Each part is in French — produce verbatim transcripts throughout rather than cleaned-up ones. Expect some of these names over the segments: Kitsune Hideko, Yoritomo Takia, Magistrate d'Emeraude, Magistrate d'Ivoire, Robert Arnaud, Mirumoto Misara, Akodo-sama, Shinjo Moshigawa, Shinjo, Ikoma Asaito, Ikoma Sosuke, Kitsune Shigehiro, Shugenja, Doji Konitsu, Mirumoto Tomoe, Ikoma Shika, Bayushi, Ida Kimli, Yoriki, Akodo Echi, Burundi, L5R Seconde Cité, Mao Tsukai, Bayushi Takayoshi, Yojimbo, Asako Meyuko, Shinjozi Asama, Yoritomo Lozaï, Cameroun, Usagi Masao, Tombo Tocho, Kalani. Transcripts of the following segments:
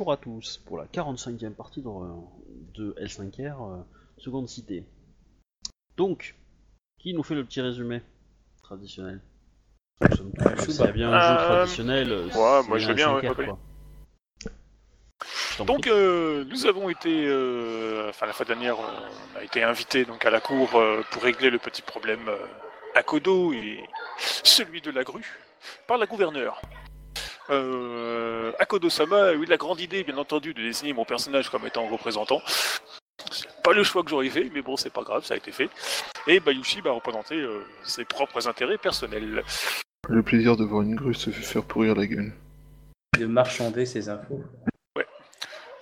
Bonjour à tous pour la quarante-cinquième partie de L cinq R Seconde Cité. Donc, qui nous fait le petit résumé traditionnel? Nous sommes tous très bien un jeu traditionnel. Ouais, moi je veux bien. Ouais, quoi. Donc euh, nous avons été, euh, enfin la fois dernière, on a été invités donc à la cour euh, pour régler le petit problème euh, Akodo et celui de la grue par la gouverneure. Euh, Akodo-sama a eu la grande idée, bien entendu, de désigner mon personnage comme étant représentant. C'est pas le choix que j'aurais fait, mais bon, c'est pas grave, ça a été fait. Et Bayushi va représenter euh, ses propres intérêts personnels. Le plaisir de voir une grue se faire pourrir la gueule. De marchander ses infos. Ouais.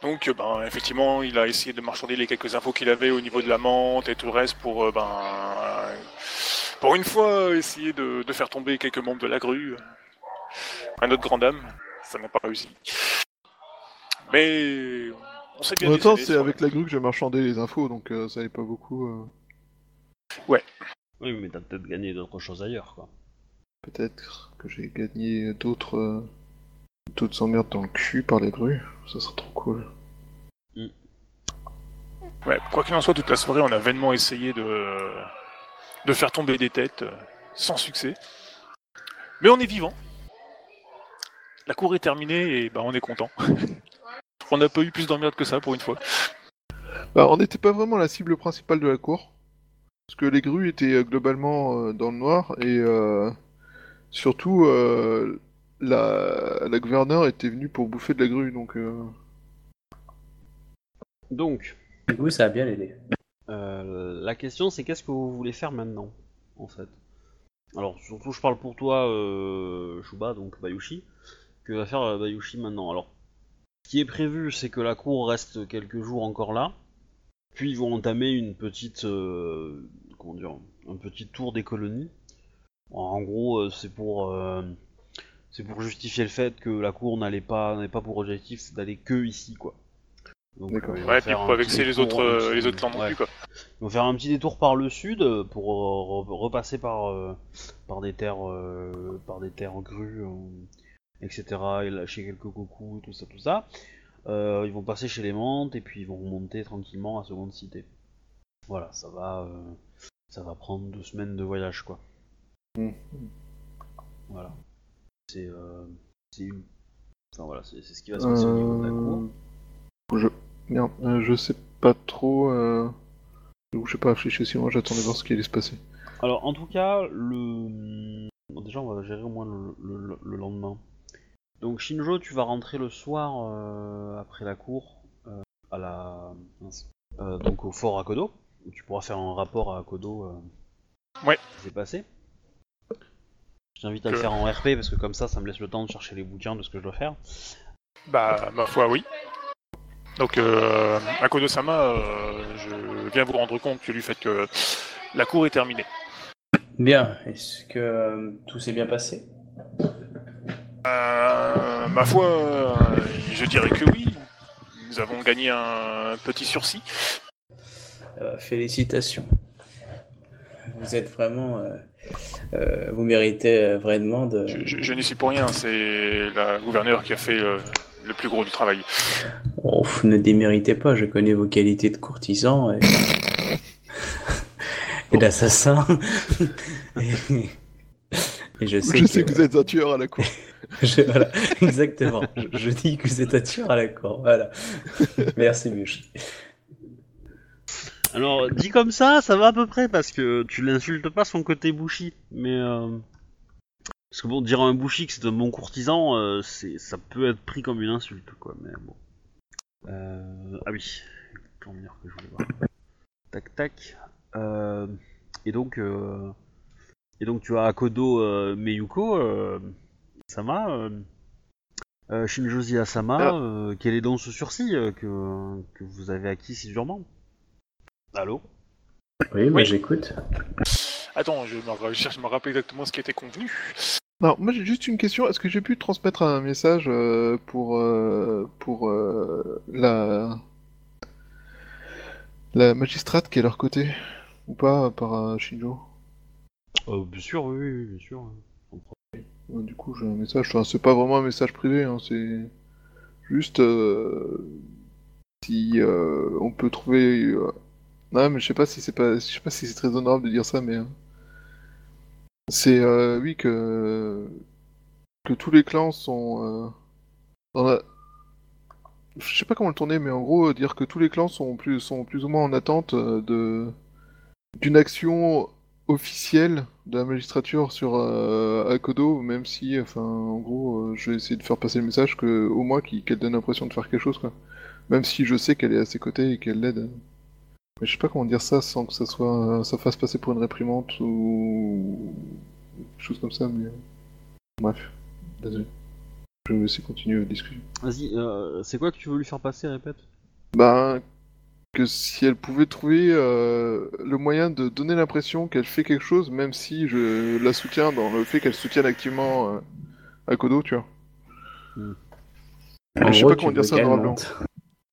Donc, ben, effectivement, il a essayé de marchander les quelques infos qu'il avait au niveau de la menthe et tout le reste pour, euh, ben, pour une fois, essayer de, de faire tomber quelques membres de la grue. Un autre grand dame, ça n'a pas réussi. Mais on sait bien. En même temps, c'est avec la grue que j'ai marchandé les infos, donc euh, ça n'est pas beaucoup. Euh... Ouais. Oui, mais t'as peut-être gagné d'autres choses ailleurs, quoi. Peut-être que j'ai gagné d'autres, euh, d'autres emmerdes dans le cul par les grues. Ça serait trop cool. Mm. Ouais. Quoi qu'il en soit, toute la soirée, on a vainement essayé de de faire tomber des têtes, euh, sans succès. Mais on est vivant. La cour est terminée et bah, on est content. On n'a pas eu plus d'emmerdes que ça pour une fois. Bah, on n'était pas vraiment la cible principale de la cour. Parce que les grues étaient globalement euh, dans le noir et euh, surtout euh, la, la gouverneure était venue pour bouffer de la grue. Donc, euh... donc du coup, ça a bien aidé. Euh, la question c'est qu'est-ce que vous voulez faire maintenant en fait. Alors surtout je parle pour toi euh, Shuba, donc Bayushi. Que va faire Bayushi maintenant? Alors, ce qui est prévu, c'est que la cour reste quelques jours encore là, puis ils vont entamer une petite, euh, comment dire, un petit tour des colonies. En gros, c'est pour, euh, c'est pour justifier le fait que la cour n'allait pas, n'avait pas pour objectif d'aller que ici, quoi. Donc, euh, ouais, puis pour vexer les autres, euh, les autres clans non plus, quoi. Ils vont faire un petit détour par le sud pour euh, re- repasser par, euh, par des terres, euh, par des terres grues. Euh, Etc. Et lâcher quelques coucous, tout ça, tout ça. Euh, ils vont passer chez les Mantes et puis ils vont remonter tranquillement à Seconde Cité. Voilà, ça va, euh, ça va prendre deux semaines de voyage, quoi. Mmh. Voilà. C'est, euh, c'est, enfin voilà, c'est, c'est ce qui va se passer euh... au niveau de la cour. Je, merde, euh, je sais pas trop. Euh... Je sais pas réfléchir si moi j'attendais voir ce qui allait se passer. Alors, en tout cas, le, bon, déjà on va gérer au moins le, le, le lendemain. Donc Shinjo, tu vas rentrer le soir euh, après la cour euh, à la euh, donc au fort Akodo. Tu pourras faire un rapport à Akodo. Euh, ouais. Ce qui s'est passé. Je t'invite à que... le faire en R P parce que comme ça, ça me laisse le temps de chercher les bouquins de ce que je dois faire. Bah ma foi oui. Donc euh, Akodo-sama, euh, je viens vous rendre compte que du fait que la cour est terminée. Bien. Est-ce que euh, tout s'est bien passé? Euh, ma foi, euh, je dirais que oui. Nous avons gagné un petit sursis. Euh, félicitations. Vous êtes vraiment... Euh, euh, vous méritez vraiment de... Je, je, je n'y suis pour rien, c'est la gouverneure qui a fait euh, le plus gros du travail. Oh, ne déméritez pas, je connais vos qualités de courtisan et, et d'assassin. et... Et je sais, je que, sais que vous êtes un tueur à la cour. je, voilà, exactement. Je, je dis que vous êtes un tueur à la cour. Voilà. Merci, Bûche. Alors, dit comme ça, ça va à peu près, parce que tu l'insultes pas son côté Bushi. Mais. Euh... Parce que bon, dire à un Bushi que c'est un bon courtisan, euh, c'est... ça peut être pris comme une insulte, quoi. Mais bon. Euh... Ah oui. Tant mieux que je voulais voir. Tac, tac. Euh... Et donc. Euh... Et donc tu as Akodo euh, Meyuko, euh, Sama, euh, euh, Shinjozi Asama, ah. euh, quel est donc ce sursis euh, que, que vous avez acquis si durement? Allô? Oui, mais oui. J'écoute. Attends, je me, je cherche à me rappeler exactement ce qui était convenu. Non, moi j'ai juste une question, est-ce que j'ai pu transmettre un message euh, pour, euh, pour euh, la... la magistrate qui est à leur côté? Ou pas, par euh, Shinjo? Euh, bien sûr, oui, oui, bien sûr. Du coup, j'ai un message. Enfin, c'est pas vraiment un message privé, hein. C'est Juste, euh, si euh, on peut trouver... Euh... Non, mais je sais pas si c'est pas... Je sais pas si c'est très honorable de dire ça, mais... Euh... C'est, euh, oui, que... Que tous les clans sont... Euh... Dans la... Je sais pas comment le tourner, mais en gros, dire que tous les clans sont plus, sont plus ou moins en attente de... d'une action officielle de la magistrature sur euh, Akodo, même si, enfin, en gros, euh, je vais essayer de faire passer le message que, au moins qu'il, qu'elle donne l'impression de faire quelque chose, quoi. Même si je sais qu'elle est à ses côtés et qu'elle l'aide. Mais je sais pas comment dire ça sans que ça soit, ça fasse passer pour une réprimante ou quelque chose comme ça, mais... Bref, désolé. Je vais essayer de continuer la discussion. Vas-y, euh, c'est quoi que tu veux lui faire passer, répète ? Ben... que si elle pouvait trouver euh, le moyen de donner l'impression qu'elle fait quelque chose, même si je la soutiens dans le fait qu'elle soutienne activement euh, Akodo, tu vois. Mm. Je sais gros, pas comment dire ça dans le blanc.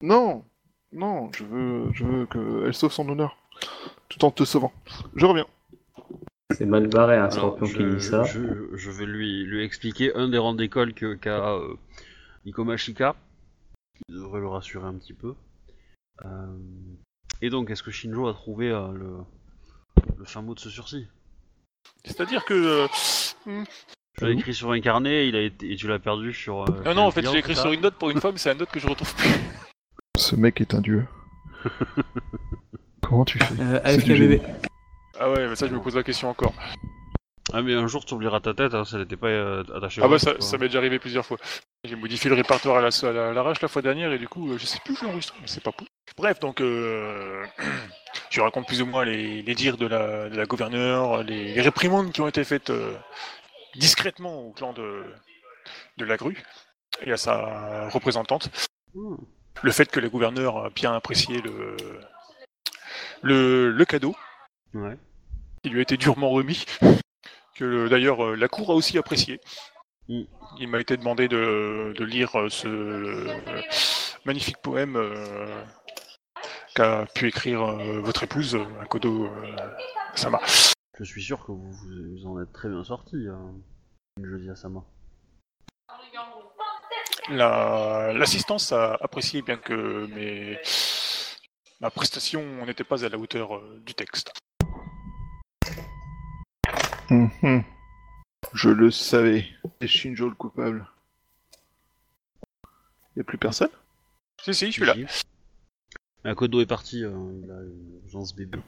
Non, non, je veux, je veux qu'elle sauve son honneur, tout en te sauvant. Je reviens. C'est mal barré un scorpion qui dit ça. Je, je vais lui, lui expliquer un des rangs d'école que, qu'a euh, Ikoma Shika, qui devrait le rassurer un petit peu. Euh... Et donc, est-ce que Shinjo a trouvé euh, le... le fin mot de ce sursis ? C'est-à-dire que... Euh... Je l'ai écrit sur un carnet il a été... et tu l'as perdu sur... Euh, ah non, en fait, client, j'ai écrit sur une note pour une fois, mais c'est la note que je retrouve plus. Ce mec est un dieu. Comment tu fais euh, avec les... Ah ouais, mais ça, je me pose la question encore. Ah mais un jour, tu oublieras ta tête, hein, ça n'était pas euh, attaché. Ah bah, ça, ça m'est déjà arrivé plusieurs fois. J'ai modifié le répertoire à, la, à, la, à l'arrache la fois dernière et du coup, euh, je sais plus où j'ai enregistré, mais c'est pas possible. Bref, donc, euh, je raconte plus ou moins les, les dires de la, de la gouverneure, les, les réprimandes qui ont été faites euh, discrètement au clan de, de la grue et à sa représentante. Mmh. Le fait que la gouverneure a bien apprécié le, le, le cadeau, ouais, qui lui a été durement remis, que le, d'ailleurs la cour a aussi apprécié. Il m'a été demandé de, de lire ce euh, magnifique poème euh, qu'a pu écrire euh, votre épouse, Akodo euh, Sama. Je suis sûr que vous, vous en êtes très bien sorti, hein, Shinjozi Asama. La, l'assistance a apprécié, bien que mes, ma prestation n'était pas à la hauteur euh, du texte. Mm-hmm. Je le savais. C'est Shinjo le coupable. Y'a plus personne ? Si, si, je suis là. Akodo est parti, euh, il a une urgence bébé.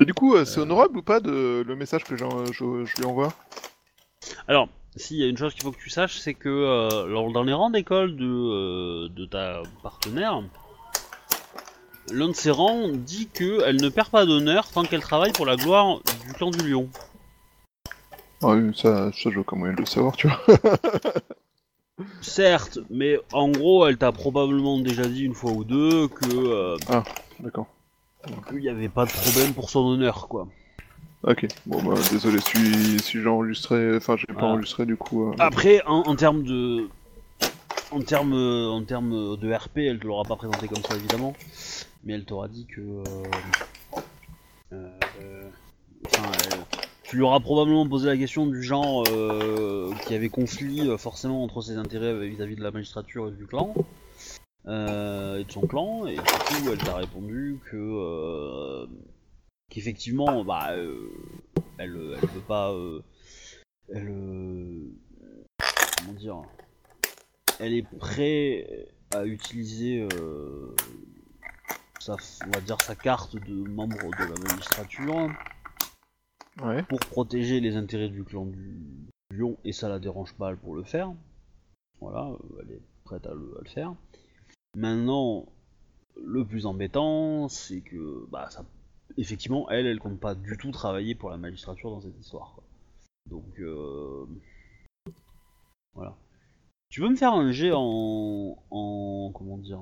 Et du coup, euh, c'est euh... honorable ou pas de le message que je, je lui envoie ? Alors, s'il y a une chose qu'il faut que tu saches, c'est que euh, lors, dans les rangs d'école de, euh, de ta partenaire, l'un de ses rangs dit qu'elle ne perd pas d'honneur tant qu'elle travaille pour la gloire du clan du lion. Ah oui, ça, ça je veux quand même le savoir, tu vois. Certes, mais en gros, elle t'a probablement déjà dit une fois ou deux que... Euh, ah, d'accord. Qu'il n'y avait pas de problème pour son honneur, quoi. Ok, bon bah désolé si, si j'ai enregistré... Enfin, j'ai voilà. pas enregistré du coup... Euh... Après, en, en termes de... En termes, en termes de R P, elle te l'aura pas présenté comme ça, évidemment. Mais elle t'aura dit que... Euh, euh, euh, enfin, elle... Tu lui auras probablement posé la question du genre euh, qu'il y avait conflit euh, forcément entre ses intérêts vis-à-vis de la magistrature et du clan, euh, et de son clan, et du coup elle t'a répondu que euh, qu'effectivement bah euh, elle elle peut pas euh, elle euh, comment dire elle est prête à utiliser euh, sa on va dire sa carte de membre de la magistrature. Ouais. Pour protéger les intérêts du clan du lion, et ça la dérange pas pour le faire. Voilà, elle est prête à le, à le faire. Maintenant, le plus embêtant, c'est que, bah, ça, effectivement, elle, elle compte pas du tout travailler pour la magistrature dans cette histoire, quoi. Donc, euh, voilà. Tu veux me faire un jet en, en, comment dire,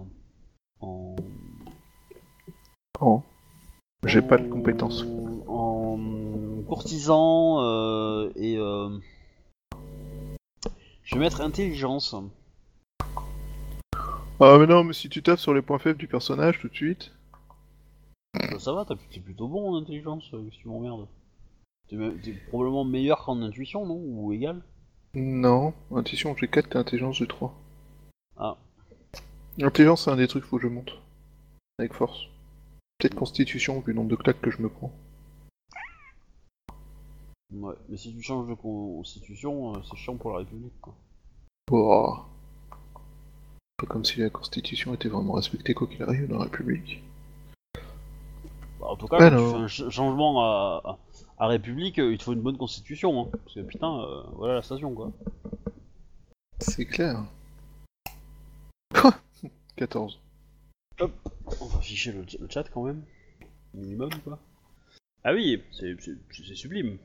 en, oh. J'ai en... pas de compétences. En courtisan euh, et euh... je vais mettre intelligence. Ah mais non, mais si tu tapes sur les points faibles du personnage tout de suite. Ça, ça va, t'as, t'es plutôt bon en intelligence, si tu m'emmerdes. T'es, t'es probablement meilleur qu'en intuition, non ? Ou égal ? Non, intuition j'ai quatre, intelligence j'ai trois. Ah. Intelligence, c'est un des trucs, faut que je monte. Avec force. Peut-être constitution, vu le nombre de claques que je me prends. Ouais, mais si tu changes de constitution, euh, c'est chiant pour la République, quoi. Oh. C'est comme si la constitution était vraiment respectée, quoi qu'il arrive, dans la République. Bah, en tout cas, ben quand non. tu fais un changement à, à République, il te faut une bonne constitution, hein. Parce que putain, euh, voilà la station, quoi. C'est clair. quatorze. Hop, on va afficher le, le chat quand même. Minimum, quoi. Ah oui, c'est, c'est, c'est sublime.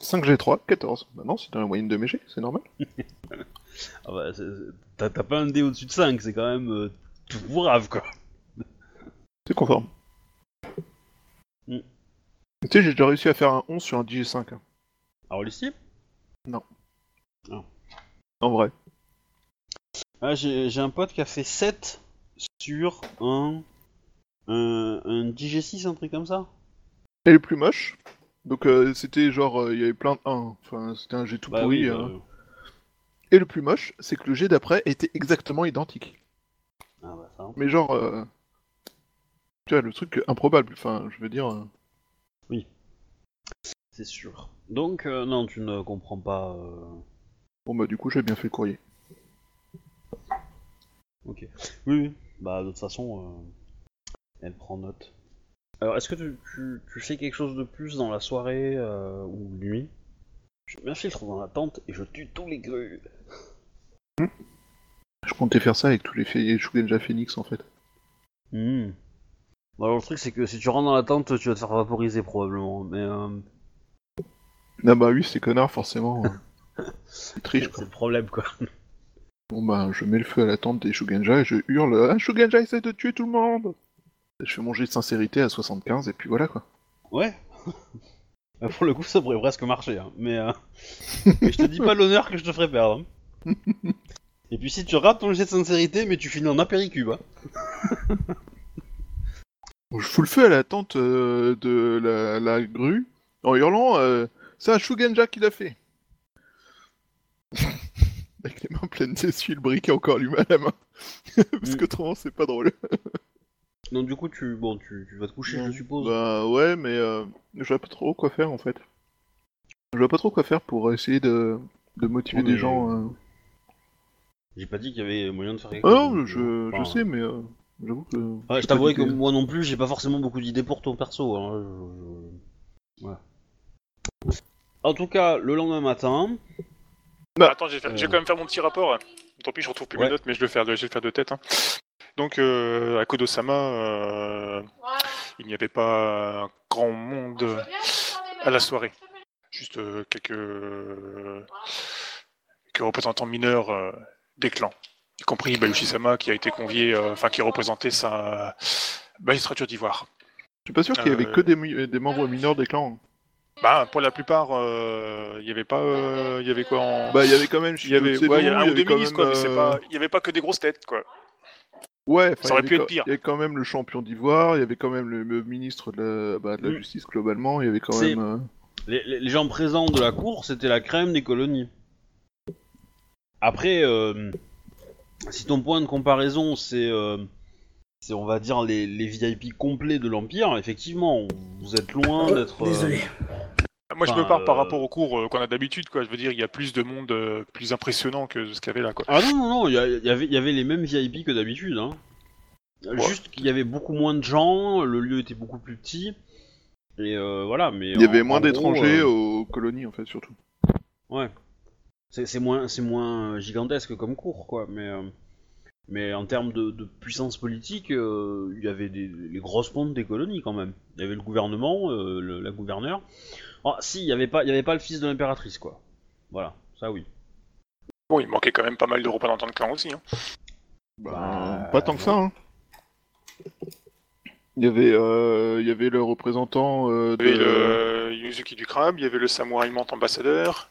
cinq G trois, quatorze. Bah non, c'est dans la moyenne de mes G, c'est normal. ah bah, c'est, t'as, t'as pas un dé au-dessus de cinq, c'est quand même euh, tout brave, quoi. C'est conforme. Mm. Tu sais, j'ai déjà réussi à faire un onze sur un dix G cinq. Ah, ici ? Non. Non. En vrai. Ah, j'ai, j'ai un pote qui a fait sept sur un, un, un dix G six, un truc comme ça. Elle est plus moche. Donc euh, c'était genre, il euh, y avait plein de un, enfin c'était un jet tout bah pourri. Oui, bah... euh... Et le plus moche, c'est que le jet d'après était exactement identique. Ah bah ça. Mais genre, euh... tu vois, le truc improbable, enfin je veux dire... Euh... Oui, c'est sûr. Donc euh, non, tu ne comprends pas... Euh... Bon bah du coup j'ai bien fait le courrier. Ok. Oui, oui. Bah de toute façon, euh... elle prend note. Alors, est-ce que tu, tu, tu fais quelque chose de plus dans la soirée euh, ou nuit ? Je m'infiltre dans la tente et je tue tous les grues. Mmh. Je comptais faire ça avec tous les Shugenja Phoenix en fait. Mmh. Bon, alors le truc c'est que si tu rentres dans la tente, tu vas te faire vaporiser probablement, mais... Euh... Ah bah oui, c'est connard forcément. C'est triche quoi. C'est le problème quoi. Bon bah, je mets le feu à la tente des Shugenja et je hurle « Ah, Shugenja essaie de tuer tout le monde !» Je fais mon jet de sincérité à soixante-quinze et puis voilà quoi. Ouais. Pour le coup ça pourrait presque marcher, hein. mais, euh... mais je te dis pas l'honneur que je te ferai perdre. Hein. Et puis si tu rates ton jet de sincérité, mais tu finis en apéricube. Hein. Je fous le feu à la tente euh, de la, la grue en hurlant euh, c'est un Shugenja qui l'a fait. Avec les mains pleines d'essuie, le briquet encore allumé à la main. Parce que trop c'est pas drôle. Donc du coup tu bon tu, tu vas te coucher non. Je suppose. Bah ouais mais euh, je vois pas trop quoi faire en fait. Je vois pas trop quoi faire pour essayer de, de motiver oh, des gens. Euh... J'ai pas dit qu'il y avait moyen de faire quelque chose. Ah non je, enfin... je sais mais euh, j'avoue que. Ouais, je t'avouerai que moi non plus j'ai pas forcément beaucoup d'idées pour ton perso. Hein. Je... Ouais. En tout cas le lendemain matin. Bah attends j'ai fait... euh... j'ai quand même fait mon petit rapport. Tant pis je retrouve plus ouais. mes notes mais je vais le faire de... je vais le faire de tête. Hein. Donc euh, à Kodo-sama, euh, il n'y avait pas grand monde à la soirée. Juste euh, quelques, euh, quelques représentants mineurs euh, des clans, y compris Bayushi-sama qui a été convié, enfin euh, qui représentait sa magistrature d'Ivoire. Je suis pas sûr qu'il y avait euh, que des, mi- des membres mineurs des clans. Bah pour la plupart, il euh, y avait pas, il euh, y avait quoi en... Bah il y avait quand même, il y avait, ouais, y avait un ou deux ministres quoi, mais c'est pas, il y avait pas que des grosses têtes quoi. Ouais, ça aurait pu être pire. Il y avait quand même le champion d'Ivoire, il y avait quand même le, le ministre de la, bah, de la mmh. justice globalement, il y avait quand c'est... même... Euh... Les, les, les gens présents de la cour, c'était la crème des colonies. Après, euh, si ton point de comparaison, c'est, euh, c'est on va dire, les, les V I P complets de l'Empire, effectivement, vous êtes loin d'être... Euh... Désolé. Moi, enfin, je me parle euh... par rapport aux cours euh, qu'on a d'habitude, quoi. Je veux dire, il y a plus de monde euh, plus impressionnant que ce qu'il y avait là, quoi. Ah non, non, non, il y, y, avait, y avait les mêmes V I P que d'habitude, hein. Ouais. Juste qu'il y avait beaucoup moins de gens, le lieu était beaucoup plus petit, et euh, voilà, mais... Il y en, avait moins d'étrangers euh... aux colonies, en fait, surtout. Ouais. C'est, c'est, moins, c'est moins gigantesque comme cours, quoi, mais... Euh... Mais en termes de, de puissance politique, euh, il y avait des, les grosses pontes des colonies, quand même. Il y avait le gouvernement, euh, le, la gouverneure... Ah, si, il n'y avait, avait pas le fils de l'impératrice, quoi. Voilà, ça oui. Bon, il manquait quand même pas mal de représentants de clan aussi, hein. Bah, pas tant non. que ça, hein. Il y avait, euh, il y avait le représentant euh, de... Il y avait le Yuzuki du Crabe, il y avait le samouraï Mante ambassadeur,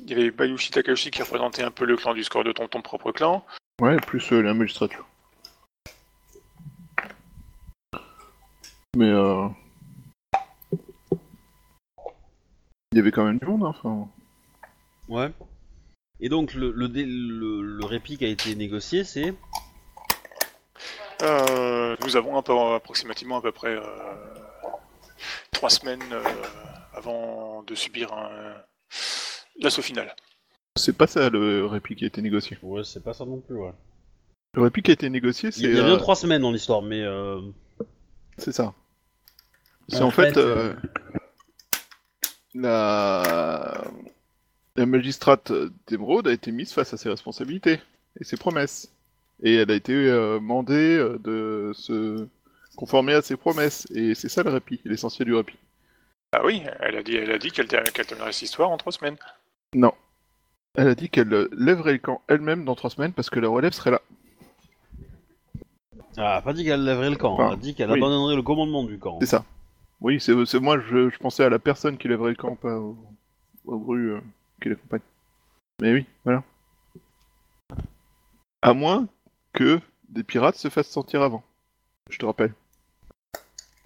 il y avait Bayushi Takayoshi qui représentait un peu le clan du score de ton, ton propre clan. Ouais, plus euh, la magistrature. Mais... Euh... Il y avait quand même du monde, hein, enfin... Ouais. Et donc le, le, dé, le, le répit qui a été négocié, c'est euh, nous avons un peu, approximativement à peu près euh, trois semaines euh, avant de subir un... l'assaut final. C'est pas ça le répit qui a été négocié. Ouais, c'est pas ça non plus, ouais. Le répit qui a été négocié, c'est... Il y a bien euh... trois semaines dans l'histoire, mais... Euh... C'est ça. C'est en, en fait... fait euh... La... La magistrate d'Emeraude a été mise face à ses responsabilités et ses promesses. Et elle a été euh, mandée de se conformer à ses promesses. Et c'est ça le répit, l'essentiel du répit. Ah oui, elle a dit, elle a dit qu'elle terminerait cette histoire en trois semaines. Non. Elle a dit qu'elle lèverait le camp elle-même dans trois semaines parce que la relève serait là. Ah, pas dit qu'elle lèverait le camp, enfin, elle a dit qu'elle oui. abandonnerait le commandement du camp. C'est ça. Oui, c'est, c'est moi, je, je pensais à la personne qui lèverait le camp, pas au, au bru euh, qui l'accompagne. Mais oui, voilà. À moins que des pirates se fassent sentir avant. Je te rappelle.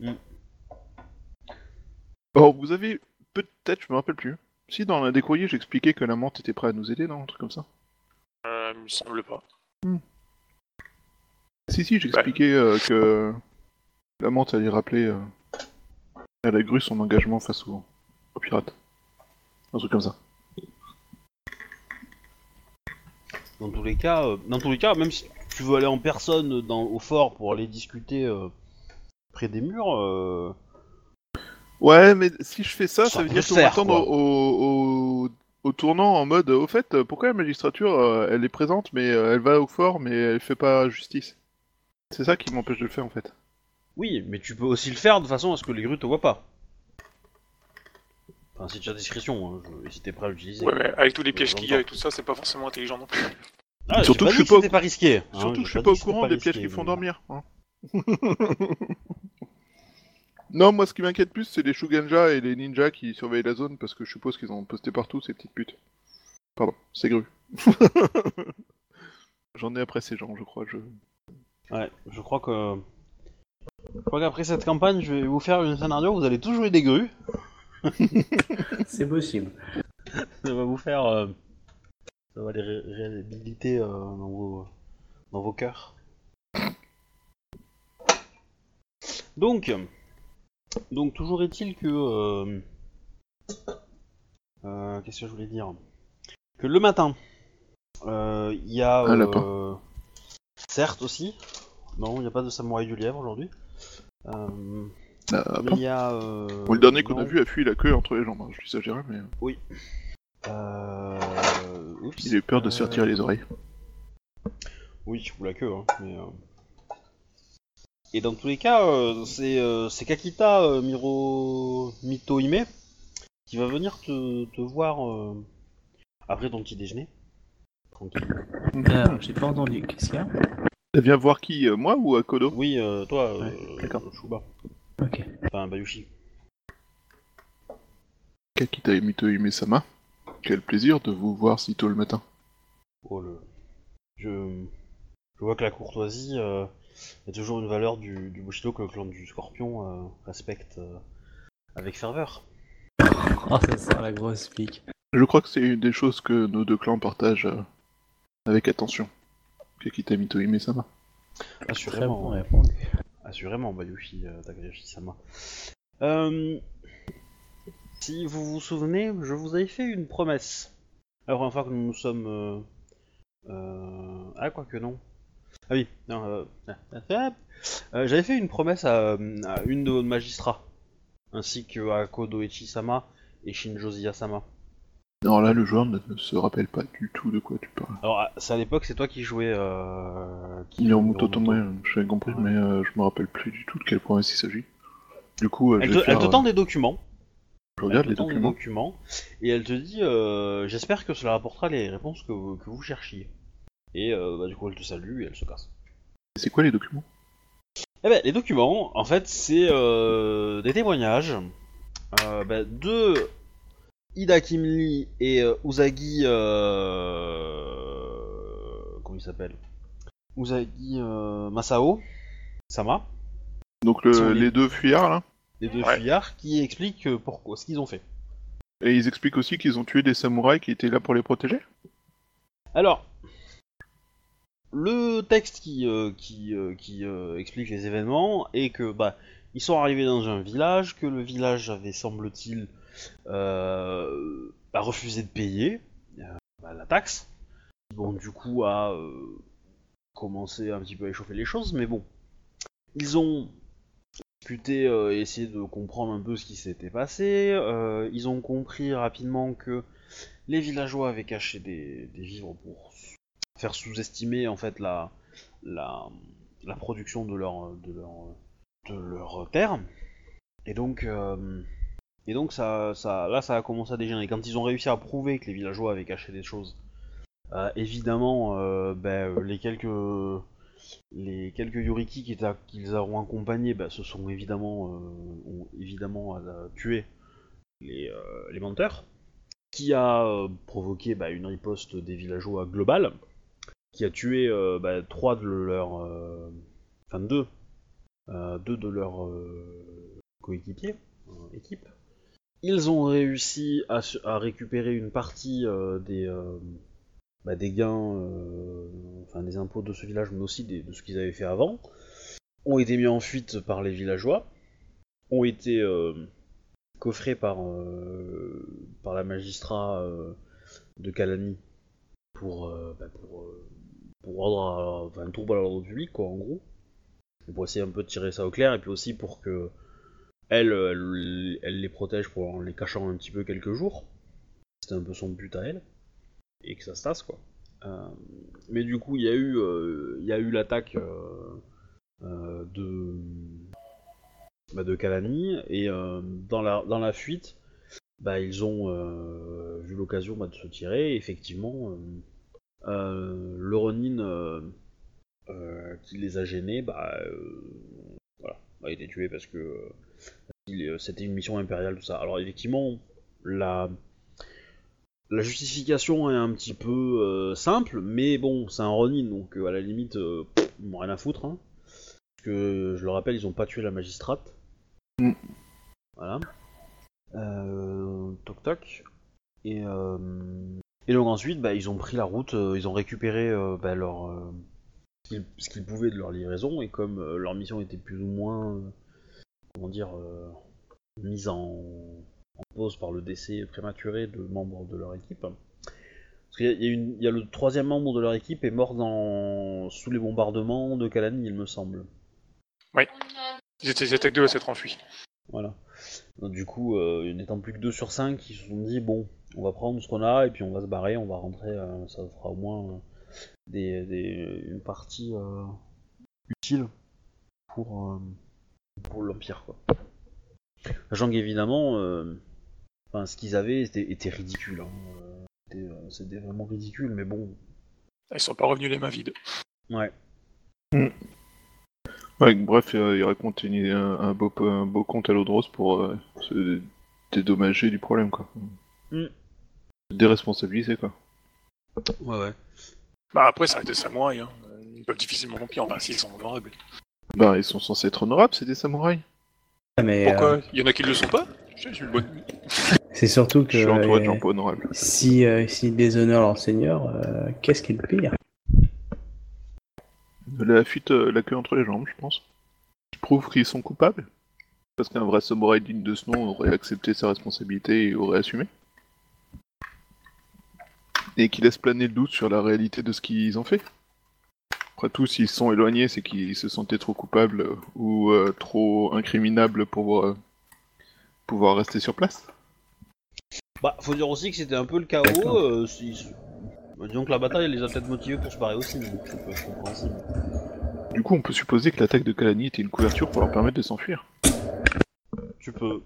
Mm. Or, vous avez peut-être, je me rappelle plus. Si, dans l'un des courriers, j'expliquais que la menthe était prête à nous aider, non? Un truc comme ça. Euh, il me semble pas. Hmm. Si, si, j'expliquais ouais. euh, que la menthe allait rappeler euh, à la grue son engagement face aux, aux pirates. Un truc comme ça. Dans tous les cas, euh, dans tous les cas, même si tu veux aller en personne dans, au fort pour aller discuter euh, près des murs... Euh... Ouais, mais si je fais ça, ça, ça veut dire qu'on va attendre au, au, au tournant en mode au fait, pourquoi la magistrature elle est présente, mais elle va au fort, mais elle fait pas justice. C'est ça qui m'empêche de le faire en fait. Oui, mais tu peux aussi le faire de façon à ce que les grues te voient pas. Enfin, c'est déjà discrétion, hein, si t'es prêt à l'utiliser. Ouais, mais avec tous les pièges qu'il y a et tout ça, c'est pas forcément intelligent non plus. Ah, surtout que je suis pas, au... pas risqué. Surtout hein, que je suis pas au courant des pièges qui font dormir. Hein. Non, moi ce qui m'inquiète plus, c'est les Shuganja et les ninjas qui surveillent la zone parce que je suppose qu'ils ont posté partout ces petites putes. Pardon, c'est gru. J'en ai après ces gens, je crois. Je... Ouais, je crois que. Je crois qu'après cette campagne, je vais vous faire une scénario où vous allez tous jouer des grues. C'est possible. Ça va vous faire. Euh... Ça va les ré- réhabiliter euh, dans, vos... dans vos cœurs. Donc. Donc toujours est-il que... Euh, euh, qu'est-ce que je voulais dire ? Que le matin, il euh, y a... Un euh, lapin. Certes aussi. Non, il n'y a pas de samouraï du lièvre aujourd'hui. Euh, ah, il y a... Euh, bon, le dernier non. qu'on a vu a fui la queue entre les jambes. Je suis exagéré, mais... Oui. Euh, oups, il a eu peur de euh... se faire tirer les oreilles. Oui, ou la queue, hein, mais... Euh... Et dans tous les cas, euh, c'est, euh, c'est Kakita euh, Miro... Mitohime qui va venir te, te voir euh, après ton petit déjeuner. Tranquille. Ah, j'ai pas entendu, qu'est-ce qu'il y a ? Elle vient voir qui, euh, moi ou Akodo ? Oui, euh, toi, ouais, euh, d'accord. Shuba. Ok. Enfin, Bayushi. Kakita et Mitohime-sama, quel plaisir de vous voir si tôt le matin. Oh le... Je... Je vois que la courtoisie... Euh... Il y a toujours une valeur du, du Bushido que le clan du Scorpion euh, respecte euh, avec ferveur. Oh, ça sent la grosse pique. Je crois que c'est une des choses que nos deux clans partagent euh, avec attention. Kakita Mitohime Sama. Assurément. Très bon, ouais. Assurément, Bayushi euh, Takayashi Sama. Euh, si vous vous souvenez, je vous avais fait une promesse. La première fois que nous nous sommes... Euh, euh, ah, quoi que non. Ah oui, non, euh, euh, j'avais fait une promesse à, à une de vos magistrats, ainsi que à Kodoichi-sama et Shinjozi Asama. Non, là, le joueur ne, ne se rappelle pas du tout de quoi tu parles. Alors, c'est à l'époque, c'est toi qui jouais... Euh, qui il est en moto, j'avais compris, ouais. mais euh, je me rappelle plus du tout de quelle promesse il s'agit. Du coup, euh, elle, te, faire, elle te tend euh... des documents. Je regarde les documents. Des documents. Et elle te dit, euh, j'espère que cela apportera les réponses que vous, que vous cherchiez. Et euh, bah, du coup elle te salue et elle se casse. C'est quoi les documents ? Eh ben les documents, en fait, c'est euh, des témoignages euh, bah, de Ida Kimli et euh, Usagi... Euh... Comment il s'appelle ? Usagi euh, Masao, Sama. Donc le, les... les deux fuyards là ? Les deux ouais. fuyards qui expliquent pourquoi, ce qu'ils ont fait. Et ils expliquent aussi qu'ils ont tué des samouraïs qui étaient là pour les protéger ? Alors, le texte qui, euh, qui, euh, qui euh, explique les événements est que bah ils sont arrivés dans un village, que le village avait, semble-t-il, euh, bah, refusé de payer euh, bah, la taxe. Bon, du coup, a euh, commencé un petit peu à échauffer les choses, mais bon, ils ont discuté, euh, essayé de comprendre un peu ce qui s'était passé. Euh, ils ont compris rapidement que les villageois avaient caché des, des vivres pour faire sous-estimer en fait la, la, la production de leur, de leur, de leur terre. Et donc, euh, et donc ça, ça, là, ça a commencé à dégénérer. Quand ils ont réussi à prouver que les villageois avaient caché des choses, euh, évidemment, euh, ben, les quelques les quelques Yoriki qui étaient, qu'ils auront accompagnés, ben, se sont évidemment, euh, ont évidemment euh, tué les, euh, les menteurs, qui a euh, provoqué bah, une riposte des villageois globale, qui a tué euh, bah, trois de leurs, euh, enfin deux, euh, deux de leurs euh, coéquipiers, euh, équipe. Ils ont réussi à, à récupérer une partie euh, des, euh, bah, des gains, euh, enfin des impôts de ce village, mais aussi des, de ce qu'ils avaient fait avant. Ont été mis en fuite par les villageois, ont été euh, coffrés par euh, par la magistrat euh, de Calani pour euh, bah pour euh, pour ordre à, enfin trouble à l'ordre public quoi en gros, et pour essayer un peu de tirer ça au clair, et puis aussi pour que elle elle, elle les protège pour, en les cachant un petit peu quelques jours. C'était un peu son but à elle, et que ça se tasse quoi. Euh, mais du coup il y a eu il euh, y a eu l'attaque euh, euh, de Bah de Calani, et euh, dans, la, dans la fuite, bah, ils ont euh, vu l'occasion bah, de se tirer, et effectivement, euh, euh, le Ronin euh, euh, qui les a gênés, bah, euh, voilà, a été tué parce que euh, il, euh, c'était une mission impériale, tout ça. Alors effectivement, la, la justification est un petit peu euh, simple, mais bon, c'est un Ronin, donc euh, à la limite, euh, pff, ils n'ont rien à foutre, hein, parce que, je le rappelle, ils n'ont pas tué la magistrate. Mm. Voilà. Euh, toc toc. Et, euh, et donc ensuite, bah, ils ont pris la route, euh, ils ont récupéré euh, bah, leur, euh, ce, qu'ils, ce qu'ils pouvaient de leur livraison, et comme euh, leur mission était plus ou moins, euh, comment dire, euh, mise en, en pause par le décès prématuré de membres de leur équipe, parce qu'il y a, il y a, une, il y a le troisième membre de leur équipe est mort dans, sous les bombardements de Calani, il me semble. Oui. Ils étaient, ils étaient que deux à s'être enfuis. Voilà. Donc, du coup, euh, n'étant plus que deux sur cinq, ils se sont dit, bon, on va prendre ce qu'on a, et puis on va se barrer, on va rentrer, euh, ça fera au moins euh, des, des, une partie euh, utile pour, euh, pour l'Empire, quoi. Sachant qu'évidemment, euh, enfin, ce qu'ils avaient était, était ridicule. Hein. C'était, euh, c'était vraiment ridicule, mais bon... Ils sont pas revenus les mains vides. Ouais. Mm. Ouais, bref, euh, il raconte une, un, un, beau, un beau conte à l'eau de rose pour euh, se dédommager du problème, quoi. Mm. Se déresponsabiliser, quoi. Ouais, ouais. Bah après, ça a été samouraï, hein. Ils peuvent difficilement rompre, enfin, s'ils sont honorables. Bah, ils sont censés être honorables, c'est des samouraïs. Mais pourquoi euh... il y en a qui le sont pas? J'ai eu le bon... C'est surtout que... Je suis entouré de gens pas honorables. Si, euh, s'ils déshonorent leur seigneur, euh, qu'est-ce qu'ils payent? La fuite, euh, la queue entre les jambes, je pense. Qui prouve qu'ils sont coupables. Parce qu'un vrai samouraï digne de ce nom aurait accepté sa responsabilité et aurait assumé. Et qui laisse planer le doute sur la réalité de ce qu'ils ont fait. Après tout, s'ils sont éloignés, c'est qu'ils se sentaient trop coupables euh, ou euh, trop incriminables pour euh, pouvoir rester sur place. Bah, faut dire aussi que c'était un peu le chaos. Euh, si... Bah, disons que la bataille, elle les a peut-être motivés pour se barrer aussi, donc ça peut être compréhensible. Du coup, on peut supposer que l'attaque de Calani était une couverture pour leur permettre de s'enfuir. Tu peux.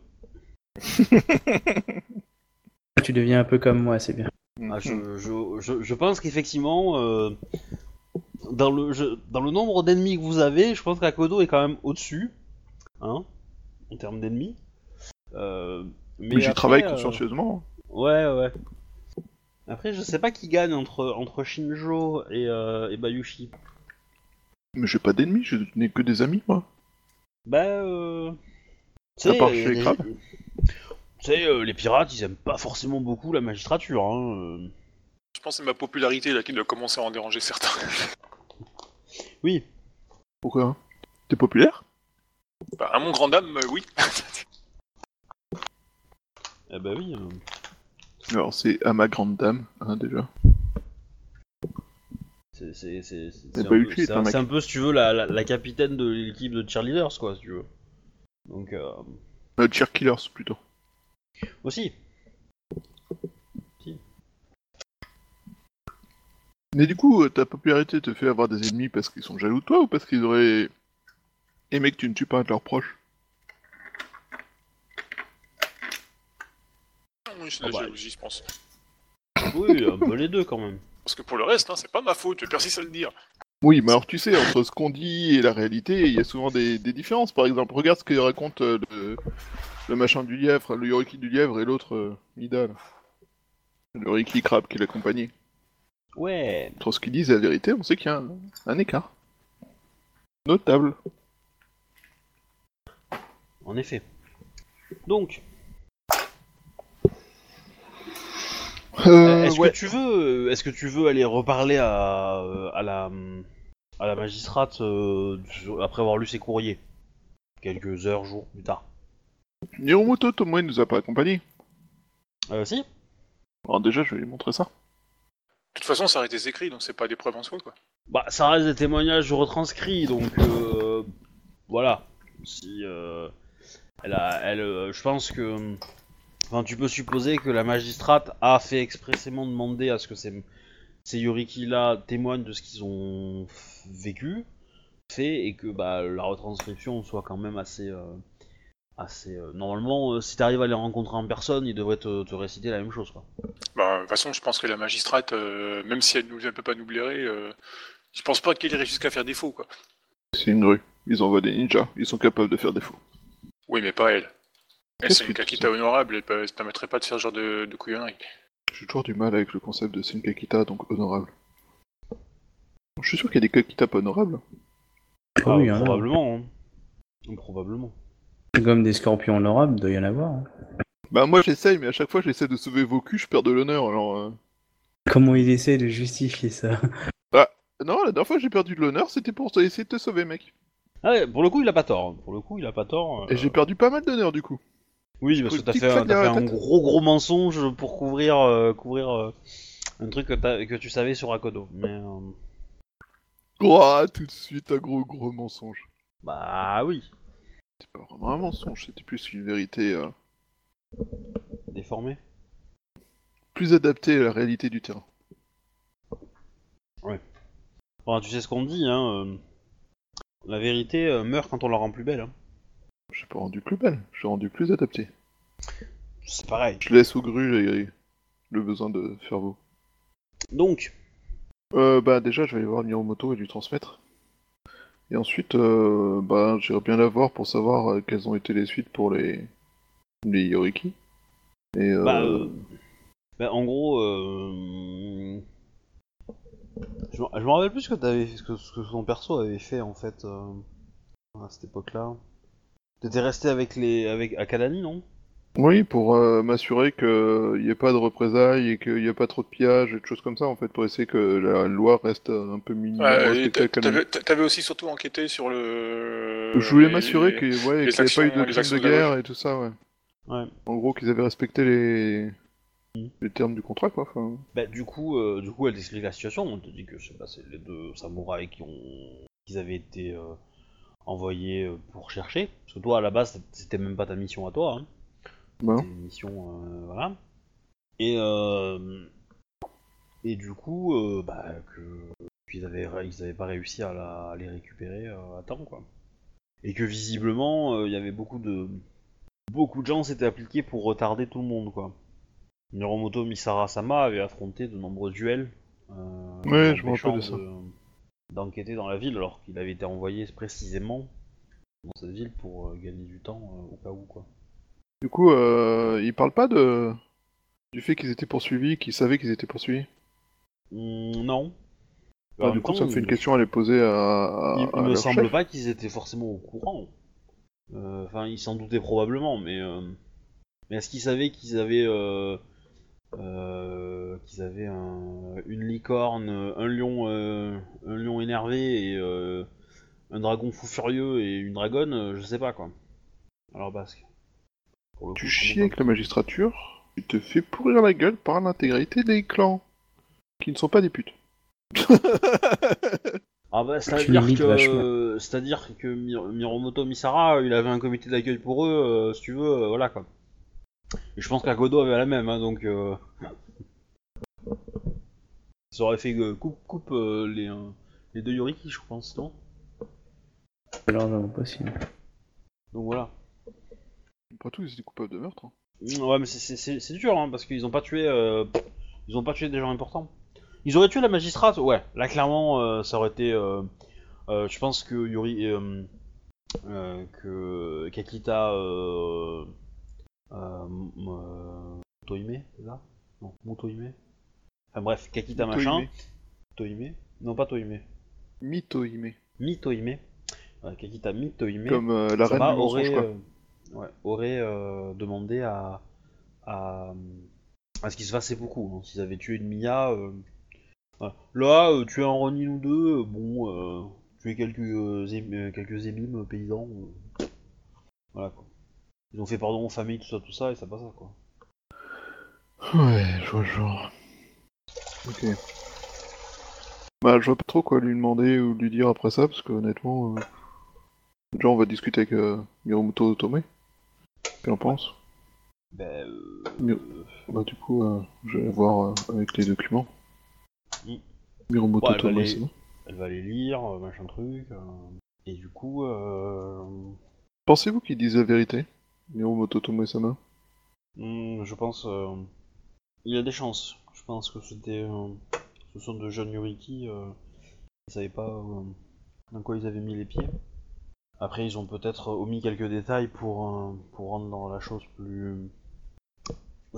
Tu deviens un peu comme moi, c'est bien. Ah, je, je, je, je pense qu'effectivement, euh, dans, le, je, dans le nombre d'ennemis que vous avez, je pense qu'Akodo est quand même au-dessus, hein, en termes d'ennemis. Euh, mais mais j'y travaille consciencieusement. Euh... Ouais, ouais. Après, je sais pas qui gagne entre, entre Shinjo et, euh, et Bayushi. Mais j'ai pas d'ennemis, je n'ai que des amis, moi. Bah, euh... à part chez les crabes. Tu sais, euh, les pirates, ils aiment pas forcément beaucoup la magistrature, hein. Je pense que c'est ma popularité là qui doit commencer à en déranger certains. Oui. Pourquoi hein? T'es populaire? Bah, à mon grand dame, euh, oui. Ah bah oui. Euh... Alors, c'est à ma grande dame, hein, déjà. C'est, c'est, c'est, c'est, c'est, un, peu, c'est, un, c'est un peu, si tu veux, la, la, la capitaine de l'équipe de cheerleaders, quoi, si tu veux. Donc, euh... euh cheerkillers, plutôt. Aussi. Si. Mais du coup, ta popularité te fait avoir des ennemis parce qu'ils sont jaloux de toi ou parce qu'ils auraient... aimé que tu ne tues pas un de leurs proches? Oui, c'est la oh bah, jalousie, je pense. Oui, un peu les deux, quand même. Parce que pour le reste, hein, c'est pas ma faute, je persiste à le dire. Oui, mais alors tu sais, entre ce qu'on dit et la réalité, il y a souvent des, des différences. Par exemple, regarde ce que raconte euh, le, le machin du lièvre, le Yoriki du lièvre et l'autre, euh, Ida. Là. Le Yoriki crabe qui l'accompagnait. Ouais. Entre ce qu'ils disent et la vérité, on sait qu'il y a un, un écart. Notable. En effet. Donc... Euh, est-ce ouais. que tu veux, est-ce que tu veux aller reparler à, à la, à la magistrate euh, après avoir lu ses courriers quelques heures, jours plus tard? Mirumoto Tomoe nous a pas accompagnés. Euh, si. Alors déjà, je vais lui montrer ça. De toute façon, ça reste des écrits, donc c'est pas des preuves en soi, quoi. Bah, ça reste des témoignages retranscrits, donc euh, voilà. Si, euh, elle, a, elle, euh, je pense que. Enfin, tu peux supposer que la magistrate a fait expressément demander à ce que ces, ces Yoriki-là témoignent de ce qu'ils ont f- vécu, fait, et que bah, la retranscription soit quand même assez... Euh, assez euh... Normalement, euh, si t'arrives à les rencontrer en personne, ils devraient te, te réciter la même chose, quoi. Bah, de toute façon, je pense que la magistrate, euh, même si elle ne peut pas nous blairer, euh, je pense pas qu'elle irait jusqu'à faire défaut, quoi. C'est une grue. Ils envoient des ninjas. Ils sont capables de faire défaut. Oui, mais pas elle. Elle, c'est une Kakita honorable, elle ne permettrait pas de faire ce genre de, de couillonnerie. J'ai toujours du mal avec le concept de c'est une Kakita, donc honorable. Je suis sûr qu'il y a des Kakita pas honorables. Ah, ah oui, il y en a. Probablement. Hein. Probablement. Comme des scorpions honorables, il doit y en avoir. Hein. Bah moi j'essaye, mais à chaque fois j'essaie de sauver vos culs, je perds de l'honneur, alors... Euh... Comment il essaie de justifier ça? Bah non, la dernière fois j'ai perdu de l'honneur, c'était pour essayer de te sauver, mec. Ah ouais, pour le coup il a pas tort, pour le coup il a pas tort... Euh... Et j'ai perdu pas mal d'honneur du coup. Oui, parce que t'as fait, un, t'as fait un gros gros mensonge pour couvrir euh, couvrir euh, un truc que, t'as, que tu savais sur Akodo, mais... Euh... Ouah, tout de suite un gros gros mensonge. Bah oui. C'était pas vraiment un mensonge, c'était plus une vérité... Euh... Déformée. Plus adaptée à la réalité du terrain. Ouais. Enfin, tu sais ce qu'on dit, hein, euh... la vérité euh, meurt quand on la rend plus belle, hein. J'ai pas rendu plus belle, j'ai rendu plus adapté. C'est pareil. Je laisse aux grues le besoin de faire beau. Donc Euh, bah déjà, je vais aller voir Miromoto et lui transmettre. Et ensuite, euh, bah, j'irai bien la voir pour savoir euh, quelles ont été les suites pour les... les Yoriki. Et euh... Bah, euh... bah, en gros, euh... Je me rappelle plus ce que t'avais... ce que son perso avait fait, en fait, euh... à cette époque-là. T'étais resté avec les avec Akalani, non? Oui, pour euh, m'assurer qu'il n'y ait pas de représailles et qu'il n'y ait pas trop de pillages et de choses comme ça, en fait, pour essayer que la loi reste un peu minimum ouais, respectée. T'avais, t'avais aussi surtout enquêté sur le... Je voulais les, m'assurer les, que, ouais, qu'il n'y avait pas eu de crimes de guerre et tout ça, ouais. ouais. En gros, qu'ils avaient respecté les, mmh. les termes du contrat, quoi. Fin... Bah, du coup, euh, du coup, elle décrit la situation, on te dit que c'est, bah, c'est les deux samouraïs qui ont... qu'ils avaient été... Euh... envoyé pour chercher, parce que toi à la base c'était même pas ta mission à toi, hein. Bon. C'était une mission, euh, voilà. Et euh, et du coup, euh, bah que qu'ils avaient ils avaient pas réussi à, la, à les récupérer euh, à temps, quoi. Et que visiblement il euh, y avait beaucoup de beaucoup de gens s'étaient appliqués pour retarder tout le monde, quoi. Mirumoto Misara Sama avait affronté de nombreux duels. Euh, ouais, je me rappelle de ça. De, d'enquêter dans la ville alors qu'il avait été envoyé précisément dans cette ville pour euh, gagner du temps euh, au cas où, quoi. Du coup, euh, ils parlent pas de... du fait qu'ils étaient poursuivis, qu'ils savaient qu'ils étaient poursuivis? Mmh, non. Bah, bah, du coup, temps, ça me fait une question à les poser à, à, il, à il me semble chef. Pas qu'ils étaient forcément au courant. Enfin, euh, ils s'en doutaient probablement, mais... Euh... Mais est-ce qu'ils savaient qu'ils avaient... Euh... euh, qu'ils avaient un, une licorne, un lion, euh, un lion énervé et euh, un dragon fou furieux et une dragonne, euh, je sais pas quoi. Alors basque. Coup, tu chies avec la magistrature, tu te fais pourrir la gueule par l'intégralité des clans qui ne sont pas des putes. Ah bah, c'est-à-dire que, c'est-à-dire que Mir- Mirumoto Misara, il avait un comité d'accueil pour eux, euh, si tu veux, euh, voilà quoi. Et je pense qu'Akodo avait la même, hein, donc euh... ça aurait fait euh, coupe coupe euh, les euh, les deux Yoriki, je pense, non ? Alors non, possible. Donc voilà. Pas tous, c'est des coupables de meurtre. Hein. Ouais, mais c'est c'est c'est, c'est dur, hein, parce qu'ils ont pas tué, euh, ils ont pas tué des gens importants. Ils auraient tué la magistrate, ouais. Là, clairement, euh, ça aurait été. Euh, euh, je pense que Yuri, euh, euh, que Kakita euh, euh, Mitohime, c'est ça ? Non, Mitohime. Enfin bref, Kakita Mitohime. Machin. Mitohime. Non, pas Tohime. Mitohime. Mitohime. Euh, Kakita Mitohime. Comme euh, la reine du mensonge, quoi. Euh, ouais, aurait euh, demandé à à à ce qu'ils se fassent beaucoup. Hein. S'ils avaient tué une Mia. Euh... Voilà. Là, euh, tuer un Ronin ou deux, euh, bon, euh, tuer quelques, euh, zé- euh, quelques ébimes paysans, euh... voilà quoi. Ils ont fait pardon aux familles, tout ça, tout ça, et ça passe ça quoi. Ouais, je vois le genre. Ok. Bah, je vois pas trop quoi lui demander ou lui dire après ça, parce que honnêtement, euh... déjà on va discuter avec euh, Mirumoto Tomé. Qu'est-ce qu'il en pense ? Bah, euh... Mir... bah, du coup, euh, je vais voir euh, avec les documents. Mirumoto ouais, Tomé, les... c'est bon. Elle va les lire, machin truc. Euh... Et du coup, euh... pensez-vous qu'ils disent la vérité, Mirumoto Tomé Sama ? Mmh, je pense. Euh... Il y a des chances. Je pense que c'était. Euh... Ce sont de jeunes Yoriki. Euh... Ils savaient pas euh... dans quoi ils avaient mis les pieds. Après, ils ont peut-être omis quelques détails pour, euh, pour rendre dans la chose plus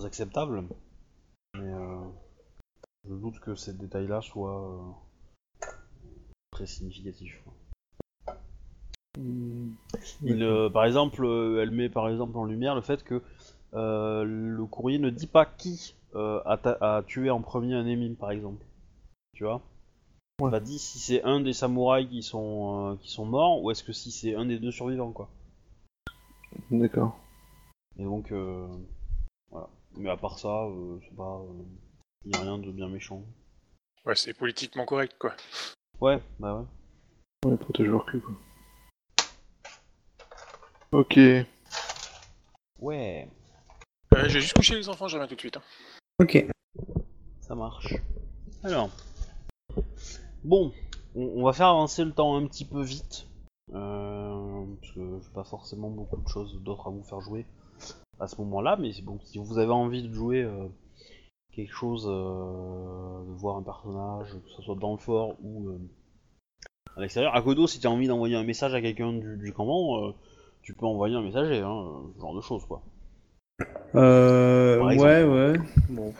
acceptable. Mais euh, je doute que ces détails-là soient euh, très significatifs. Il, euh, par exemple, euh, elle met par exemple en lumière le fait que euh, le courrier ne dit pas qui euh, a, ta- a tué en premier un émime, par exemple. Tu vois ? On va dire si c'est un des samouraïs qui sont euh, qui sont morts ou est-ce que si c'est un des deux survivants quoi. D'accord. Et donc euh, voilà. Mais à part ça, euh, je sais pas, il euh, y a rien de bien méchant. Ouais, c'est politiquement correct quoi. Ouais, bah ouais. Ouais, protéger leur cul quoi. Ok. Ouais. Euh, je vais juste coucher les enfants, je reviens tout de suite. Hein. Ok. Ça marche. Alors. Bon, on va faire avancer le temps un petit peu vite, euh, parce que j'ai pas forcément beaucoup de choses d'autres à vous faire jouer à ce moment-là, mais bon, si vous avez envie de jouer euh, quelque chose, euh, de voir un personnage, que ce soit dans le fort ou euh, à l'extérieur, à Kodo, si t'as envie d'envoyer un message à quelqu'un du, du campement, euh, tu peux envoyer un messager, hein, ce genre de choses quoi. Euh, ouais, ouais. Bon.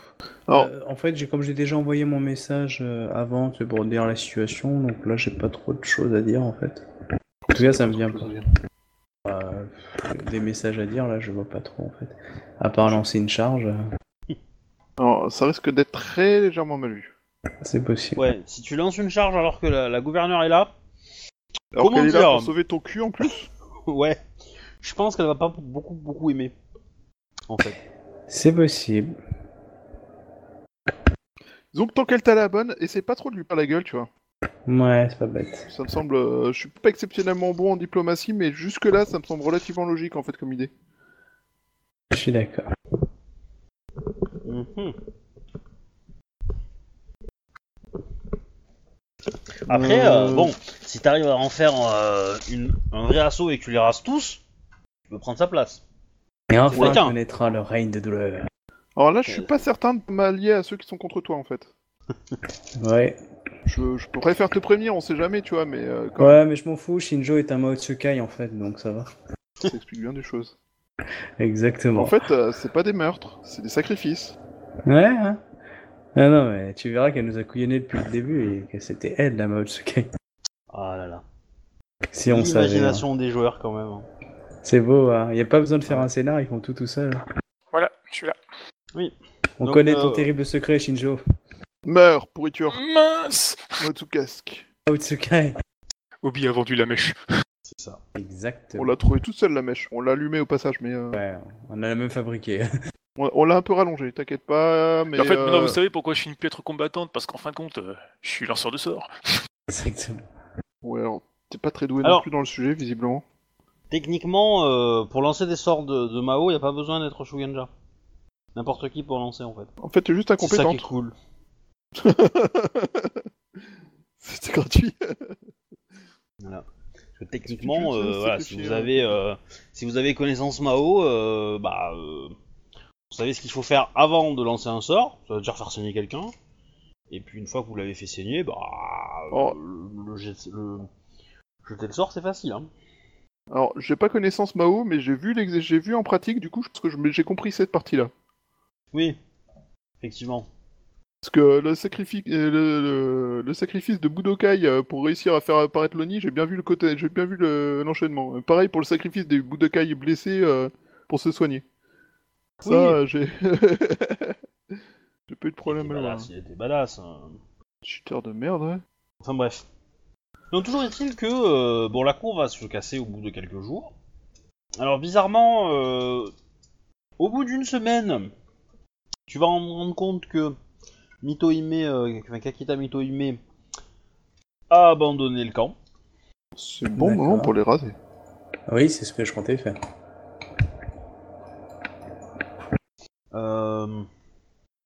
Alors, euh, en fait, j'ai comme j'ai déjà envoyé mon message euh, avant, c'est pour dire la situation, donc là j'ai pas trop de choses à dire en fait. En tout cas, ça me vient pas. Euh, des messages à dire là, je vois pas trop en fait. À part lancer une charge. Euh... Alors, ça risque d'être très légèrement mal vu. C'est possible. Ouais, si tu lances une charge alors que la, la gouverneure est là. Alors comment qu'elle dire est là pour sauver ton cul en plus. Ouais. Je pense qu'elle va pas beaucoup beaucoup aimer. En fait. C'est possible. Donc tant qu'elle t'a la bonne, essaie pas trop de lui parler la gueule, tu vois. Ouais, c'est pas bête. Ça me semble... Euh, je suis pas exceptionnellement bon en diplomatie, mais jusque-là, ça me semble relativement logique, en fait, comme idée. Je suis d'accord. Mm-hmm. Après, euh... Euh, bon, si t'arrives à en faire euh, une, un vrai assaut et que tu les rases tous, tu peux prendre sa place. Et un roi connaîtra le règne de douleur. Alors là, je suis pas certain de m'allier à ceux qui sont contre toi, en fait. Ouais. Je, je préfère te prévenir, on sait jamais, tu vois, mais... Euh, quand... Ouais, mais je m'en fous, Shinjo est un Mao Tsukai, en fait, donc ça va. Ça explique bien des choses. Exactement. En fait, euh, c'est pas des meurtres, c'est des sacrifices. Ouais, hein. Ah non, mais tu verras qu'elle nous a couillonné depuis le début, et que c'était elle, la Mao Tsukai. Ah là là. Si on savait... L'imagination hein. Des joueurs, quand même. Hein. C'est beau, il hein. n'y a pas besoin de faire un scénar, ils font tout tout seul. Voilà, je suis là. Oui. On Donc, connaît euh... ton terrible secret, Shinjo. Meurs, pourriture. Mince. Otsukask. Otsukai. Obi a vendu la mèche. C'est ça. Exactement. On l'a trouvée toute seule, la mèche. On l'a allumée au passage, mais... Euh... Ouais, on a la même fabriquée. on, on l'a un peu rallongée, t'inquiète pas, mais... En fait, euh... maintenant, vous savez pourquoi je suis une piètre combattante, parce qu'en fin de compte, euh, je suis lanceur de sorts. Exactement. Ouais, alors, t'es pas très doué alors... non plus dans le sujet, visiblement. Techniquement, euh, pour lancer des sorts de, de Mao, y a pas besoin d'être Shuganja. N'importe qui peut lancer, en fait. En fait, t'es juste incompétente. C'est ça qui est cool. C'était gratuit. Voilà. Parce que techniquement, euh, voilà, si vous avez, euh, si vous avez connaissance Mao, euh, bah, euh, vous savez ce qu'il faut faire avant de lancer un sort. Ça va déjà faire saigner quelqu'un. Et puis une fois que vous l'avez fait saigner, bah, oh. le, le, le, jeter le sort, c'est facile. Hein. Alors, j'ai pas connaissance Mao, mais j'ai vu, l'ex- j'ai vu en pratique. Du coup, je pense que je, j'ai compris cette partie-là. Oui, effectivement. Parce que le, sacrifi- le, le, le sacrifice de Budokai pour réussir à faire apparaître Loni, j'ai bien vu le côté, j'ai bien vu le, l'enchaînement. Pareil pour le sacrifice des Budokai blessés euh, pour se soigner. Oui. Ça, j'ai... j'ai pas eu de problème à le voir. Il était badass. Hein. Chuteur de merde, ouais. Enfin bref. Donc toujours est-il que euh, bon, la cour va se casser au bout de quelques jours. Alors bizarrement, euh, au bout d'une semaine, tu vas en rendre compte que Mitohime, euh, enfin, Kakita Mitohime a abandonné le camp. C'est le bon D'accord. moment pour les raser. Oui, c'est ce que je comptais faire. Euh...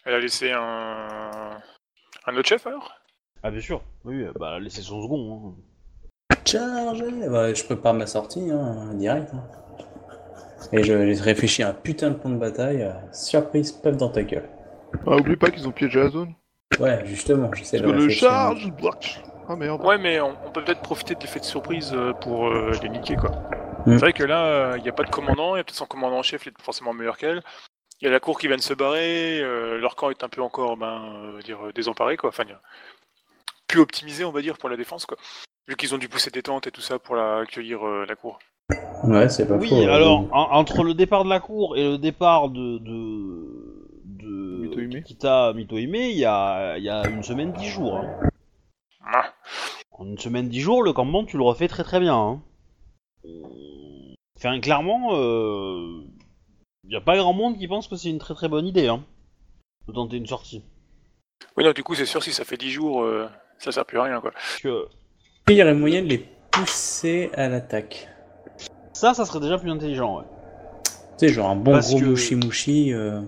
Elle a laissé un... un autre chef, alors ? Ah, bien sûr. Oui, bah, elle a laissé son second. Hein. Charge ! Bah, je prépare ma sortie, hein, direct. Hein. Et je réfléchis à un putain de plan de bataille. Euh, surprise, pef dans ta gueule. Ah, oublie pas qu'ils ont piégé la zone. Ouais, justement, j'essaie Parce de le charge Ah merde. Ouais, mais on, on peut peut-être profiter de l'effet de surprise pour euh, les niquer, quoi. Mm. C'est vrai que là, il euh, n'y a pas de commandant, il y a peut-être son commandant en chef, il est forcément meilleur qu'elle. Il y a la cour qui vient de se barrer, euh, leur camp est un peu encore, ben, euh, dire, désemparé, quoi. Enfin, plus optimisé, on va dire, pour la défense, quoi. Vu qu'ils ont dû pousser des tentes et tout ça pour la, accueillir euh, la cour. Ouais, c'est pas Oui, faux, alors, euh... en, entre le départ de la cour et le départ de... de... de Kakita Mitohime, il y a, il y a une semaine, dix jours. Hein. Ah. En une semaine, dix jours, le campement, tu le refais très très bien. Hein. Enfin, clairement, il euh, n'y a pas grand monde qui pense que c'est une très très bonne idée, hein, de tenter une sortie. Oui, non, du coup, c'est sûr, si ça fait dix jours, euh, ça sert plus à rien, quoi. Que... Il y aurait moyen de les pousser à l'attaque. Ça, ça serait déjà plus intelligent, ouais. Tu sais, genre un bon Parce gros que... mouchi-mouchi... Euh...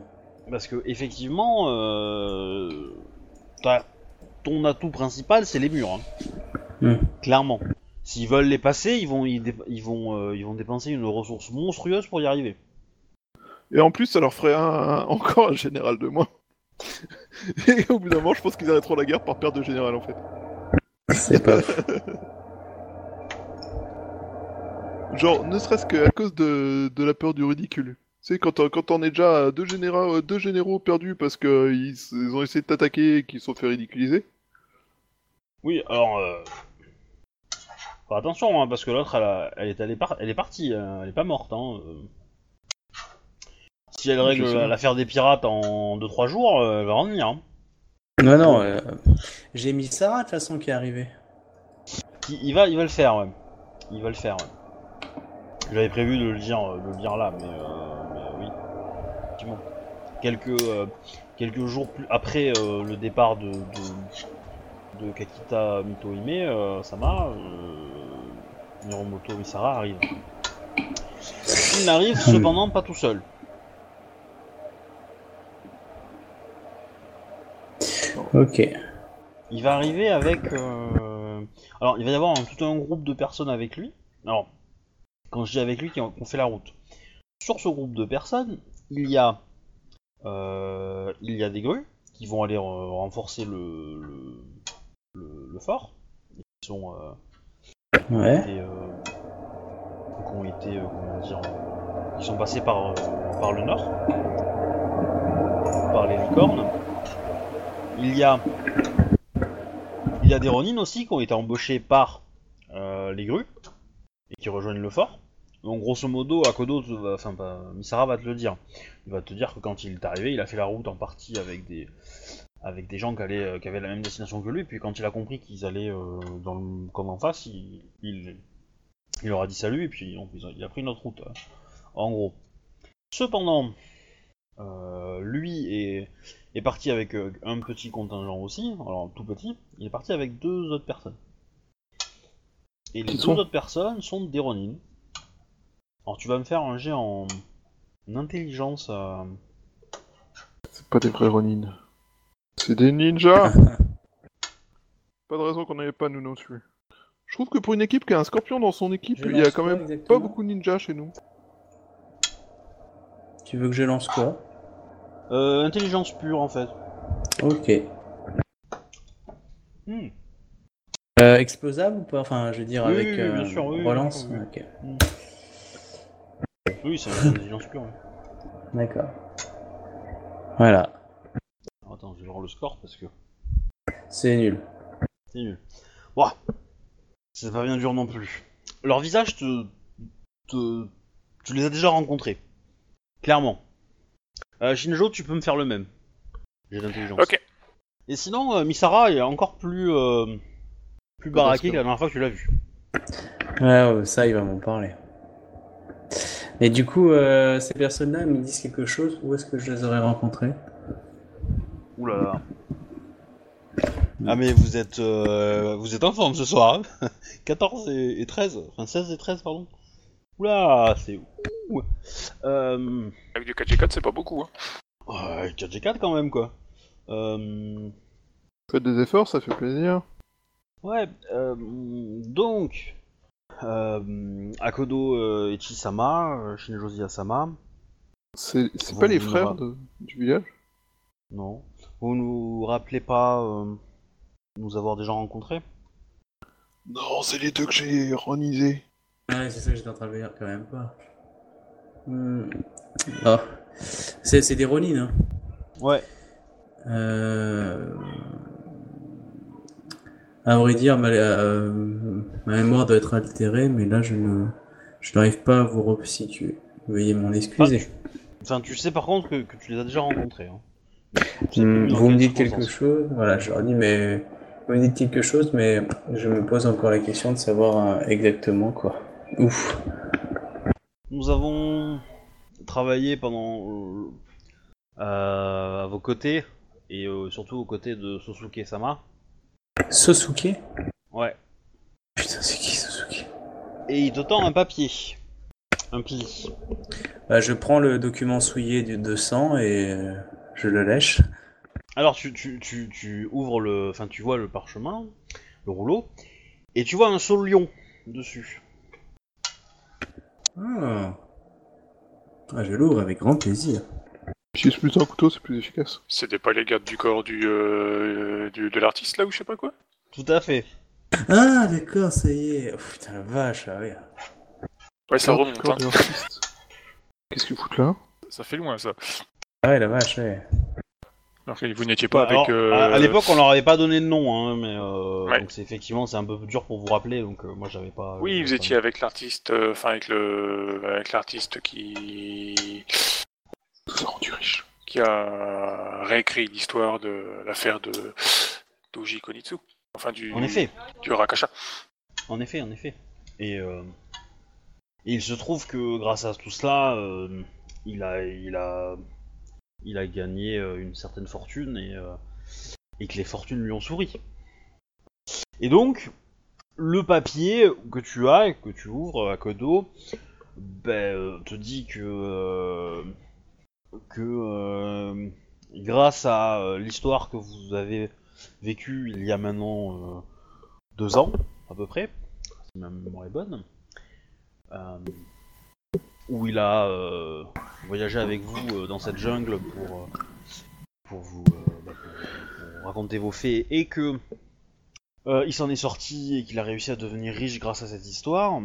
Parce que, effectivement, euh, ton atout principal, c'est les murs. Hein. Mmh. Clairement. S'ils veulent les passer, ils vont, ils, dé- ils, vont, euh, ils vont dépenser une ressource monstrueuse pour y arriver. Et en plus, ça leur ferait un, un, encore un général de moins. Et au bout d'un moment, je pense qu'ils arrêteront la guerre par perte de général, en fait. C'est pas... Genre, ne serait-ce qu'à cause de, de la peur du ridicule. Tu sais, quand, quand on est déjà à deux, généra- deux généraux perdus parce qu'ils euh, ont essayé de t'attaquer et qu'ils se sont fait ridiculiser. Oui, alors... Euh... Enfin, attention, hein, parce que l'autre, elle, a, elle, est, elle, est par- elle est partie, euh, elle est pas morte. Hein, euh... Si elle règle oui, l'affaire des pirates en deux trois jours, euh, elle va revenir. Hein. Non, non, euh, j'ai mis Sarah, de toute façon, qui est arrivée. Il, il, va, il va le faire, ouais. Il va le faire, ouais. J'avais prévu de le dire, de le dire là, mais... Euh... Quelques, euh, quelques jours plus après euh, le départ de, de, de Kakita Mitohime, euh, Sama, euh, Mirumoto Misara arrive. Il n'arrive cependant pas tout seul. Ok. Il va arriver avec... Euh... Alors, il va y avoir un, tout un groupe de personnes avec lui. Alors, quand je dis avec lui, on fait la route. Sur ce groupe de personnes, il y a... Euh, il y a des grues qui vont aller euh, renforcer le, le, le, le fort. Ils sont euh, ouais. qui euh, ont été euh, comment dire, ils sont passés par, euh, par le nord, par les licornes. Il y a il y a des Ronin aussi qui ont été embauchés par euh, les grues et qui rejoignent le fort. Donc grosso modo, Akodo, enfin bah, Misara va te le dire. Il va te dire que quand il est arrivé, il a fait la route en partie avec des, avec des gens qui, allaient, qui avaient la même destination que lui. Puis quand il a compris qu'ils allaient euh, dans le, comme en face, il, il, il leur a dit salut et puis donc, il a pris une autre route. Hein, en gros. Cependant, euh, lui est, est parti avec un petit contingent aussi, alors tout petit. Il est parti avec deux autres personnes. Et les deux autres personnes sont des Ronin. Alors tu vas me faire un jet en, en intelligence. Euh... C'est pas des vrais Ronin. C'est des ninjas. Pas de raison qu'on n'avait pas nous non dessus. Je trouve que pour une équipe qui a un scorpion dans son équipe, il y a quand même exactement. Pas beaucoup de ninjas chez nous. Tu veux que je lance quoi? euh, Intelligence pure en fait. Ok. Hmm. Euh, explosable ou pas? Enfin, je veux dire, oui, avec oui, euh, sûr, oui, relance oui, oui. Ok. Hmm. Oui, c'est une intelligence pure. Hein. D'accord. Voilà. Alors, attends, je vais voir le score parce que... C'est nul. C'est nul. Ouah. C'est pas bien dur non plus. Leur visage, te... te... tu les as déjà rencontrés. Clairement. Euh, Shinjo, tu peux me faire le même. J'ai d'intelligence. Ok. Et sinon, euh, Misara est encore plus... Euh, plus baraqué que la dernière fois que tu l'as vu. Ouais, ça, il va m'en parler. Et du coup, euh, ces personnes-là me disent quelque chose, où est-ce que je les aurais rencontrées? Ouh là là. Ah mais vous êtes euh, vous êtes en forme ce soir, hein. quatorze et treize, enfin seize et treize pardon. Oula, c'est ouh. Euh... Avec du quatre G quatre c'est pas beaucoup hein. Ouais, quatre G quatre quand même quoi. Euh... Faites des efforts, ça fait plaisir. Ouais, euh, donc... Euh, Akodo euh, Echi-sama, euh, Shinjozi Asama. C'est, c'est pas les frères ra- de, du village? Non. Vous nous rappelez pas euh, nous avoir déjà rencontrés? Non, c'est les deux que j'ai ronisés. Ouais, c'est ça que j'étais en train de dire quand même pas. Hum. Ah. C'est, c'est des ronines, hein? Ouais. Euh. À vrai dire, ma, euh, ma mémoire doit être altérée, mais là je ne, je n'arrive pas à vous resituer. Veuillez m'en excuser. Ah, tu... Enfin, tu sais par contre que, que tu les as déjà rencontrés. Hein. Mmh, vous me dites quelque chose, voilà, je leur dis, mais vous me dites quelque chose, mais je me pose encore la question de savoir euh, exactement quoi. Ouf. Nous avons travaillé pendant euh, euh, à vos côtés et euh, surtout aux côtés de Sosuke-sama. Sosuke? Ouais. Putain, c'est qui Sosuke? Et il te tend un papier. Un pli. Bah, je prends le document souillé de sang et euh, je le lèche. Alors, tu, tu, tu, tu ouvres le. Enfin, tu vois le parchemin, le rouleau, et tu vois un saut lion dessus. Ah. Ah, je l'ouvre avec grand plaisir. Si c'est plutôt un couteau, c'est plus efficace. C'était pas les gardes du corps du, euh, du de l'artiste là ou je sais pas quoi? Tout à fait. Ah d'accord, ça y est. Oh, putain la vache, ah ouais. Ouais ça remonte. Hein. Qu'est-ce que vous foutez là? Ça fait loin ça. Ah ouais la vache, ouais. Alors que vous n'étiez pas alors, avec. Euh... À, à l'époque on leur avait pas donné de nom, hein, mais euh, ouais. Donc c'est effectivement c'est un peu dur pour vous rappeler, donc euh, moi j'avais pas. Oui, j'avais vous pas étiez avec l'artiste, enfin euh, avec le, avec l'artiste qui. Nous a rendu riche. Qui a réécrit l'histoire de l'affaire de Doji Konitsu. Enfin, du. En effet. Du Rakasha. En effet, en effet. Et, euh, et il se trouve que grâce à tout cela, euh, il a, il a, il a gagné euh, une certaine fortune et, euh, et que les fortunes lui ont souri. Et donc, le papier que tu as et que tu ouvres à Kodo, ben, te dit que. Euh, que euh, grâce à euh, l'histoire que vous avez vécue il y a maintenant euh, deux ans, à peu près, si ma mémoire est bonne, euh, où il a euh, voyagé avec vous euh, dans cette jungle pour, euh, pour vous euh, bah, pour, pour raconter vos faits, et que euh, il s'en est sorti et qu'il a réussi à devenir riche grâce à cette histoire,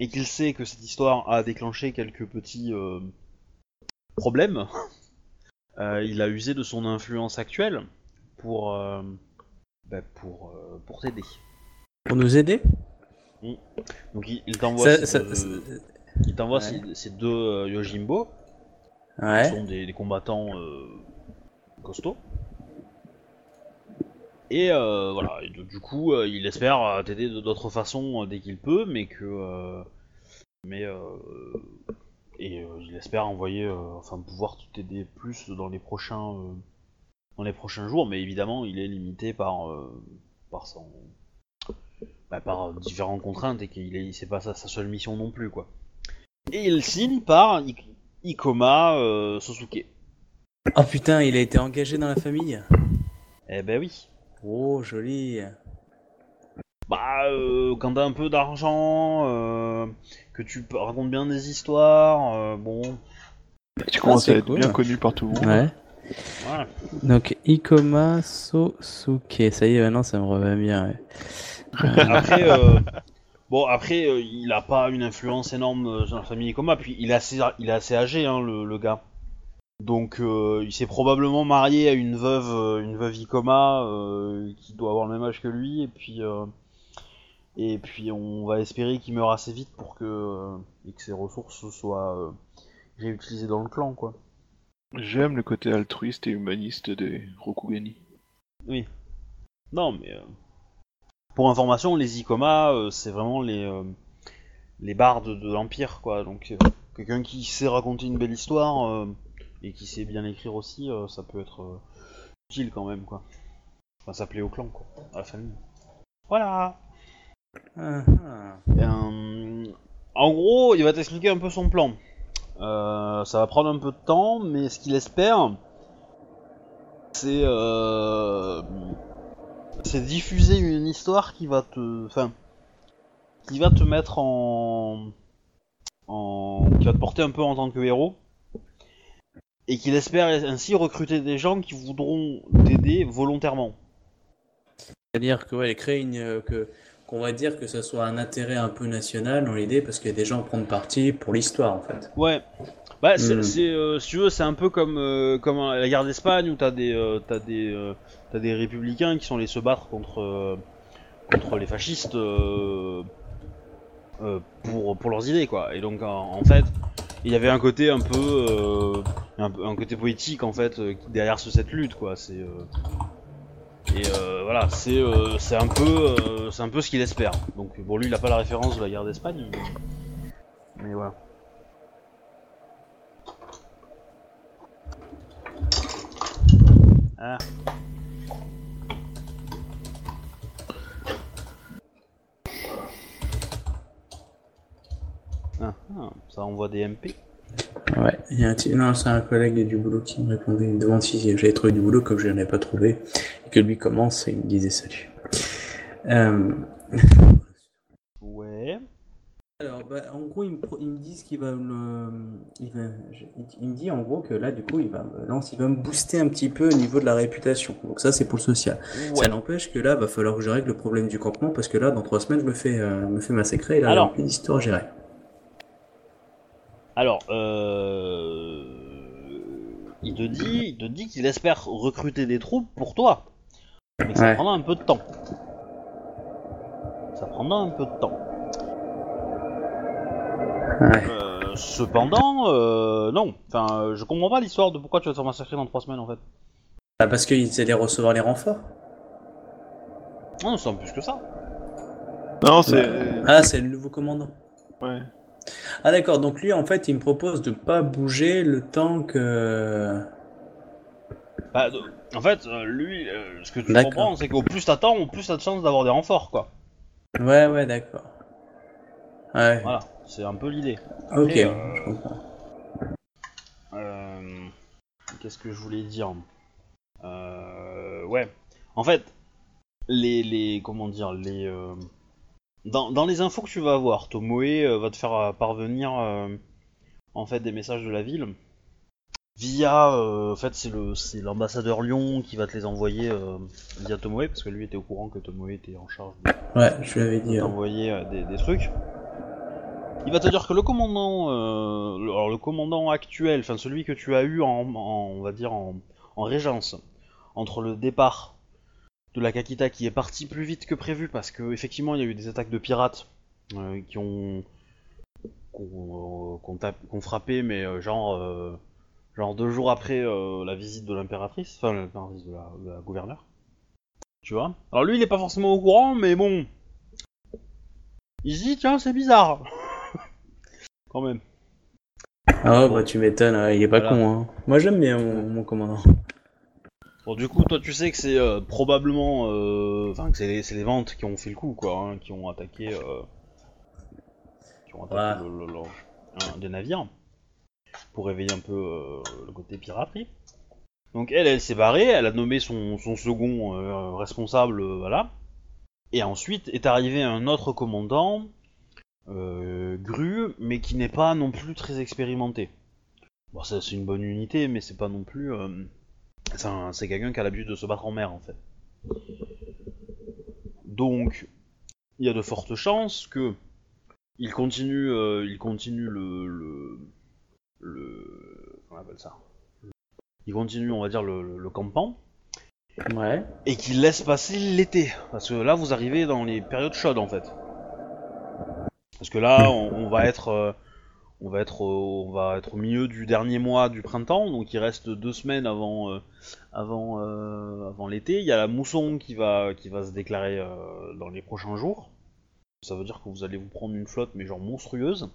et qu'il sait que cette histoire a déclenché quelques petits... Euh, problème, euh, il a usé de son influence actuelle pour euh, bah pour euh, pour t'aider. Pour nous aider. Mmh. Donc il, il t'envoie. Ça, ce... ça, ça, Il t'envoie ouais. ces, ces deux euh, Yojimbo, ouais. qui sont des, des combattants euh, costauds. Et euh, voilà, et du coup, euh, il espère euh, t'aider d'autres façons euh, dès qu'il peut, mais que... Euh, mais... Euh, et euh, il espère envoyer, euh, enfin pouvoir t'aider plus dans les prochains euh, dans les prochains jours, mais évidemment, il est limité par euh, par son... Bah, par différentes contraintes et qu'il est, c'est pas sa, sa seule mission non plus, quoi. Et il signe par I- Ikoma euh, Sosuke. Oh putain, il a été engagé dans la famille. Eh ben oui. Oh, joli. Bah, euh, quand t'as un peu d'argent, euh, que tu racontes bien des histoires, euh, bon... Tu commences ah, à être cool. bien connu par tout le monde. Ouais. Voilà. Donc, Ikoma Sosuke. Ça y est, maintenant, ça me revient bien. Ouais. Après, euh, bon, après euh, il a pas une influence énorme dans la famille Ikoma, puis il est assez, il est assez âgé, hein, le, le gars. Donc euh, il s'est probablement marié à une veuve, une veuve Ikoma euh, qui doit avoir le même âge que lui, et puis euh, et puis on va espérer qu'il meure assez vite pour que euh, et que ses ressources soient euh, réutilisées dans le clan, quoi. J'aime le côté altruiste et humaniste des Rokugani. Oui. Non mais euh, pour information, les Ikoma euh, c'est vraiment les euh, les bardes de l'Empire, quoi. Donc euh, quelqu'un qui sait raconter une belle histoire. Euh, Et qui sait bien écrire aussi, euh, ça peut être euh, utile quand même, quoi. Enfin, ça plaît au clan, quoi, à la famille. Voilà. Uh-huh. Euh, en gros, il va t'expliquer un peu son plan. Euh, ça va prendre un peu de temps, mais ce qu'il espère, c'est, euh, c'est diffuser une histoire qui va te, enfin, qui va te mettre en, en, qui va te porter un peu en tant que héros. Et qu'il espère ainsi recruter des gens qui voudront t'aider volontairement. C'est-à-dire que ouais, créer une que qu'on va dire que ça soit un intérêt un peu national dans l'idée, parce qu'il y a des gens prennent parti pour l'histoire, en fait. Ouais. Bah c'est, mm. c'est euh, si tu veux, c'est un peu comme euh, comme la guerre d'Espagne où t'as des euh, t'as des euh, t'as des républicains qui sont allés se battre contre euh, contre les fascistes euh, euh, pour pour leurs idées, quoi. Et donc en, en fait. Il y avait un côté un peu, euh, un, un côté poétique en fait euh, derrière ce, cette lutte, quoi. C'est euh, et euh, voilà, c'est euh, c'est un peu, euh, c'est un peu ce qu'il espère. Donc bon, lui, il a pas la référence de la guerre d'Espagne, mais, mais voilà. Ah. Ah, ça envoie des M P. Ouais, il y a un t- non, c'est un collègue du boulot qui me répondait, il me demande si j'avais trouvé du boulot, comme je n'en ai pas trouvé, et que lui commence et il me disait salut. Euh... Ouais. Alors, bah, en gros, il me, pro- il me dit ce qu'il va me, il va, je, il me dit en gros que là, du coup, il va me lance, il va me booster un petit peu au niveau de la réputation. Donc ça, c'est pour le social. Ouais. Ça n'empêche que là, va falloir que je règle le problème du campement, parce que là, dans trois semaines, je me fais, euh, me fais massacrer et là, alors... il n'y a plus d'histoire à gérer. Alors, euh... il te dit, il te dit qu'il espère recruter des troupes pour toi, mais ça ouais. prendra un peu de temps. Ça prendra un peu de temps. Ouais. Euh, cependant, euh, non. Enfin, je comprends pas l'histoire de pourquoi tu vas te faire massacrer dans trois semaines, en fait. Bah parce qu'ils allaient recevoir les renforts. Non, c'est en plus que ça. Non, c'est. Ah, c'est le nouveau commandant. Ouais. Ah d'accord, donc lui en fait il me propose de pas bouger le temps que... Bah, en fait lui, ce que tu d'accord. comprends c'est qu'au plus t'attends, au plus t'as de chances d'avoir des renforts, quoi. Ouais ouais d'accord. Ouais. Voilà, c'est un peu l'idée. Après, ok, euh... je comprends. Euh... Qu'est-ce que je voulais dire euh... Ouais, en fait, les... les comment dire, les... Euh... Dans, dans les infos que tu vas avoir, Tomoe euh, va te faire parvenir euh, en fait des messages de la ville via, euh, en fait c'est le c'est l'ambassadeur Lyon qui va te les envoyer euh, via Tomoe, parce que lui était au courant que Tomoe était en charge de, ouais, je l'avais dit, de t'envoyer euh, des, des trucs. Il va te dire que le commandant, euh, le, alors le commandant actuel, enfin celui que tu as eu en, en on va dire en, en régence entre le départ de la Kakita qui est partie plus vite que prévu parce que effectivement il y a eu des attaques de pirates euh, qui ont qu'on euh, qu'on frappait, mais euh, genre, euh, genre deux jours après euh, la visite de l'impératrice, enfin l'impératrice de la, de la gouverneure. Tu vois. Alors lui, il est pas forcément au courant, mais bon. Il se dit, tiens, c'est bizarre. Quand même. Ah bah tu m'étonnes, hein, il est pas voilà. con. Hein. Moi j'aime bien mon, mon commandant. Bon, du coup, toi tu sais que c'est euh, probablement. Enfin, euh, que c'est les, c'est les ventes qui ont fait le coup, quoi. Hein, qui ont attaqué. Euh, qui ont attaqué ouais. le, le, le, un, des navires. Pour réveiller un peu euh, le côté piraterie. Donc elle, elle s'est barrée, elle a nommé son, son second euh, responsable, euh, voilà. Et ensuite est arrivé un autre commandant, euh, Gru, mais qui n'est pas non plus très expérimenté. Bon, ça, c'est une bonne unité, mais c'est pas non plus... Euh, c'est, un, c'est quelqu'un qui a l'habitude de se battre en mer, en fait. Donc, il y a de fortes chances que il continue, euh, il continue le, le... le... comment on appelle ça ? Il continue, on va dire, le, le, le campant, ouais. Et qu'il laisse passer l'été, parce que là vous arrivez dans les périodes chaudes en fait. Parce que là on, on va être, euh, on va être, euh, on va être au milieu du dernier mois du printemps, donc il reste deux semaines avant, euh, avant, euh, avant l'été. Il y a la mousson qui va, qui va se déclarer euh, dans les prochains jours. Ça veut dire que vous allez vous prendre une flotte mais genre monstrueuse.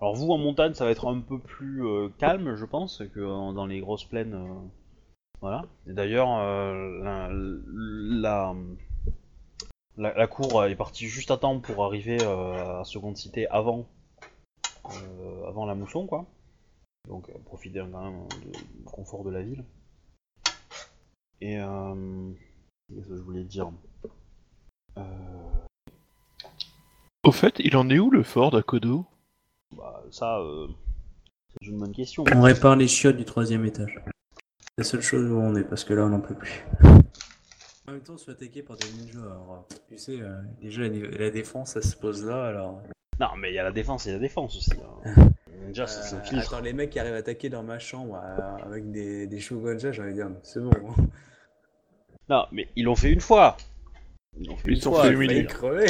Alors vous en montagne ça va être un peu plus euh, calme je pense que euh, dans les grosses plaines euh, voilà. Et d'ailleurs euh, la, la, la, la cour est partie juste à temps pour arriver euh, à Seconde Cité avant euh, avant la mousson quoi. Donc euh, profitez quand même du confort de la ville. Et euh, qu'est-ce que je voulais dire euh... Au fait il en est où le fort d'Akodo? Bah, ça, euh, c'est une bonne question. On répare les chiottes du troisième étage. C'est la seule chose où on est, parce que là, on n'en peut plus. En même temps, on se fait attaquer par des ninjas. Alors, tu sais, euh, déjà, la défense, ça se pose là, alors... Non, mais il y a la défense et la défense aussi. Hein. Ninja, c'est, c'est un filtre. Attends, les mecs qui arrivent à attaquer dans ma chambre euh, avec des, des shogunja, j'ai envie de dire, c'est bon. Hein. Non, mais ils l'ont fait une fois. Ils l'ont fait ils une fois, ils ont crever.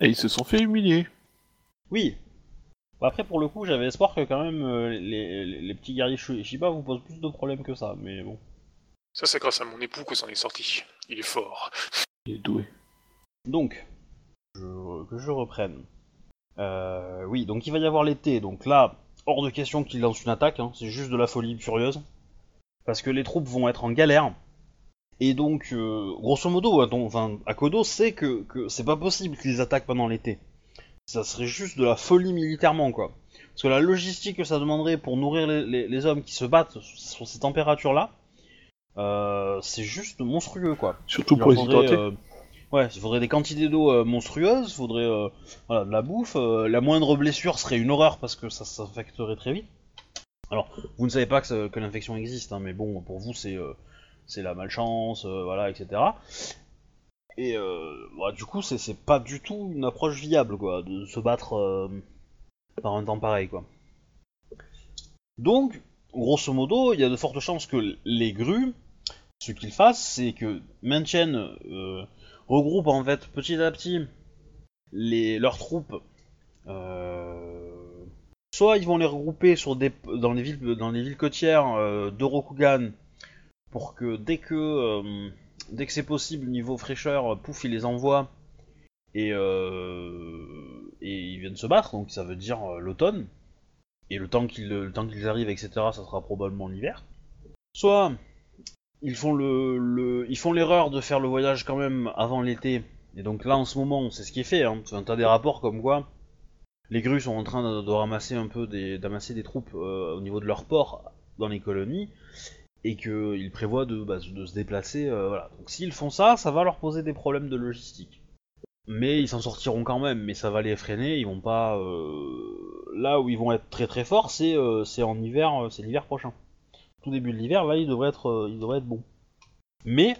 Et ils se sont fait humilier. Oui. Après, pour le coup, j'avais espoir que quand même euh, les, les, les petits guerriers Shiba vous posent plus de problèmes que ça, mais bon. Ça, c'est grâce à mon époux que ça en est sorti. Il est fort. Il est doué. Donc, je, que je reprenne. Euh, oui, donc il va y avoir l'été. Donc là, hors de question qu'il lance une attaque, hein, c'est juste de la folie furieuse. Parce que les troupes vont être en galère. Et donc, euh, grosso modo, enfin, Akodo sait que, que c'est pas possible qu'ils attaquent pendant l'été. Ça serait juste de la folie militairement, quoi. Parce que la logistique que ça demanderait pour nourrir les, les, les hommes qui se battent sur ces températures-là, euh, c'est juste monstrueux, quoi. Surtout pour les hydrater. Euh, ouais, il faudrait des quantités d'eau euh, monstrueuses, il faudrait euh, voilà, de la bouffe. Euh, la moindre blessure serait une horreur parce que ça s'infecterait très vite. Alors, vous ne savez pas que, ça, que l'infection existe, hein, mais bon, pour vous, c'est, euh, c'est la malchance, euh, voilà, et cetera. Et euh, bah, du coup, c'est, c'est pas du tout une approche viable, quoi, de se battre euh, par un temps pareil, quoi. Donc, grosso modo, il y a de fortes chances que les grues, ce qu'ils fassent, c'est que maintiennent, euh, regroupent en fait petit à petit les, leurs troupes. Euh, soit ils vont les regrouper sur des, dans les villes, dans les villes côtières euh, de Rokugan, pour que dès que euh, Dès que c'est possible, niveau fraîcheur, pouf, ils les envoient et, euh, et ils viennent se battre, donc ça veut dire euh, l'automne. Et le temps qu'ils, le temps qu'ils arrivent, et cetera, ça sera probablement l'hiver. Soit ils font, le, le, ils font l'erreur de faire le voyage quand même avant l'été, et donc là en ce moment, c'est ce qui est fait, hein. T'as des rapports comme quoi les grues sont en train de, de ramasser un peu des, d'amasser des troupes euh, au niveau de leur port dans les colonies. Et qu'ils prévoient de, bah, de se déplacer, euh, voilà. Donc s'ils font ça, ça va leur poser des problèmes de logistique. Mais ils s'en sortiront quand même, mais ça va les freiner, ils vont pas... Euh... Là où ils vont être très très forts, c'est, euh, c'est en hiver, euh, c'est l'hiver prochain. Tout début de l'hiver, là, ils devraient être, euh, ils devraient être bons. Mais,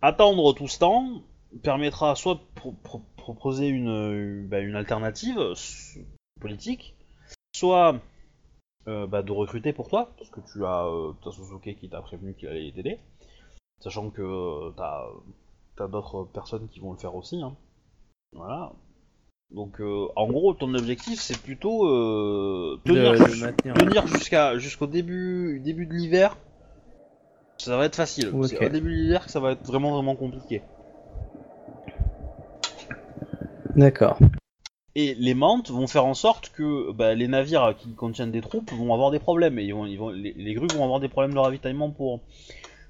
attendre tout ce temps permettra soit de pro- pro- proposer une, euh, bah, une alternative politique, soit... Euh, bah, de recruter pour toi, parce que tu as euh, t'as Suzuki qui t'a prévenu qu'il allait t'aider, sachant que euh, t'as, t'as d'autres personnes qui vont le faire aussi, hein. Voilà. Donc, euh, en gros, ton objectif, c'est plutôt euh, tenir, de, ju- de tenir jusqu'à jusqu'au début début de l'hiver. Ça va être facile. Okay. C'est au début de l'hiver que ça va être vraiment vraiment compliqué. D'accord. Et les mantes vont faire en sorte que bah, les navires qui contiennent des troupes vont avoir des problèmes et ils vont, ils vont, les, les grues vont avoir des problèmes de ravitaillement pour.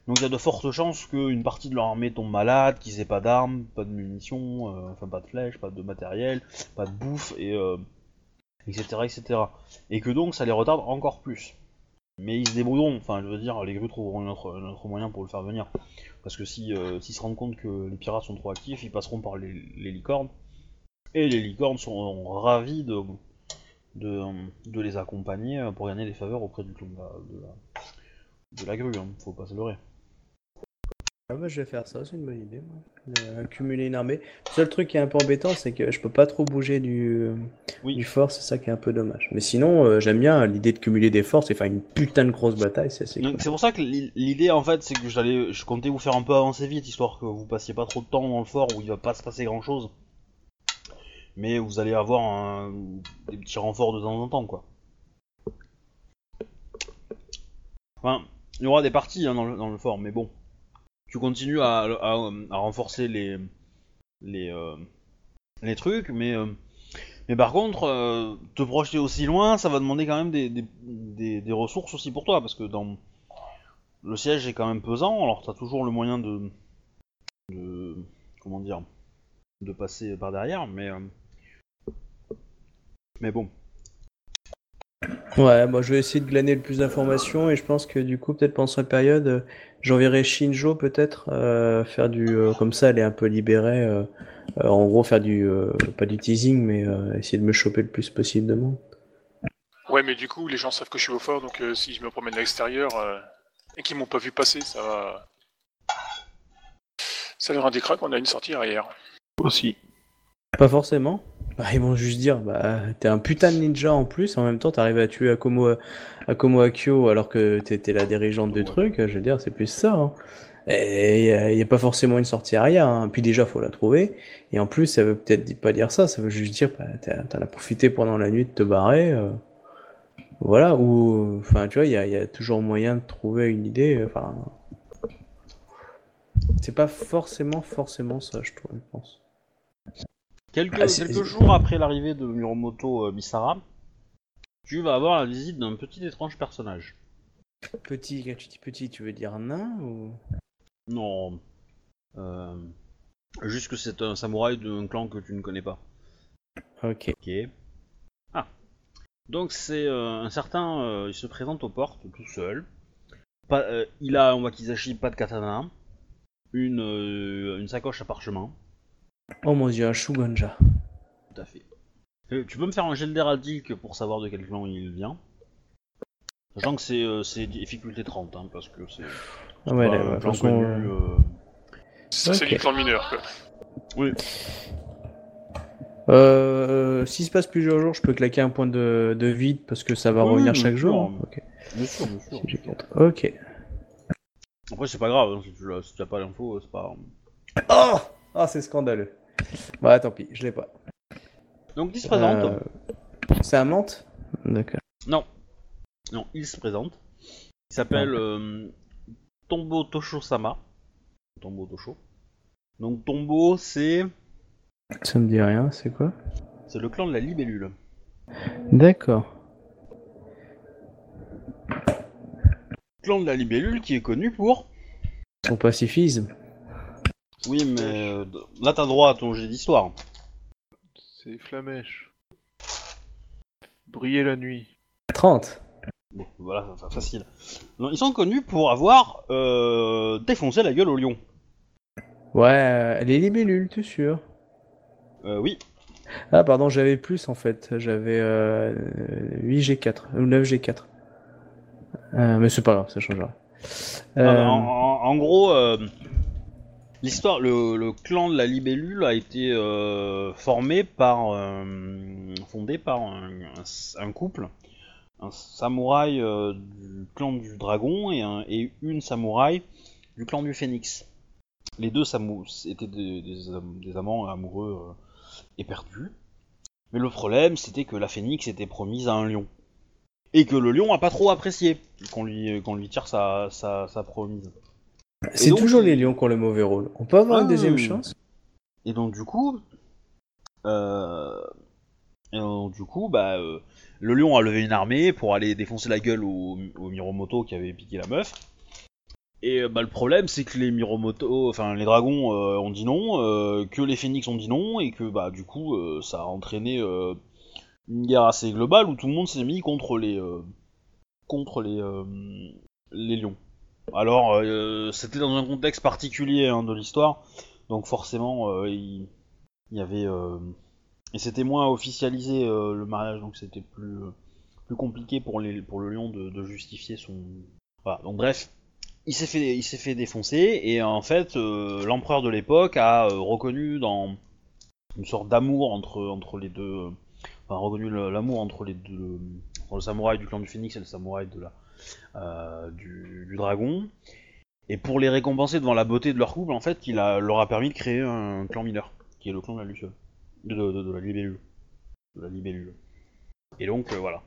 Donc il y a de fortes chances qu'une partie de leur armée tombe malade, qu'ils aient pas d'armes, pas de munitions, euh, enfin pas de flèches, pas de matériel, pas de bouffe, et euh, etc etc. Et que donc ça les retarde encore plus. Mais ils se débrouilleront, enfin je veux dire, les grues trouveront un autre, un autre moyen pour le faire venir. Parce que si euh, s'ils se rendent compte que les pirates sont trop actifs, ils passeront par les, les licornes. Et les licornes sont ravis de, de, de les accompagner pour gagner des faveurs auprès du clan de la, de la, de la grue, hein. Faut pas se leurrer. Ah bah je vais faire ça, c'est une bonne idée, moi. Cumuler une armée. Le seul truc qui est un peu embêtant, c'est que je peux pas trop bouger du, oui. du fort, c'est ça qui est un peu dommage. Mais sinon, euh, j'aime bien l'idée de cumuler des forces et faire une putain de grosse bataille, c'est assez cool. C'est pour ça que l'idée, en fait, c'est que j'allais, je comptais vous faire un peu avancer vite, histoire que vous passiez pas trop de temps dans le fort où il va pas se passer grand chose. Mais vous allez avoir un... des petits renforts de temps en temps, quoi. Enfin, il y aura des parties hein, dans, le, dans le fort, mais bon. Tu continues à, à, à renforcer les les, euh, les trucs, mais, euh, mais par contre, euh, te projeter aussi loin, ça va demander quand même des, des, des, des ressources aussi pour toi, parce que dans le siège est quand même pesant, alors t'as toujours le moyen de... de comment dire... de passer par derrière, mais... Euh... Mais bon. Ouais, moi je vais essayer de glaner le plus d'informations et je pense que du coup, peut-être pendant cette période, euh, j'enverrai Shinjo peut-être euh, faire du... Euh, comme ça, elle est un peu libérée. Euh, euh, en gros, faire du... Euh, pas du teasing, mais euh, essayer de me choper le plus possible de monde. Ouais, mais du coup, les gens savent que je suis au fort, donc euh, si je me promène à l'extérieur euh, et qu'ils m'ont pas vu passer, ça va... Ça leur indiquera qu'on a une sortie arrière. Aussi. Pas forcément. Bah, ils vont juste dire, bah, t'es un putain de ninja en plus, en même temps t'arrives à tuer Akomo, Akomo Akio alors que t'étais la dirigeante du ouais. truc, je veux dire, c'est plus ça. Hein. Et il n'y a, a pas forcément une sortie arrière, hein. Puis déjà faut la trouver, et en plus ça veut peut-être pas dire ça, ça veut juste dire, bah, t'en as profité pendant la nuit de te barrer, euh, voilà, ou, enfin tu vois, il y a, y a toujours moyen de trouver une idée, enfin... C'est pas forcément, forcément ça, je trouve, je pense. Quelque, ah, quelques jours après l'arrivée de Mirumoto euh, Misara, tu vas avoir la visite d'un petit étrange personnage. Petit, quand tu dis petit, tu veux dire nain ou... Non. Euh... Juste que c'est un samouraï d'un clan que tu ne connais pas. Ok. Ok. Ah. Donc c'est euh, un certain... Euh, il se présente aux portes tout seul. Pas, euh, il a, on voit qu'il s'achille pas de katana. Une, euh, une sacoche à parchemin. Oh mon dieu, un Shuganja. Tout à fait. Euh, tu peux me faire un jet d'héraldique pour savoir de quel clan il vient. Sachant que c'est, euh, c'est difficulté trente, hein, parce que c'est, c'est ouais, pas là, un clan façon... connu... Euh... C'est, okay. c'est du clan mineur, quoi. Oui. Euh, s'il se passe plusieurs jours, je peux claquer un point de, de vide, parce que ça va oui, revenir chaque sûr, jour. Okay. Bien sûr, bien sûr. Bien sûr. Ok. Après, c'est pas grave, hein, si, tu si tu as pas l'info, c'est pas... Oh Ah, c'est scandaleux. Bah, tant pis, je l'ai pas. Donc, il se présente. Euh... C'est un mante ? D'accord. Non. Non, il se présente. Il s'appelle euh, Tombo Tocho Sama. Tombo Tocho. Donc, Tombo, c'est... Ça me dit rien, c'est quoi ? C'est le clan de la libellule. D'accord. Le clan de la libellule qui est connu pour... Son pacifisme. Oui, mais euh, là t'as droit à ton jet d'histoire. C'est Flamèche. Briller la nuit. trente. Bon, voilà, ça fait facile. Donc, ils sont connus pour avoir euh, défoncé la gueule au lion. Ouais, les libellules, tu es sûr ? Euh, oui. Ah, pardon, j'avais plus en fait. J'avais euh, huit G quatre, ou neuf G quatre. Euh, mais c'est pas grave, ça changera. Euh... En, en, en gros... Euh... L'histoire, le, le clan de la libellule a été euh, formé par, euh, fondé par un, un, un couple, un samouraï euh, du clan du dragon et, un, et une samouraï du clan du phénix. Les deux samouraïs étaient des, des, des amants amoureux euh, éperdus, Mais le problème, c'était que la phénix était promise à un lion. Et que le lion a pas trop apprécié qu'on lui, qu'on lui tire sa, sa, sa promise. C'est donc toujours les lions qui ont le mauvais rôle. On peut avoir ah, une deuxième chance. Et donc du coup... Euh... Et donc du coup, bah, euh, le lion a levé une armée pour aller défoncer la gueule au, au Mirumoto qui avait piqué la meuf. Et bah, le problème, c'est que les Mirumoto, enfin les dragons euh, ont dit non, euh, que les phénix ont dit non, et que bah du coup, euh, ça a entraîné euh, une guerre assez globale où tout le monde s'est mis contre les euh, contre les euh, les lions. Alors, euh, c'était dans un contexte particulier hein, de l'histoire, donc forcément, euh, il y, y avait euh, et c'était moins officialisé euh, le mariage, donc c'était plus, euh, plus compliqué pour, les, pour le lion de, de justifier son... Voilà, donc bref, il s'est fait, il s'est fait défoncer, et en fait, euh, l'empereur de l'époque a euh, reconnu dans une sorte d'amour entre, entre les deux... Euh, enfin, reconnu l'amour entre les deux... Entre le samouraï du clan du phénix et le samouraï de la, euh, du, du dragon, et pour les récompenser devant la beauté de leur couple, en fait, il a, leur a permis de créer un clan mineur, qui est le clan de la Luciole. De, de, de la libellule. De la libellule. Et donc, euh, voilà.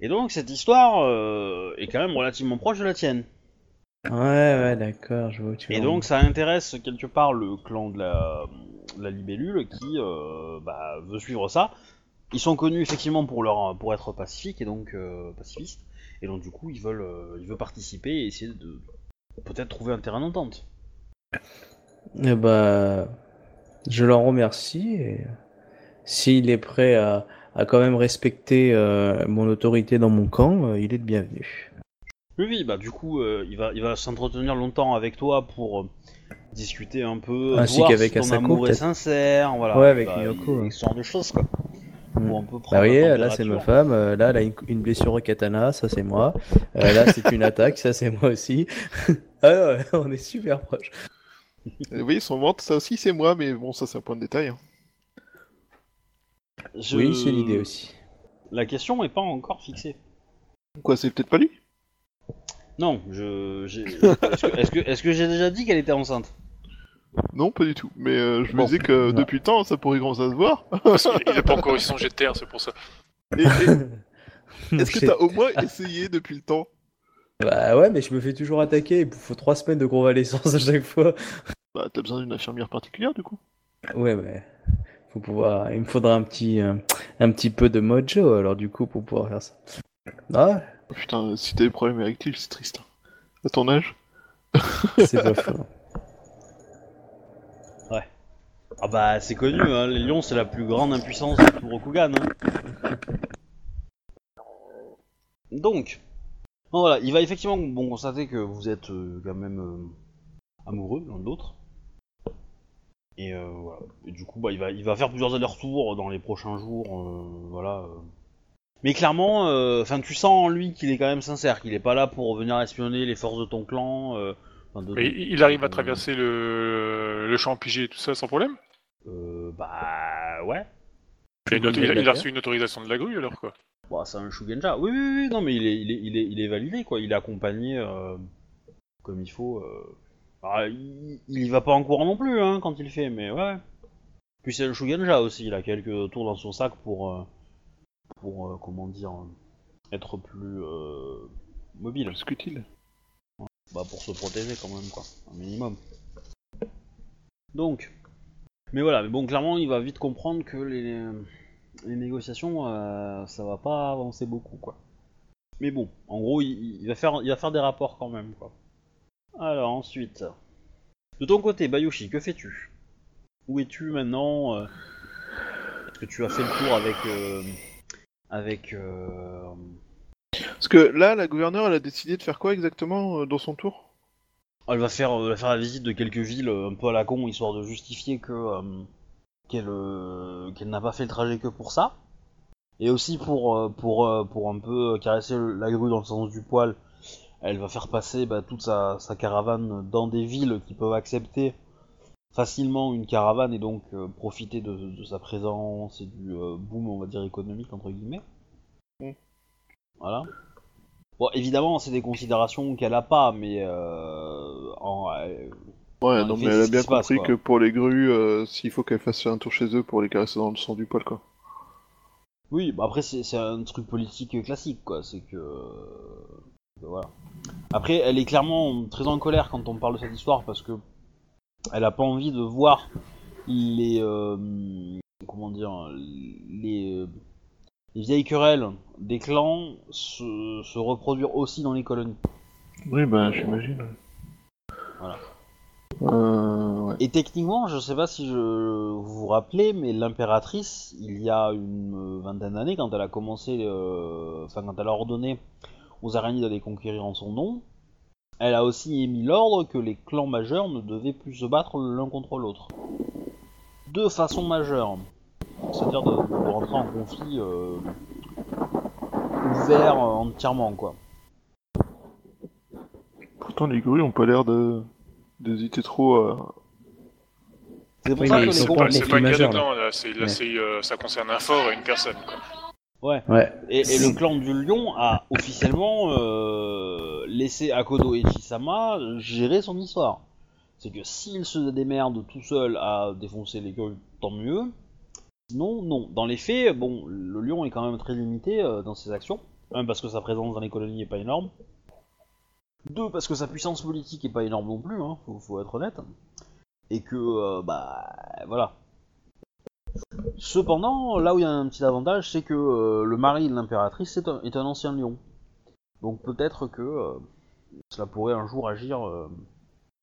Et donc, cette histoire euh, est quand même relativement proche de la tienne. Ouais, ouais, d'accord, je vois où tu vas. Et donc, ça intéresse quelque part le clan de la, de la libellule qui euh, bah, veut suivre ça. Ils sont connus effectivement pour, leur, pour être pacifiques et donc euh, pacifistes. Et donc, du coup, ils veulent, euh, ils veulent participer et essayer de peut-être trouver un terrain d'entente. Eh bah. Je l'en remercie et s'il est prêt à, à quand même respecter euh, mon autorité dans mon camp, euh, il est le bienvenu. Oui, oui, bah du coup, euh, il va, il va s'entretenir longtemps avec toi pour euh, discuter un peu, ainsi voir qu'avec si ton Asako, amour peut-être. Est sincère, voilà. Ouais, avec bah, Miyoko. Ouais. Ce genre de choses, quoi. Mmh. Pour un peu prendre bah oui, là c'est ma femme, euh, là elle a une, une blessure au katana, ça c'est moi. Euh, là c'est une attaque, ça c'est moi aussi. Ah, ouais, on est super proches. Vous voyez, son ventre, ça aussi c'est moi, mais bon, ça c'est un point de détail. Hein. Je... Oui, c'est l'idée aussi. La question n'est pas encore fixée. Quoi, c'est peut-être pas lui ? Non, je. J'ai... est-ce, que... Est-ce, que... Est-ce que j'ai déjà dit qu'elle était enceinte ? Non, pas du tout, mais euh, je bon. me disais que depuis le temps, ça pourrait grand ça se voir. Parce qu'il n'a pas encore eu son jet de terre, c'est pour ça. Et, et... Est-ce que t'as au moins essayé depuis le temps ? Bah ouais, mais je me fais toujours attaquer, il faut trois semaines de convalescence à chaque fois. Bah t'as besoin d'une infirmière particulière du coup ? Ouais, mais faut pouvoir... il me faudra un petit, euh, un petit peu de mojo alors du coup pour pouvoir faire ça. Ah oh, putain, si t'as des problèmes avec lui, c'est triste. À ton âge ? C'est pas fou. Ouais. Ah bah c'est connu, hein, les lions c'est la plus grande impuissance de tout Rokugan. Hein. Donc... Non, voilà, il va effectivement bon, constater que vous êtes euh, quand même euh, amoureux l'un de l'autre. Et euh, voilà. Et du coup, bah, il va, il va faire plusieurs allers-retours dans les prochains jours. Euh, voilà. Euh. Mais clairement, euh, tu sens en lui qu'il est quand même sincère, qu'il est pas là pour venir espionner les forces de ton clan. Euh, de, Mais il, il arrive euh, à traverser le, le champ pigé et tout ça sans problème ? Euh, bah, ouais. Il, il, il, il a reçu une autorisation de la grue alors quoi. Bah, c'est un Shugenja. Oui, oui, oui, non, mais il est, il est, il est, il est validé, quoi. Il est accompagné euh, comme il faut. Euh... Alors, il, il y va pas en courant non plus, hein, quand il fait, mais ouais. Puis c'est un Shugenja aussi, il a quelques tours dans son sac pour, euh, pour euh, comment dire, être plus euh, mobile. Plus qu'utile. Ouais. Bah, pour se protéger quand même, quoi, un minimum. Donc. Mais voilà, mais bon, clairement, il va vite comprendre que les... les négociations, euh, ça va pas avancer beaucoup, quoi. Mais bon, en gros, il, il, va faire, il va faire des rapports quand même, quoi. Alors, ensuite... De ton côté, Bayushi, que fais-tu ? Où es-tu maintenant ? Est-ce que tu as fait le tour avec... Euh, avec... Euh... Parce que là, la gouverneure, elle a décidé de faire quoi exactement euh, dans son tour ? Elle va faire, euh, faire la visite de quelques villes un peu à la con, histoire de justifier que... Euh, Qu'elle, euh, qu'elle n'a pas fait le trajet que pour ça, et aussi pour, euh, pour, euh, pour un peu caresser la grue dans le sens du poil, elle va faire passer bah, toute sa, sa caravane dans des villes qui peuvent accepter facilement une caravane et donc euh, profiter de, de sa présence et du euh, boom, on va dire, économique, entre guillemets. Mmh. Voilà. Bon, évidemment, c'est des considérations qu'elle a pas, mais euh, en... Euh, Ouais, non, non mais elle a bien compris passe, que pour les grues, euh, s'il faut qu'elle fasse un tour chez eux pour les caresser dans le sang du poil, quoi. Oui, bah après c'est, c'est un truc politique classique, quoi, c'est que... Euh, voilà. Après, elle est clairement très en colère quand on parle de cette histoire, parce que elle a pas envie de voir les... Euh, comment dire... Les, les vieilles querelles des clans se, se reproduire aussi dans les colonies. Oui, ben, bah, j'imagine. Voilà. Euh, ouais. Et techniquement, je sais pas si je... vous vous rappelez, mais l'impératrice, il y a une vingtaine d'années, quand elle a commencé, euh... enfin quand elle a ordonné aux araignées d'aller conquérir en son nom, elle a aussi émis l'ordre que les clans majeurs ne devaient plus se battre l'un contre l'autre. De façon majeure, c'est-à-dire de, de rentrer en conflit euh... ouvert euh, entièrement, quoi. Pourtant, les gorilles ont pas l'air de... d'hésiter trop à... C'est pour oui, ça que les gros... C'est pas le cas dedans, là, c'est, là ouais. c'est, euh, ça concerne un fort et une personne, quoi. Ouais, ouais. Et, et le clan du lion a officiellement euh, laissé Akodo et Chisama gérer son histoire. C'est que s'il se démerde tout seul à défoncer les gueules, tant mieux. Sinon, non. Dans les faits, bon, le lion est quand même très limité euh, dans ses actions. Un, parce que sa présence dans les colonies est pas énorme. Deux, parce que sa puissance politique est pas énorme non plus, hein, faut, faut être honnête. Et que, euh, bah, voilà. Cependant, là où il y a un petit avantage, c'est que euh, le mari de l'impératrice est un, est un ancien lion. Donc peut-être que euh, cela pourrait un jour agir euh,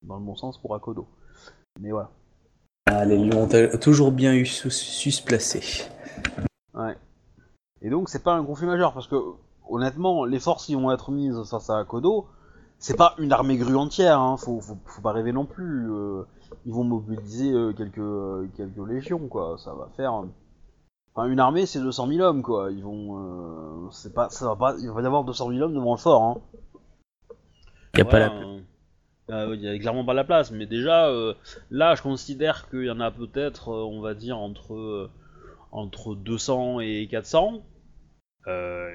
dans le bon sens pour Akodo. Mais voilà. Ah, les lions ont toujours bien eu su, su se placer. Ouais. Et donc c'est pas un conflit majeur, parce que, honnêtement, les forces qui vont être mises face à Akodo... C'est pas une armée grue entière, hein. faut, faut, faut pas rêver non plus. Euh, ils vont mobiliser euh, quelques, euh, quelques légions, quoi. Ça va faire. Euh... Enfin, une armée, c'est deux cent mille hommes, quoi. Ils vont. Euh... C'est pas, ça va pas. Il va y avoir deux cent mille hommes devant le fort, hein. Y a ouais, pas la. Euh... Euh, y a clairement pas la place, mais déjà, euh, là, je considère qu'il y en a peut-être, euh, on va dire entre euh, entre deux cents et quatre cents. Euh...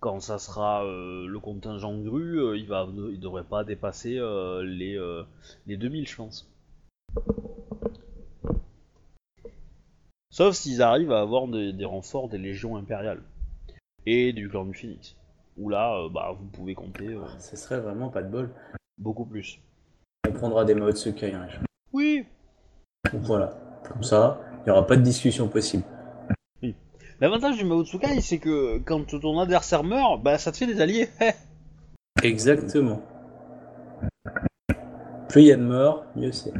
Quand ça sera euh, le contingent de grue, euh, il va, il devrait pas dépasser euh, les, euh, les deux mille, je pense. Sauf s'ils arrivent à avoir des, des renforts des légions impériales. Et du clan du Phoenix. Où là, euh, bah, vous pouvez compter... Euh, ah, ce serait vraiment pas de bol. Beaucoup plus. On prendra des modes secrets. Hein, oui. Donc voilà. Comme ça, il n'y aura pas de discussion possible. L'avantage du Mao Tsukai, c'est que quand ton adversaire meurt, bah ça te fait des alliés. Exactement. Plus il y a de morts, mieux c'est.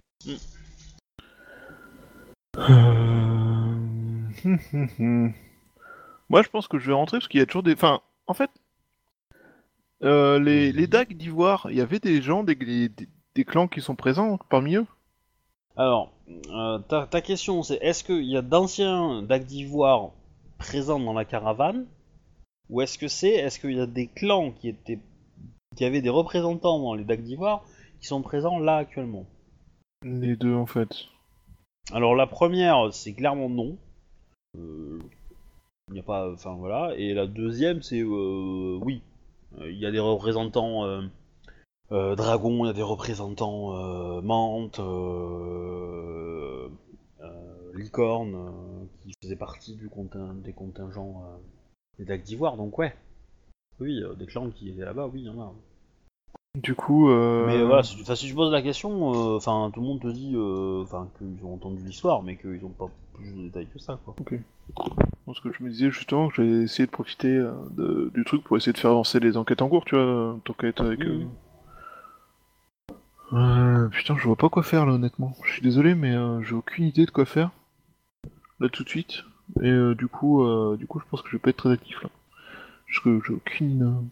Mm. Moi, je pense que je vais rentrer parce qu'il y a toujours des. Enfin, en fait, euh, les les D A G d'Ivoire, il y avait des gens, des, des des clans qui sont présents parmi eux. Alors, euh, ta ta question, c'est est-ce qu'il y a d'anciens D A G d'Ivoire présent dans la caravane, ou est-ce que c'est, est-ce qu'il y a des clans qui étaient, qui avaient des représentants dans les D A C d'Ivoire, qui sont présents là actuellement? Les deux en fait. Alors la première, c'est clairement non. Il euh, n'y a pas, enfin voilà. Et la deuxième, c'est euh, oui. Il euh, y a des représentants euh, euh, dragons, il y a des représentants euh, mantes, euh, euh, licornes. Euh, qui faisait partie du conting- des contingents euh, des D A C d'Ivoire, donc ouais. Oui, euh, des clans qui étaient là-bas, oui, il y en a. Du coup... Euh... Mais voilà, si tu, si tu poses la question, enfin euh, tout le monde te dit euh, qu'ils ont entendu l'histoire, mais qu'ils n'ont pas plus de détails que ça, quoi. Ok. Bon, ce que je me disais justement, que j'ai essayé de profiter euh, de, du truc pour essayer de faire avancer les enquêtes en cours, tu vois, t'enquêtes avec... Euh... Mmh. Euh, putain, je vois pas quoi faire, là, honnêtement. Je suis désolé, mais euh, j'ai aucune idée de quoi faire. Là tout de suite, et euh, du coup, euh, du coup, je pense que je vais pas être très actif là. Parce que j'ai aucune.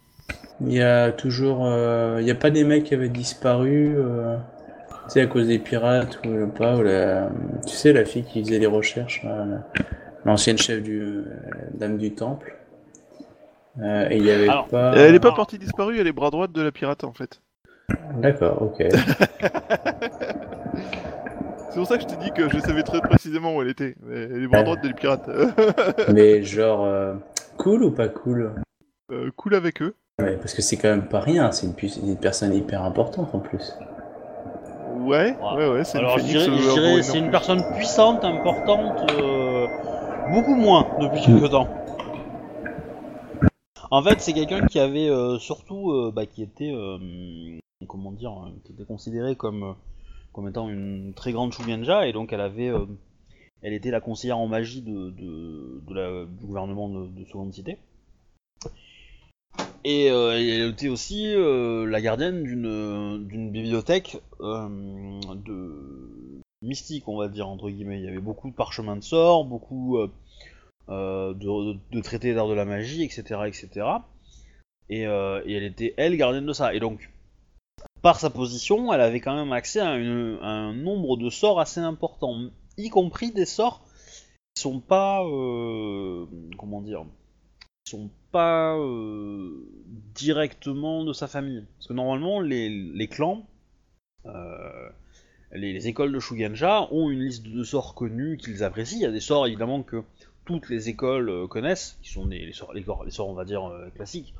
Il y a toujours, euh... il y a pas des mecs qui avaient disparu, euh... tu sais à cause des pirates ou pas, ou la, tu sais la fille qui faisait les recherches, euh... l'ancienne chef du euh... Dame du Temple. Euh, et il y avait Alors, pas. Elle est pas partie disparue, elle est bras droite de la pirate en fait. D'accord, ok. C'est pour ça que je t'ai dit que je savais très précisément où elle était. Elle est bras droite des pirates. Mais genre, euh, cool ou pas cool euh, cool avec eux. Ouais, parce que c'est quand même pas rien, c'est une, pu- une personne hyper importante en plus. Ouais, ouais, ouais, c'est Alors, une phénix, je dirais, je dirais, c'est une personne puissante, importante, euh, beaucoup moins depuis quelques temps. En fait, c'est quelqu'un qui avait euh, surtout, euh, bah, qui était, euh, comment dire, euh, qui était considéré comme, euh, comme étant une très grande Shugenja, et donc elle avait, euh, elle était la conseillère en magie de, de, de la, du gouvernement de, de Seconde Cité. Et euh, elle était aussi euh, la gardienne d'une, d'une bibliothèque euh, de mystique, on va dire, entre guillemets. Il y avait beaucoup de parchemins de sorts, beaucoup euh, euh, de, de, de traités d'art de la magie, et cetera et cetera. Et, euh, et elle était, elle, gardienne de ça. Et donc, par sa position, elle avait quand même accès à, une, à un nombre de sorts assez important, y compris des sorts qui sont pas... Euh, comment dire sont pas euh, directement de sa famille. Parce que normalement, les, les clans, euh, les, les écoles de Shugenja ont une liste de sorts connus qu'ils apprécient. Il y a des sorts évidemment que toutes les écoles euh, connaissent, qui sont des, les, sorts, les, les sorts, on va dire, euh, classiques,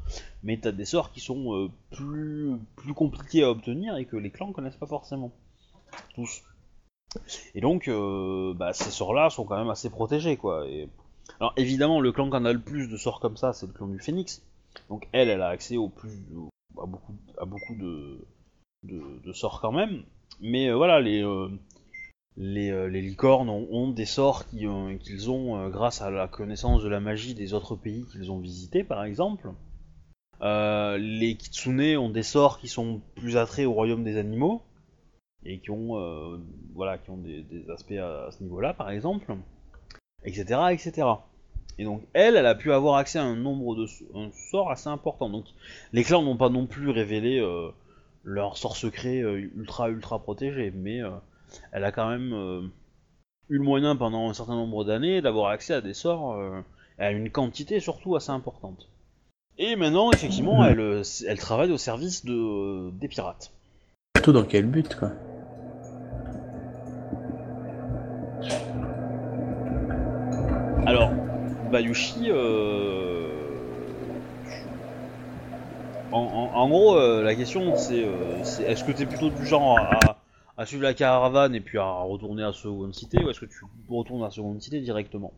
mais t'as des sorts qui sont euh, plus, plus compliqués à obtenir et que les clans connaissent pas forcément. Tous. Et donc, euh, bah, ces sorts-là sont quand même assez protégés, quoi. Et... Alors évidemment, le clan qui en a le plus de sorts comme ça, c'est le clan du Phénix. Donc elle, elle a accès au plus, au, à beaucoup, à beaucoup de, de, de sorts quand même. Mais euh, voilà, les, euh, les, euh, les licornes ont, ont des sorts qui, euh, qu'ils ont euh, grâce à la connaissance de la magie des autres pays qu'ils ont visités, par exemple. Euh, les Kitsune ont des sorts qui sont plus attraits au royaume des animaux et qui ont, euh, voilà, qui ont des, des aspects à, à ce niveau-là, par exemple, etc., et cetera. Et donc elle, elle a pu avoir accès à un nombre de un sorts assez important. Donc les clans n'ont pas non plus révélé euh, leur sort secret euh, ultra ultra protégé, mais euh, elle a quand même euh, eu le moyen pendant un certain nombre d'années d'avoir accès à des sorts, euh, à une quantité surtout assez importante. Et maintenant, effectivement, elle, elle travaille au service de, euh, des pirates. Surtout dans quel but, quoi ? Alors, Bayushi, euh... en, en, en gros, euh, la question c'est, euh, c'est est-ce que t'es plutôt du genre à, à suivre la caravane et puis à retourner à Seconde Cité, ou est-ce que tu retournes à Seconde Cité directement ?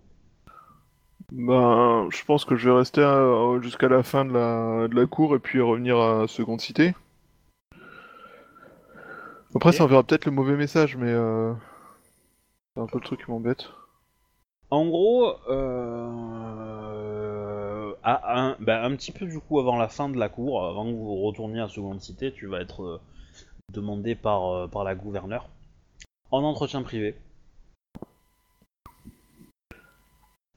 Ben, je pense que je vais rester à, jusqu'à la fin de la, de la cour et puis revenir à Seconde Cité. Après, okay. Ça enverra peut-être le mauvais message, mais euh, c'est un peu le truc qui m'embête. En gros, euh, à un, bah un petit peu du coup avant la fin de la cour, avant que vous retourniez à Seconde Cité, tu vas être euh, demandé par, euh, par la gouverneure en entretien privé.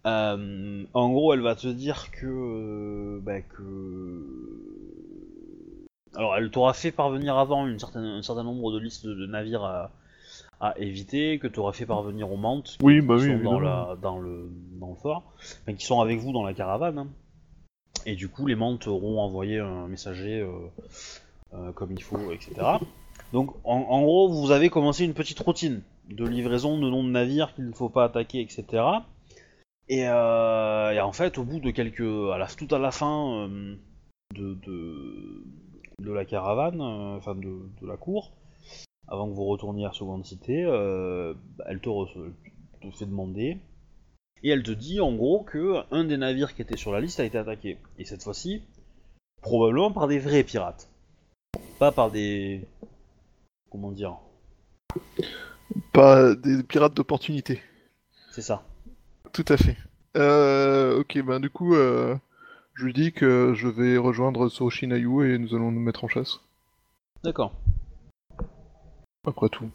Euh, en gros, elle va te dire que, euh, bah que, alors elle t'aura fait parvenir avant une certaine, un certain nombre de listes de navires à à éviter, que tu auras fait parvenir aux mantes, oui, bah qui oui, sont dans, la, dans, le, dans le fort, enfin, qui sont avec vous dans la caravane. Hein. Et du coup, les mantes auront envoyé un messager euh, euh, comme il faut, et cetera. Donc, en, en gros, vous avez commencé une petite routine de livraison de noms de navires qu'il ne faut pas attaquer, et cetera. Et, euh, et en fait, au bout de quelques... À la, tout à la fin euh, de, de, de la caravane, euh, enfin de, de la cour, avant que vous retourniez à Seconde Cité, euh, elle te, re- te fait demander, et elle te dit en gros que un des navires qui était sur la liste a été attaqué. Et cette fois-ci, probablement par des vrais pirates. Pas par des... comment dire... Pas des pirates d'opportunité. C'est ça. Tout à fait. Euh, ok, ben du coup, euh, je lui dis que je vais rejoindre Tsuruchi Nayu et nous allons nous mettre en chasse. D'accord. Après tout,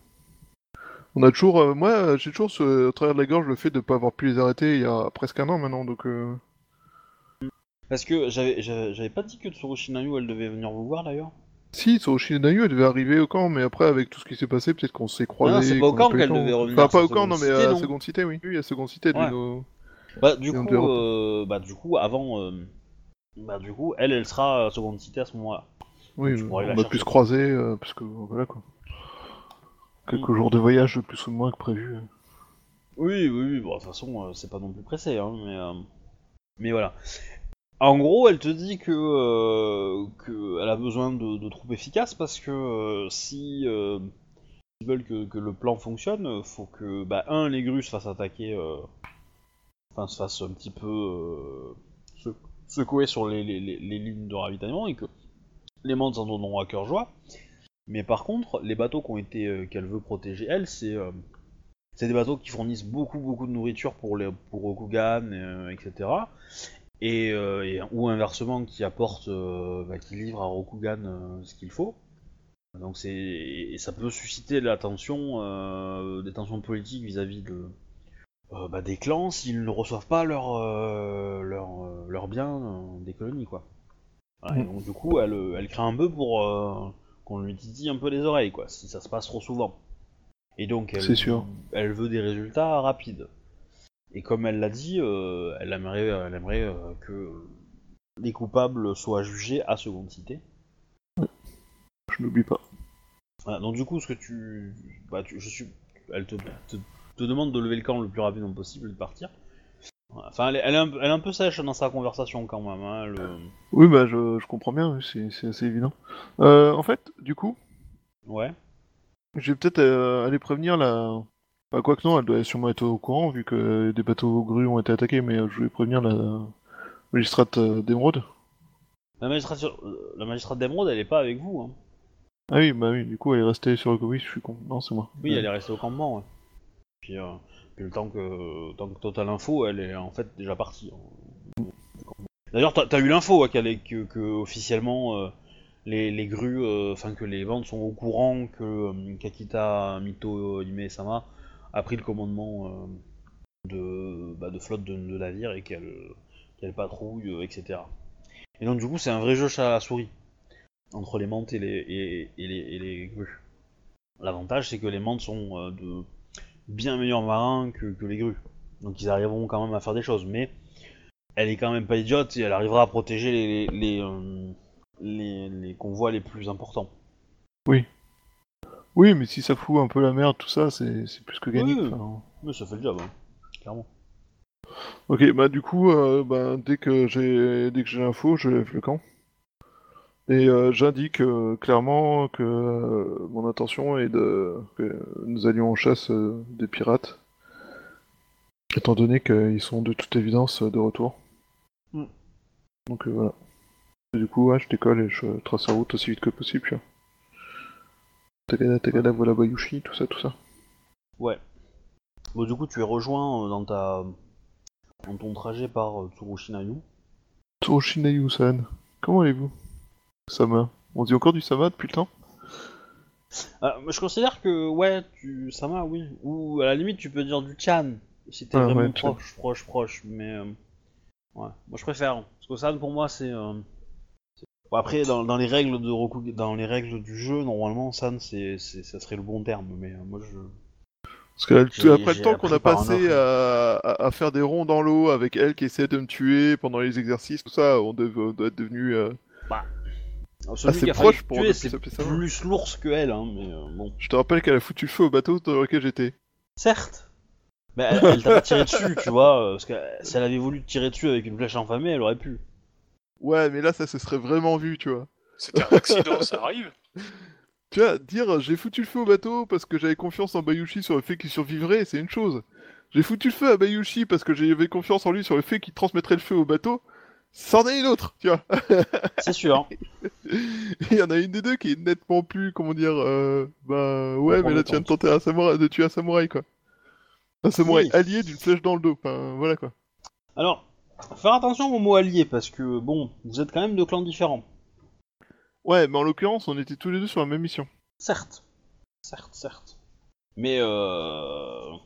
on a toujours, euh, moi j'ai toujours ce, au travers de la gorge le fait de ne pas avoir pu les arrêter il y a presque un an maintenant, donc euh... Parce que j'avais, j'avais, j'avais pas dit que Tsuruchi Nayu elle devait venir vous voir d'ailleurs. Si, Tsuruchi Nayu elle devait arriver au camp, mais après avec tout ce qui s'est passé peut-être qu'on s'est croisés... Non, c'est pas au camp qu'elle devait revenir. Enfin pas au camp, non mais à Seconde Cité, oui, oui à Seconde Cité. Ouais. Nos... Bah, du coup, euh, bah du coup avant, euh... bah du coup elle elle sera à Seconde Cité à ce moment-là. Oui, donc, on va plus se croiser, euh, parce que voilà quoi. Quelques jours de voyage, plus ou moins que prévu. Oui, oui, oui, bon, de toute façon, euh, c'est pas non plus pressé, hein, mais... Euh, mais voilà. En gros, elle te dit que... Euh, qu'elle a besoin de, de troupes efficaces, parce que euh, si... Euh, ils veulent que, que le plan fonctionne, faut que, bah, un, les grues se fassent attaquer... Euh, enfin, se fassent un petit peu... Euh, se, secouer sur les, les, les, les lignes de ravitaillement et que les membres s'en donneront à cœur joie. Mais par contre, les bateaux qui ont été, euh, qu'elle veut protéger, elle, c'est, euh, c'est des bateaux qui fournissent beaucoup, beaucoup de nourriture pour les, pour Okugan, euh, et cetera. Et, euh, et, ou inversement, qui apporte, euh, bah, qui livre à Rokugan euh, ce qu'il faut. Donc c'est, et ça peut susciter la tension, euh, des tensions politiques vis-à-vis de, euh, bah, des clans s'ils ne reçoivent pas leurs euh, leur, euh, leur biens euh, des colonies, quoi. Ouais, mmh. Donc du coup, elle, elle craint un peu pour euh, qu'on lui titille un peu les oreilles, quoi, si ça se passe trop souvent. Et donc elle, c'est sûr. Elle veut des résultats rapides. Et comme elle l'a dit, euh, elle aimerait, elle aimerait euh, que les coupables soient jugés à Seconde Cité. Je n'oublie pas. Voilà, donc du coup, ce que tu, bah, tu je suis, elle te, te, te demande de lever le camp le plus rapidement possible et de partir. Enfin, elle est, elle est, un, elle est un peu sèche dans sa conversation quand même. Hein, le... Oui, bah je, je comprends bien, c'est, c'est assez évident. Euh, en fait, du coup. Ouais. Je vais peut-être euh, aller prévenir la. Bah, quoi que non, elle doit sûrement être au courant vu que des bateaux grues ont été attaqués, mais je vais prévenir la magistrate d'Emeraude. La magistrate, sur... la magistrate d'Emeraude, elle est pas avec vous. Hein. Ah oui, bah oui, du coup elle est restée sur le oui, je suis con. Non, c'est moi. Oui, elle est restée au campement, ouais. Puis, euh, puis le temps que, tant que Total Info, elle est en fait déjà partie. Hein. D'ailleurs, t'as, t'as eu l'info, hein, qu'elle est, que, que officiellement euh, les, les grues, enfin euh, que les bandes sont au courant que euh, Kakita Mitohime Sama a pris le commandement euh, de, bah, de flotte de, de navires et qu'elle, qu'elle patrouille, euh, et cetera. Et donc du coup, c'est un vrai jeu chat à la souris. Entre les menthes et les, et, et les, et les grues. L'avantage, c'est que les menthes sont euh, de bien meilleurs marins que, que les grues. Donc ils arriveront quand même à faire des choses, mais elle est quand même pas idiote et elle arrivera à protéger les, les, les, euh, les, les convois les plus importants. Oui. Oui, mais si ça fout un peu la merde, tout ça, c'est, c'est plus que gagné. Oui, enfin... mais ça fait le job, hein. Clairement. Ok, bah du coup, euh, bah, dès que j'ai dès que j'ai l'info, je lève le camp. Et euh, j'indique euh, clairement que euh, mon intention est de que nous allions en chasse euh, des pirates, étant donné qu'ils sont de toute évidence euh, de retour. Mm. Donc euh, voilà. Et du coup, ouais, je décolle et je trace la route aussi vite que possible. Puis, hein. Tagada, tagada, voilà Bayushi, tout ça, tout ça. Ouais. Bon, du coup, tu es rejoint euh, dans ta dans ton trajet par euh, Tsuruchi Nayu. Tsuruchi Nayu-san, comment allez-vous? Sama. On dit encore du Sama depuis le temps? euh, Je considère que, ouais, du Sama, oui. Ou à la limite, tu peux dire du Chan, si t'es ah, vraiment ouais, proche, proche, proche. Mais, euh, ouais, moi je préfère. Parce que San, pour moi, c'est... Euh, c'est... Bon, après, dans, dans les règles de Roku... dans les règles du jeu, normalement, San, c'est, c'est, ça serait le bon terme. Mais euh, moi, je... Parce que j'ai, après j'ai le temps qu'on a passé à, à, à faire des ronds dans l'eau avec elle qui essaie de me tuer pendant les exercices, tout ça, on dev... doit être devenu... Euh... Bah... Celui assez proche pour tuer, c'est plus l'ours que elle, hein, mais euh, bon. Je te rappelle qu'elle a foutu le feu au bateau dans lequel j'étais. Certes, mais elle, elle t'a pas tiré dessus, tu vois, parce que si elle avait voulu te tirer dessus avec une flèche enflammée, elle aurait pu. Ouais, mais là, ça se serait vraiment vu, tu vois. C'était un accident, ça arrive. Tu vois, dire j'ai foutu le feu au bateau parce que j'avais confiance en Bayushi sur le fait qu'il survivrait, c'est une chose. J'ai foutu le feu à Bayushi parce que j'avais confiance en lui sur le fait qu'il transmettrait le feu au bateau. C'en est une autre, tu vois. C'est sûr. Il y en a une des deux qui est nettement plus, comment dire, euh, bah ouais, mais là tu viens de tenter un samouraï, de tuer un samouraï, quoi. Un samouraï oui. Allié d'une flèche dans le dos, enfin voilà quoi. Alors, faire attention au mot allié parce que bon, vous êtes quand même de clans différents. Ouais, mais en l'occurrence, on était tous les deux sur la même mission. Certes, certes, certes. Mais euh.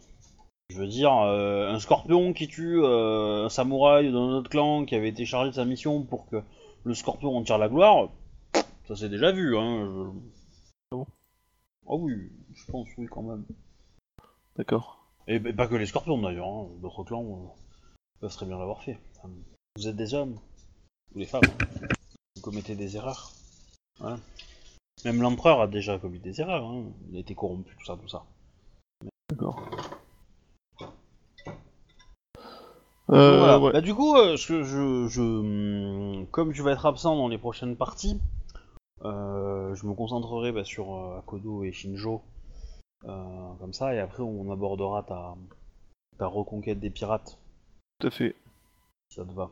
Je veux dire, euh, un scorpion qui tue euh, un samouraï d'un autre clan qui avait été chargé de sa mission pour que le scorpion en tire la gloire, ça s'est déjà vu, hein. Je... Ah bon ? Ah oh oui, je pense, oui, quand même. D'accord. Et, et pas que les scorpions d'ailleurs, hein. D'autres clans euh, peuvent très bien l'avoir fait. Enfin, vous êtes des hommes, ou des femmes, hein. Vous commettez des erreurs. Voilà. Même l'empereur a déjà commis des erreurs, hein. Il a été corrompu, tout ça, tout ça. Mais... D'accord. Euh, voilà. Ouais. Bah du coup, euh, je, je, je, comme tu vas être absent dans les prochaines parties, euh, je me concentrerai bah, sur euh, Akodo et Shinjo, euh, comme ça, et après on abordera ta, ta reconquête des pirates. Tout à fait. Ça te va.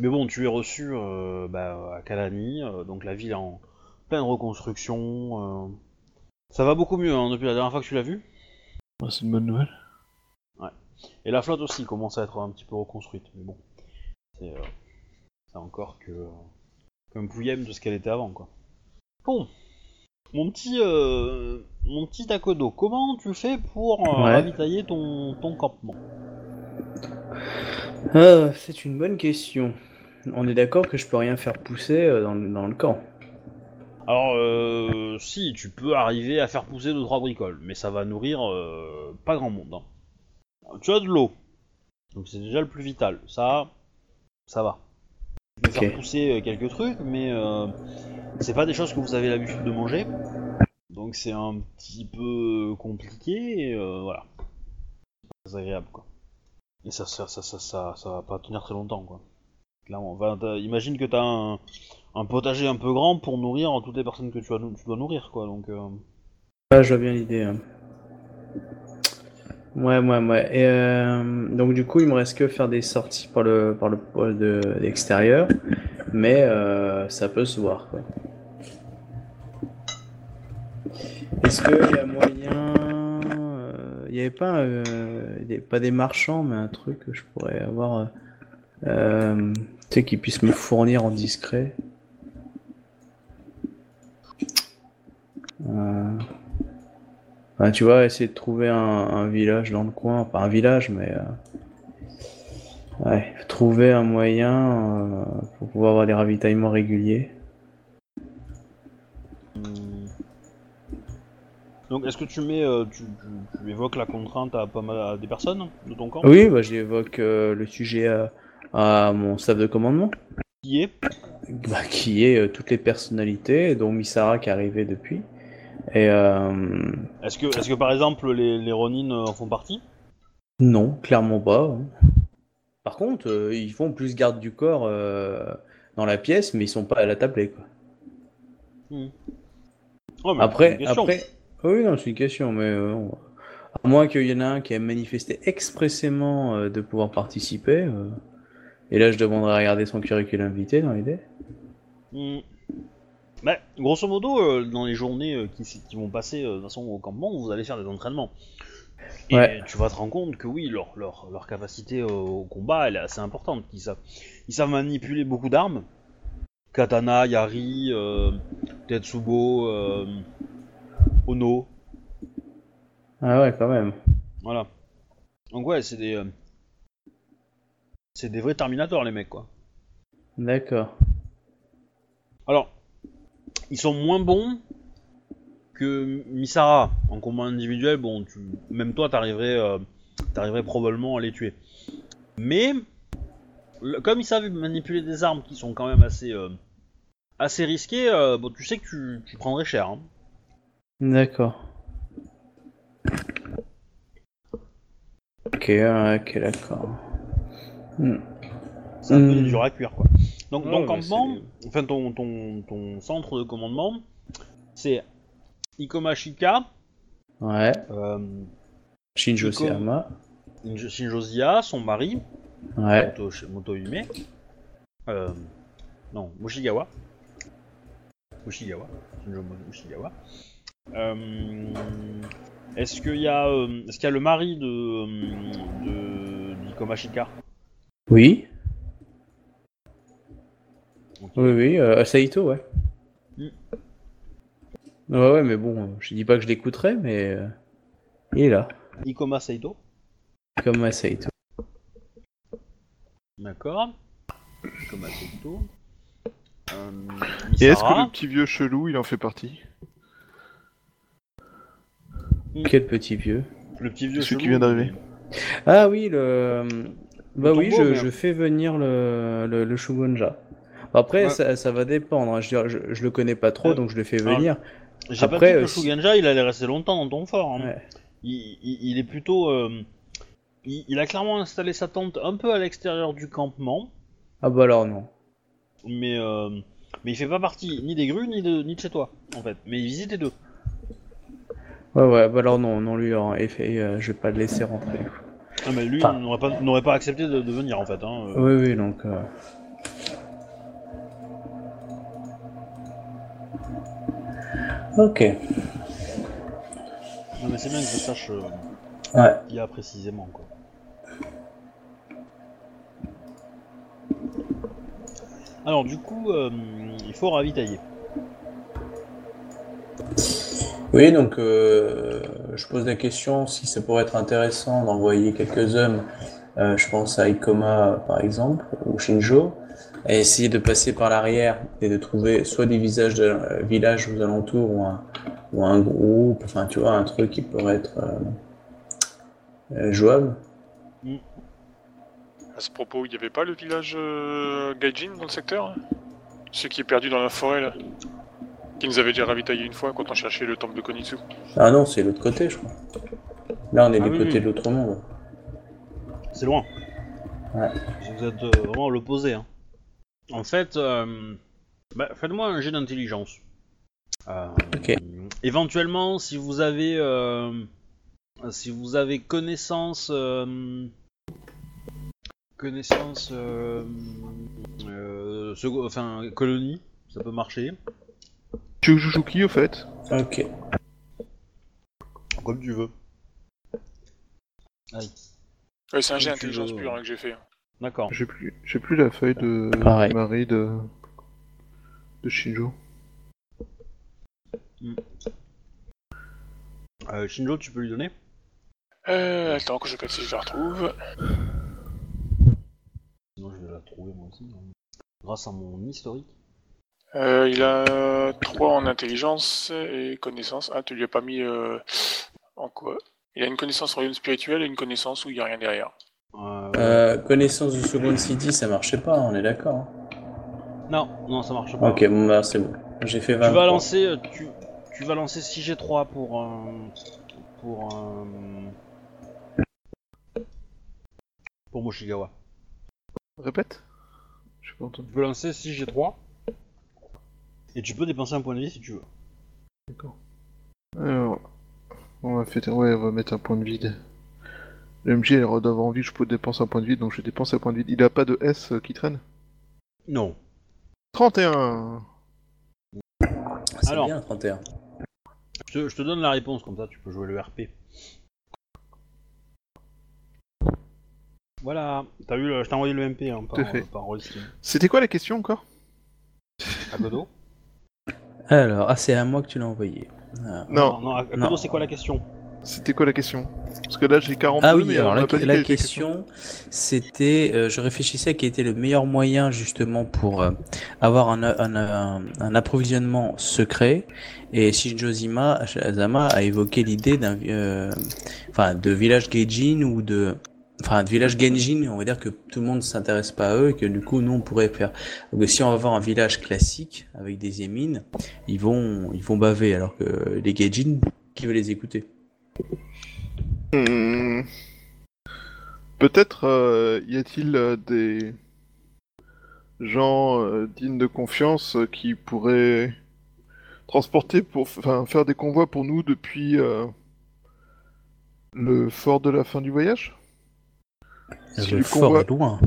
Mais bon, tu es reçu euh, bah, à Kalani, euh, donc la ville est en pleine reconstruction. Euh... Ça va beaucoup mieux hein, depuis la dernière fois que tu l'as vu. Ouais, c'est une bonne nouvelle. Ouais. Et la flotte aussi commence à être un petit peu reconstruite, mais bon, c'est, euh, c'est encore que euh, comme pouillème de ce qu'elle était avant, quoi. Bon, mon petit, euh, mon petit Akodo, comment tu fais pour euh, ouais. ravitailler ton, ton campement ? Ah, c'est une bonne question. On est d'accord que je peux rien faire pousser dans le, dans le camp. Alors, euh, si, tu peux arriver à faire pousser deux trois bricoles, mais ça va nourrir euh, pas grand monde. Hein. Alors, tu as de l'eau, donc c'est déjà le plus vital. Ça, ça va. Tu peux okay. faire pousser quelques trucs, mais euh, c'est pas des choses que vous avez l'habitude de manger, donc c'est un petit peu compliqué. Et, euh, voilà, c'est pas agréable, quoi. Et ça, ça, ça, ça, ça, ça va pas tenir très longtemps, quoi. Clairement, enfin, imagine que t'as un, un potager un peu grand pour nourrir toutes les personnes que tu, as, tu dois nourrir, quoi, donc... Euh... Ah, je vois bien l'idée, hein. Ouais, ouais, ouais, et euh, donc du coup, il me reste que faire des sorties par le par le pôle de l'extérieur, mais euh, ça peut se voir, quoi. Est-ce qu'il y a moyen... Il n'y avait pas, euh, des, pas des marchands, mais un truc que je pourrais avoir, euh, euh, tu sais, qui puisse me fournir en discret. Euh... Enfin, tu vois, essayer de trouver un, un village dans le coin, pas un village, mais euh... ouais, trouver un moyen euh, pour pouvoir avoir des ravitaillements réguliers. Donc, est-ce que tu mets, tu, tu, tu évoques la contrainte à pas mal à des personnes de ton camp ? Oui, bah, j'évoque euh, le sujet à, à mon staff de commandement. Qui est ? Bah, qui est euh, toutes les personnalités, dont Misara qui est arrivée depuis. Et euh... est-ce que, est-ce que par exemple les, les Ronin en font partie ? Non, clairement pas. Hein. Par contre, euh, ils font plus garde du corps euh, dans la pièce, mais ils sont pas à la tablée, quoi. Hmm. Ouais, mais après, après. Oui, non, c'est une question, mais euh, à moins qu'il y en ait un qui ait manifesté expressément euh, de pouvoir participer, euh, et là je demanderai à regarder son curriculum vitae dans l'idée. Mmh. Bah, grosso modo, euh, dans les journées euh, qui, qui vont passer euh, de façon au campement, vous allez faire des entraînements. Et ouais. tu vas te rendre compte que oui, leur, leur, leur capacité euh, au combat, elle est assez importante. Ils savent, ils savent manipuler beaucoup d'armes. Katana, Yari, euh, Tetsubo... Euh, Ono. Ah ouais, quand même. Voilà. Donc ouais, c'est des... Euh... C'est des vrais Terminators, les mecs, quoi. D'accord. Alors, ils sont moins bons que Misara. En combat individuel, bon, tu... même toi, t'arriverais, euh... t'arriverais probablement à les tuer. Mais, le... comme ils savent manipuler des armes qui sont quand même assez, euh... assez risquées, euh... bon, tu sais que tu, tu prendrais cher, hein. D'accord. Ok, ok, d'accord. Hmm. C'est un peu hmm. dur à cuire, quoi. Donc, oh, ton campement, c'est... enfin ton, ton, ton centre de commandement, c'est Ikoma Shika. Ouais. Euh, Shinjo Asama. Iko... Shinjozi Asama, son mari. Ouais. Mitohime. Euh, non, Moshigawa. Moshigawa. Shinjo Moshigawa. Euh, est-ce qu'il y a, euh, est-ce qu'il y a le mari de, de, de Ikoma Shika ? Oui. Okay. Oui, oui, euh, Asaito, ouais. Mm. Ouais, ouais, mais bon, je dis pas que je l'écouterai, mais euh, il est là. Ikoma Asaito. Ikoma Asaito. D'accord. Ikoma Asaito. Euh, Et est-ce que le petit vieux chelou, il en fait partie ? Quel petit vieux ? Le petit vieux celui qui vient d'arriver. Ah oui, le... Bah le tombeau, oui, je, je fais venir le, le, le Shugonja. Après, ouais. ça, ça va dépendre. Je, je, je le connais pas trop, euh... donc je le fais venir. Alors, j'ai Après, pas dit que le Shugonja, il allait rester longtemps dans ton fort. Hein. Ouais. Il, il, il est plutôt... Euh... Il, il a clairement installé sa tente un peu à l'extérieur du campement. Ah bah alors non. Mais, euh... Mais il fait pas partie ni des grues, ni de, ni de chez toi, en fait. Mais il visite les deux. Ouais, ouais, bah alors non, non lui, en effet, euh, je vais pas le laisser rentrer. Ah, mais lui, enfin... n'aurait, pas, n'aurait pas accepté de, de venir, en fait. Hein, euh... Oui, oui, donc... Euh... Ok. Non mais c'est bien que je sache euh, ouais. Il y a précisément quoi. Alors du coup, euh, il faut ravitailler. Oui, donc euh, je pose la question si ça pourrait être intéressant d'envoyer quelques hommes, euh, je pense à Ikoma par exemple, ou Shinjo, et essayer de passer par l'arrière et de trouver soit des visages de euh, villages aux alentours ou un, ou un groupe, enfin tu vois, un truc qui pourrait être euh, euh, jouable. Mm. À ce propos, il n'y avait pas le village euh, Gaijin dans le secteur ? Celui qui est perdu dans la forêt, là, qui nous avait déjà ravitaillé une fois quand on cherchait le temple de Konitsu. Ah non, c'est l'autre côté, je crois. Là, on est ah, du oui, côté oui. de l'autre monde. C'est loin. Ouais. Vous êtes euh, vraiment à l'opposé. Hein. En fait, euh, bah, faites-moi un jet d'intelligence. Euh, ok. Euh, éventuellement, si vous avez, euh, si vous avez connaissance... Euh, connaissance euh, euh, seco- enfin colonie, ça peut marcher. Tu joues qui au fait ? Ok. Comme tu veux. Aïe. Ouais, c'est un jet intelligence veux... pure hein, que j'ai fait. D'accord. J'ai plus, j'ai plus la feuille de Pareil. Marie de de Shinjo. Mm. Euh, Shinjo, tu peux lui donner ? Euh, attends que je capte si je la retrouve. Sinon, je vais la trouver moi aussi, grâce à mon historique. Euh, il a trois en intelligence et connaissance. Ah, tu lui as pas mis euh, en quoi ? Il a une connaissance royaume spirituel et une connaissance où il n'y a rien derrière. Euh... Euh, connaissance du Second City, ça marchait pas, on est d'accord hein. Non, non, ça marche pas. Ok, bon bah c'est bon. J'ai fait vingt. Tu vas lancer, tu, tu vas lancer six G trois pour un, pour un, pour Moshigawa. Répète. Je peux entendre. Tu peux lancer six G trois et tu peux dépenser un point de vie si tu veux. D'accord. Alors, on va faire, ouais, on va mettre un point de vide. Le M J elle redonne envie que je peux dépenser un point de vide, donc je dépense un point de vide. Il a pas de S qui traîne ? Non. trente et un. C'est alors, bien trente et un. Je te, je te donne la réponse comme ça, tu peux jouer le R P. Voilà, t'as vu, le... je t'ai envoyé le M P hein, par, euh, par Rollsteam. C'était quoi la question encore ? Akodo ? Alors, ah c'est à moi que tu l'as envoyé. Ah, non, non, Akodo non. C'est quoi la question ? C'était quoi la question ? Parce que là j'ai quarante-deux. Ah oui, mais alors la, qu- la question, c'était, euh, je réfléchissais à quel était le meilleur moyen justement pour euh, avoir un, un, un, un approvisionnement secret. Et Shinjo Asama a évoqué l'idée d'un, enfin, euh, de village Gaijin ou de Enfin, de village Genjin, on va dire que tout le monde ne s'intéresse pas à eux et que du coup, nous, on pourrait faire... Donc, si on va voir un village classique, avec des émines, ils vont ils vont baver, alors que les Genjin, qui veut les écouter ? hmm. Peut-être euh, y a-t-il euh, des gens euh, dignes de confiance euh, qui pourraient transporter, pour, enfin, faire des convois pour nous depuis euh, le fort de la fin du voyage ? Si le fort est loin.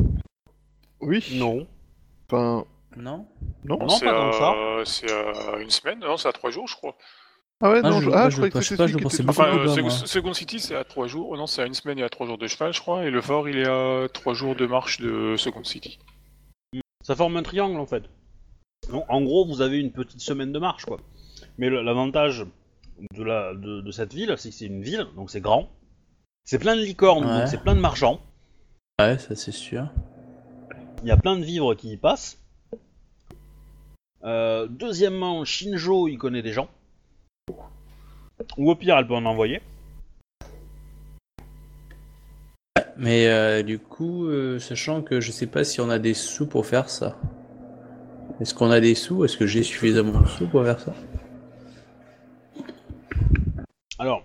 Oui. Non. Enfin. Non. Non. Non, c'est pas comme ça. Euh, c'est euh, une semaine. Non, c'est à trois jours, je crois. Ah ouais, ah, non. Je, ah, je, je crois que c'est. Pas, je pensais beaucoup. Enfin, euh, Second City, c'est à trois jours. Oh, non, c'est à une semaine et à trois jours de cheval, je crois. Et le fort, il est à trois jours de marche de Second City. Ça forme un triangle, en fait. Donc, en gros, vous avez une petite semaine de marche, quoi. Mais le, l'avantage de la de, de cette ville, c'est que c'est une ville, donc c'est grand. C'est plein de licornes, ouais. Donc c'est plein de marchands. Ouais, ça c'est sûr. Il y a plein de vivres qui y passent. Euh, deuxièmement, Shinjo, il connaît des gens. Ou au pire, elle peut en envoyer. Ouais, mais euh, du coup, euh, sachant que je sais pas si on a des sous pour faire ça. Est-ce qu'on a des sous ? Est-ce que j'ai suffisamment de sous pour faire ça ? Alors...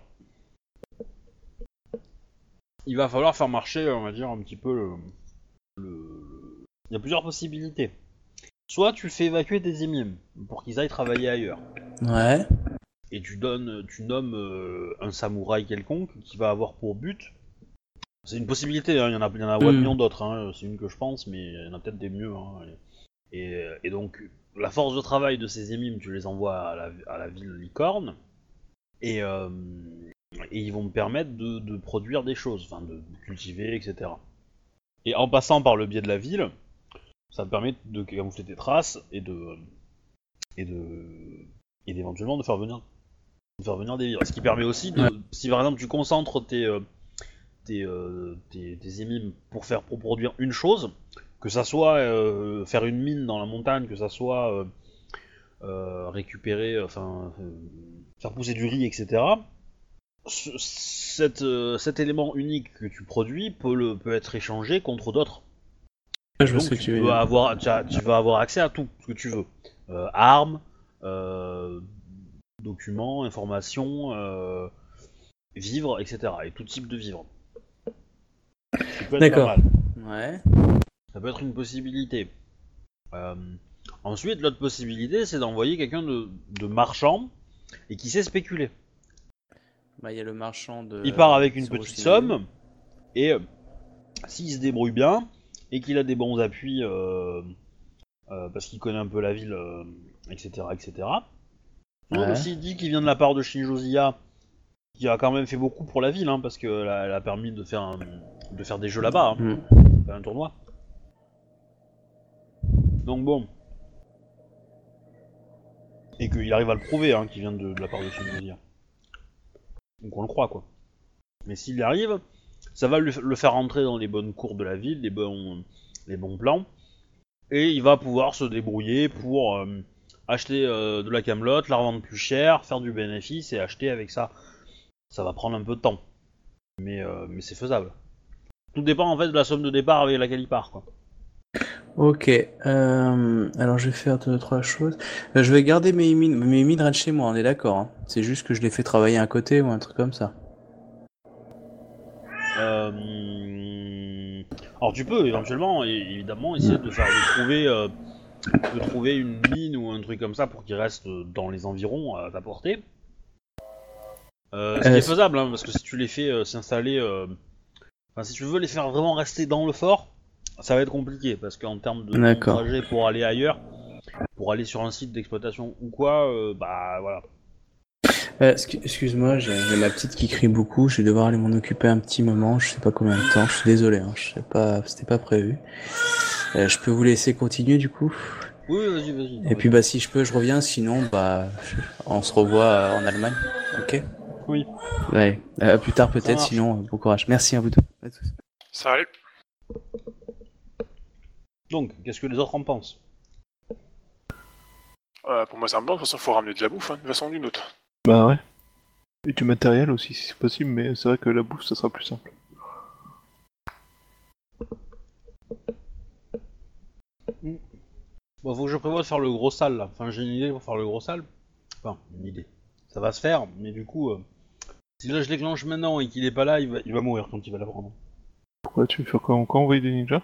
il va falloir faire marcher, on va dire, un petit peu le... le... Il y a plusieurs possibilités. Soit tu fais évacuer tes émimes, pour qu'ils aillent travailler ailleurs. Ouais. Et tu donnes, tu nommes euh, un samouraï quelconque qui va avoir pour but... C'est une possibilité, hein. Il y en a, il y en a mm. un million d'autres, hein. C'est une que je pense, mais il y en a peut-être des mieux. Hein. Et, et donc, la force de travail de ces émimes, tu les envoies à la, à la ville licorne, et, euh, et ils vont me permettre de, de produire des choses, enfin de cultiver, et cetera. Et en passant par le biais de la ville, ça te permet de camoufler tes traces et de et de et d'éventuellement de faire venir de faire venir des vivres. Ce qui permet aussi de, si par exemple tu concentres tes euh, tes, euh, tes tes émimes pour faire pour produire une chose, que ça soit euh, faire une mine dans la montagne, que ça soit euh, euh, récupérer, enfin euh, faire pousser du riz, et cetera. C- cet, euh, cet élément unique que tu produis peut le peut être échangé contre d'autres. Je Donc, tu, que tu, vas avoir, tu, as, tu vas avoir accès à tout ce que tu veux. Euh, armes, euh, documents, informations, euh, vivres, et cetera. Et tout type de vivres. D'accord. Ouais. Ça peut être une possibilité. Euh, ensuite, l'autre possibilité, c'est d'envoyer quelqu'un de, de marchand et qui sait spéculer. Bah, y a le marchand de... Il part avec une petite somme et euh, s'il se débrouille bien... et qu'il a des bons appuis euh, euh, parce qu'il connaît un peu la ville, euh, et cetera, et cetera. Donc ouais. S'il dit qu'il vient de la part de Shinjozi, qui a quand même fait beaucoup pour la ville, hein, parce qu'elle a, a permis de faire, un, de faire des jeux là-bas, hein, mm. faire un tournoi. Donc bon, et qu'il arrive à le prouver, hein, qu'il vient de, de la part de Shinjozi. Donc on le croit, quoi. Mais s'il y arrive, ça va lui, le faire rentrer dans les bonnes cours de la ville, les bons, les bons plans, et il va pouvoir se débrouiller pour euh, acheter euh, de la camelote, la revendre plus cher, faire du bénéfice et acheter avec ça. Ça va prendre un peu de temps, mais, euh, mais c'est faisable. Tout dépend en fait de la somme de départ avec laquelle il part, quoi. Ok, euh, alors je vais faire deux, trois choses. Euh, je vais garder mes mines, mes mines restent chez moi, on est d'accord. Hein. C'est juste que je les fais travailler à côté ou un truc comme ça. Euh... Alors tu peux éventuellement, évidemment, essayer de faire de trouver, euh, de trouver une mine ou un truc comme ça pour qu'il reste dans les environs à ta portée. Euh, ce qui est faisable, hein, parce que si tu les fais euh, s'installer, euh... enfin si tu veux les faire vraiment rester dans le fort, ça va être compliqué parce qu'en termes de D'accord. trajet pour aller ailleurs, pour aller sur un site d'exploitation ou quoi, euh, bah voilà. Euh, excuse-moi, j'ai, j'ai ma petite qui crie beaucoup, je vais devoir aller m'en occuper un petit moment, je sais pas combien de temps, je suis désolé, hein, je sais pas, c'était pas prévu. Euh, je peux vous laisser continuer du coup ? Oui, vas-y, vas-y. Et puis bah si je peux, je reviens, sinon bah on se revoit euh, en Allemagne, ok ? Oui. Ouais, euh, plus tard peut-être, sinon euh, bon courage. Merci à vous deux. À tous. Salut. Donc, qu'est-ce que les autres en pensent ? euh, Pour moi c'est un bon, de toute façon faut ramener de la bouffe, hein, de façon ou d'une autre. Bah ouais. Et du matériel aussi si c'est possible, mais c'est vrai que la bouffe ça sera plus simple. Mmh. Bon, faut que je prévoie de faire le gros sale là. Enfin, j'ai une idée pour faire le gros sale. Enfin, une idée. Ça va se faire, mais du coup, euh, si là je l'éclenche maintenant et qu'il est pas là, il va, il va mourir quand il va l'apprendre. Pourquoi tu veux faire quoi encore, envoyer des ninjas ?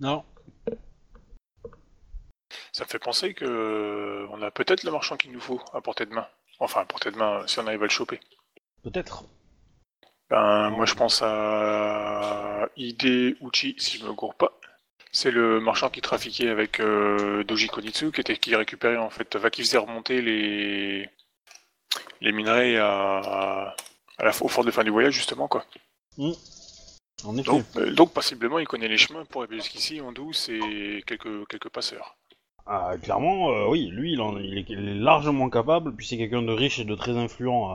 Non. Ça me fait penser que on a peut-être le marchand qu'il nous faut à portée de main. Enfin, à portée de main, si on arrive à le choper. Peut-être. Ben, moi je pense à Ide Uchi, si je me gourre pas. C'est le marchand qui trafiquait avec euh, Doji Konitsu, qui était qui récupérait en fait, enfin, qui faisait remonter les les minerais à, à la au fort de fin du voyage justement quoi. Mmh. En effet. Donc, euh, donc possiblement il connaît les chemins pour arriver jusqu'ici en douce et quelques quelques passeurs. Ah, clairement, euh, oui, lui, il, en, il, est, il est largement capable, puis c'est quelqu'un de riche et de très influent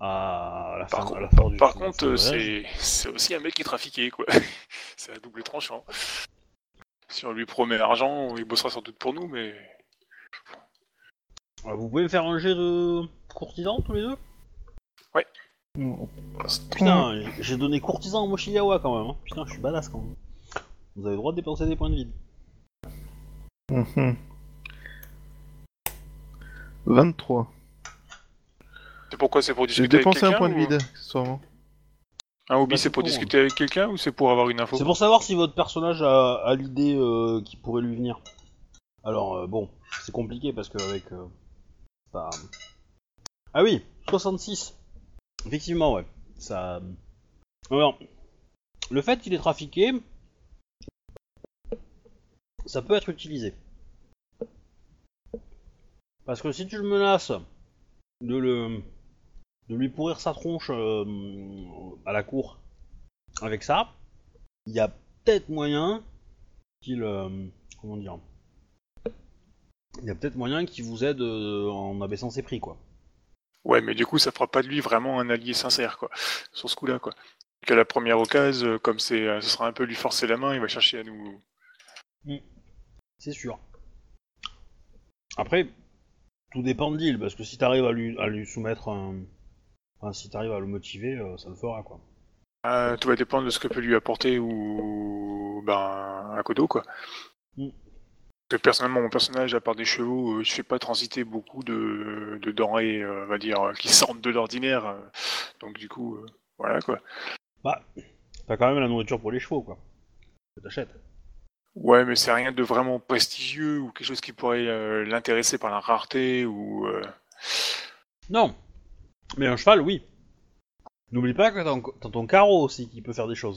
à, à la fin du voyage. Par contre, c'est, c'est aussi un mec qui est trafiqué, quoi. C'est un double tranchant. Si on lui promet l'argent, il bossera sans doute pour nous, mais... Ah, vous pouvez me faire un jet de courtisan, tous les deux ? Ouais. Mmh. Putain, j'ai donné courtisan au Moshigawa, quand même. Hein. Putain, je suis badass, quand même. Vous avez le droit de dépenser des points de vide. Mmh. vingt-trois. C'est pourquoi c'est pour discuter avec quelqu'un ? J'ai dépensé un point de vide, accessoirement. Un hobby, bah, c'est, c'est pour, pour discuter avec quelqu'un ou c'est pour avoir une info ? C'est pour savoir si votre personnage a, a l'idée euh, qui pourrait lui venir. Alors, euh, bon, c'est compliqué parce que avec... Euh, bah... Ah oui, soixante-six. Effectivement, ouais. Ça... Alors, le fait qu'il est trafiqué... Ça peut être utilisé. Parce que si tu le menaces de, le, de lui pourrir sa tronche euh, à la cour avec ça, il y a peut-être moyen qu'il... Euh, comment dire Il y a peut-être moyen qu'il vous aide euh, en abaissant ses prix, quoi. Ouais, mais du coup, ça fera pas de lui vraiment un allié sincère, quoi, sur ce coup-là, quoi. Qu'à la première occasion, comme c'est, ce sera un peu lui forcer la main, il va chercher à nous... Mmh. C'est sûr. Après, tout dépend de deal, parce que si t'arrives à lui, à lui soumettre un... Enfin, si t'arrives à le motiver, ça le fera, quoi. Euh, tout va dépendre de ce que peut lui apporter ou... ben... Akodo, quoi. Mmh. Parce que personnellement, mon personnage, à part des chevaux, euh, je fais pas transiter beaucoup de, de denrées, euh, on va dire, euh, qui sortent de l'ordinaire. Euh, donc du coup, euh, voilà quoi. Bah, t'as quand même la nourriture pour les chevaux, quoi. Que t'achètes. Ouais, mais c'est rien de vraiment prestigieux ou quelque chose qui pourrait euh, l'intéresser par la rareté ou... Euh... Non, mais un cheval, oui. N'oublie pas que t'as ton carreau aussi qui peut faire des choses.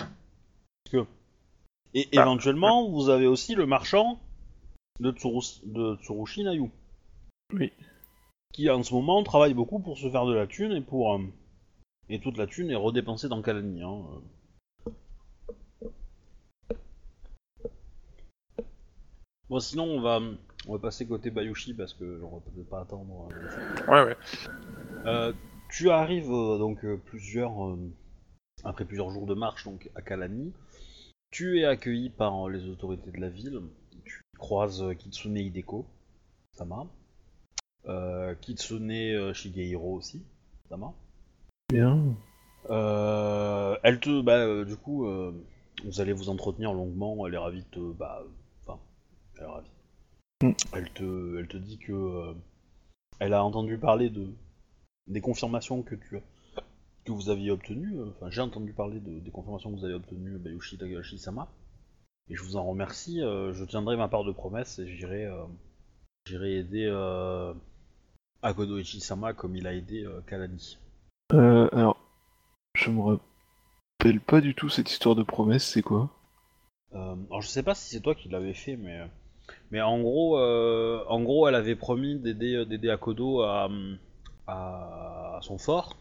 Parce que... Et ah. éventuellement, vous avez aussi le marchand... De, Tsurus, de Tsuruchi Nayu. Oui. Qui en ce moment travaille beaucoup pour se faire de la thune et pour. Euh, et toute la thune est redépensée dans Kalani. Hein, euh. Bon, sinon on va, on va passer côté Bayushi parce que on va peut-être pas attendre. Euh, ouais, ouais. Euh, tu arrives euh, donc euh, plusieurs. Euh, après plusieurs jours de marche donc, à Kalani. Tu es accueilli par euh, les autorités de la ville. Croise Kitsune Hideko, Sama. Euh, Kitsune Shigehiro aussi, Sama. Bien. Euh, elle te, bah, euh, du coup, euh, vous allez vous entretenir longuement. Elle est ravie de te, bah, enfin, elle est ravie. Mm. Elle te, elle te dit que, euh, elle a entendu parler de, des confirmations que tu, que vous aviez obtenues. Enfin, euh, j'ai entendu parler de, des confirmations que vous avez obtenues, Bayushi Takahashi Sama. Et je vous en remercie, euh, je tiendrai ma part de promesse et j'irai, euh, j'irai aider euh, Akodo Ichi-sama comme il a aidé euh, Kalani. Euh, alors, je me rappelle pas du tout cette histoire de promesse, c'est quoi euh, Alors je sais pas si c'est toi qui l'avais fait, mais mais en gros, euh, en gros, elle avait promis d'aider, d'aider Akodo à, à, à son fort.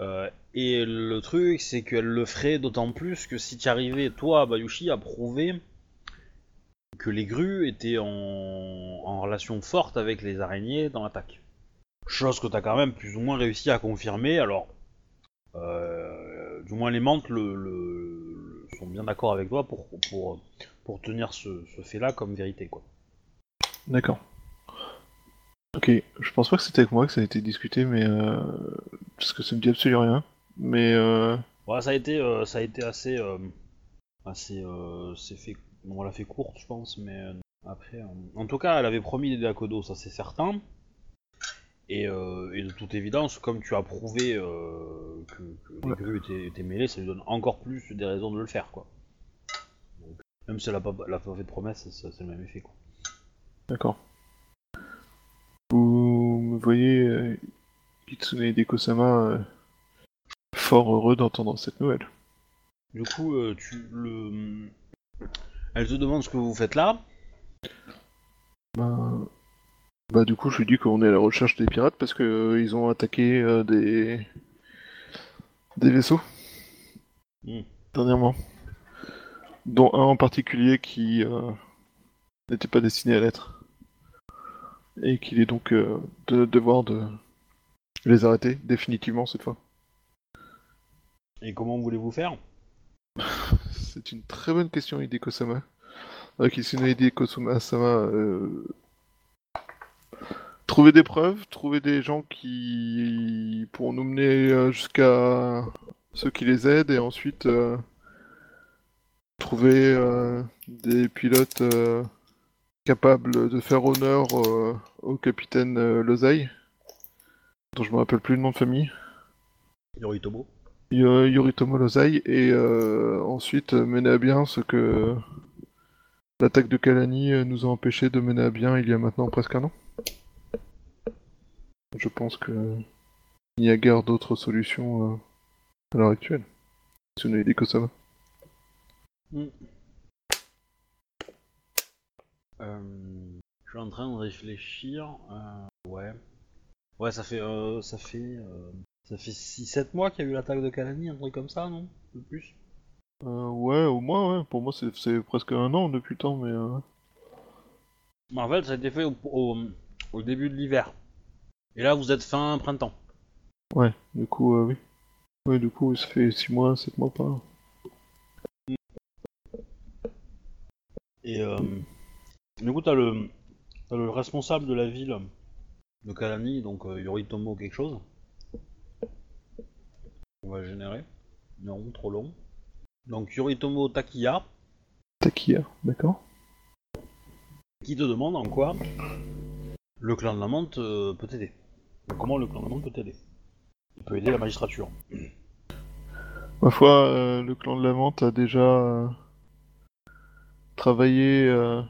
Euh, et le truc, c'est qu'elle le ferait d'autant plus que si tu arrivais, toi, Bayushi, à prouver que les grues étaient en... en relation forte avec les araignées dans l'attaque. Chose que t'as quand même plus ou moins réussi à confirmer, alors... Euh, du moins les mantes le, le, le sont bien d'accord avec toi pour, pour, pour tenir ce, ce fait-là comme vérité, quoi. D'accord. Ok, je pense pas que c'était avec moi que ça a été discuté, mais euh... parce que ça me dit absolument rien. Mais euh... ouais, ça a été, euh, ça a été assez, euh... assez, euh... c'est fait, bon, on l'a fait courte, je pense, mais euh... après, euh... en tout cas, elle avait promis d'aider Akodo, ça c'est certain. Et, euh... et de toute évidence, comme tu as prouvé euh... que, que ouais. les grues étaient, étaient mêlées, ça lui donne encore plus des raisons de le faire, quoi. Donc, même si elle a pas, elle a pas fait de promesse, ça, c'est le même effet, quoi. D'accord. Vous me voyez, euh, Kitsune Hideko-sama, euh, fort heureux d'entendre cette nouvelle. Du coup, euh, tu le... elle te demande ce que vous faites là. Bah, bah du coup, je lui dis qu'on est à la recherche des pirates parce que euh, ils ont attaqué euh, des des vaisseaux mmh. dernièrement, dont un en particulier qui euh, n'était pas destiné à l'être. Et qu'il est donc euh, de notre devoir de les arrêter définitivement cette fois. Et comment voulez-vous faire? C'est une très bonne question, Hideko-sama. Euh, Kitsune Hideko-sama, euh... trouver des preuves, trouver des gens qui pourront nous mener jusqu'à ceux qui les aident, et ensuite euh... trouver euh, des pilotes. Euh... capable de faire honneur euh, au capitaine euh, Lozaï, dont je me rappelle plus le nom de famille. Yoritomo. Y- Yoritomo Lozaï, et euh, ensuite mener à bien ce que l'attaque de Kalani nous a empêché de mener à bien il y a maintenant presque un an. Je pense que il n'y a guère d'autres solutions euh, à l'heure actuelle. Si on avait dit que ça va. Mm. Euh, je suis en train de réfléchir. Euh, ouais. ouais. Ouais, ça fait euh, ça fait euh, ça fait six sept mois qu'il y a eu l'attaque de Kalani, un truc comme ça, non? De plus. Euh, ouais, au moins, ouais. Pour moi, c'est, c'est presque un an depuis le temps, mais. Euh... En fait, ça a été fait au, au, au début de l'hiver. Et là, vous êtes fin printemps. Ouais, du coup, euh, oui. Oui, du coup, ça fait six mois, sept mois par an. Et euh, du coup, t'as le, t'as le responsable de la ville de Kalani, donc euh, Yoritomo quelque chose. On va générer. Non, trop long. Donc Yoritomo Takia. Takia, d'accord. Qui te demande en quoi le clan de la menthe euh, peut t'aider. Comment le clan de la menthe peut t'aider. Il peut aider la magistrature. Ma foi, euh, le clan de la menthe a déjà euh, travaillé euh,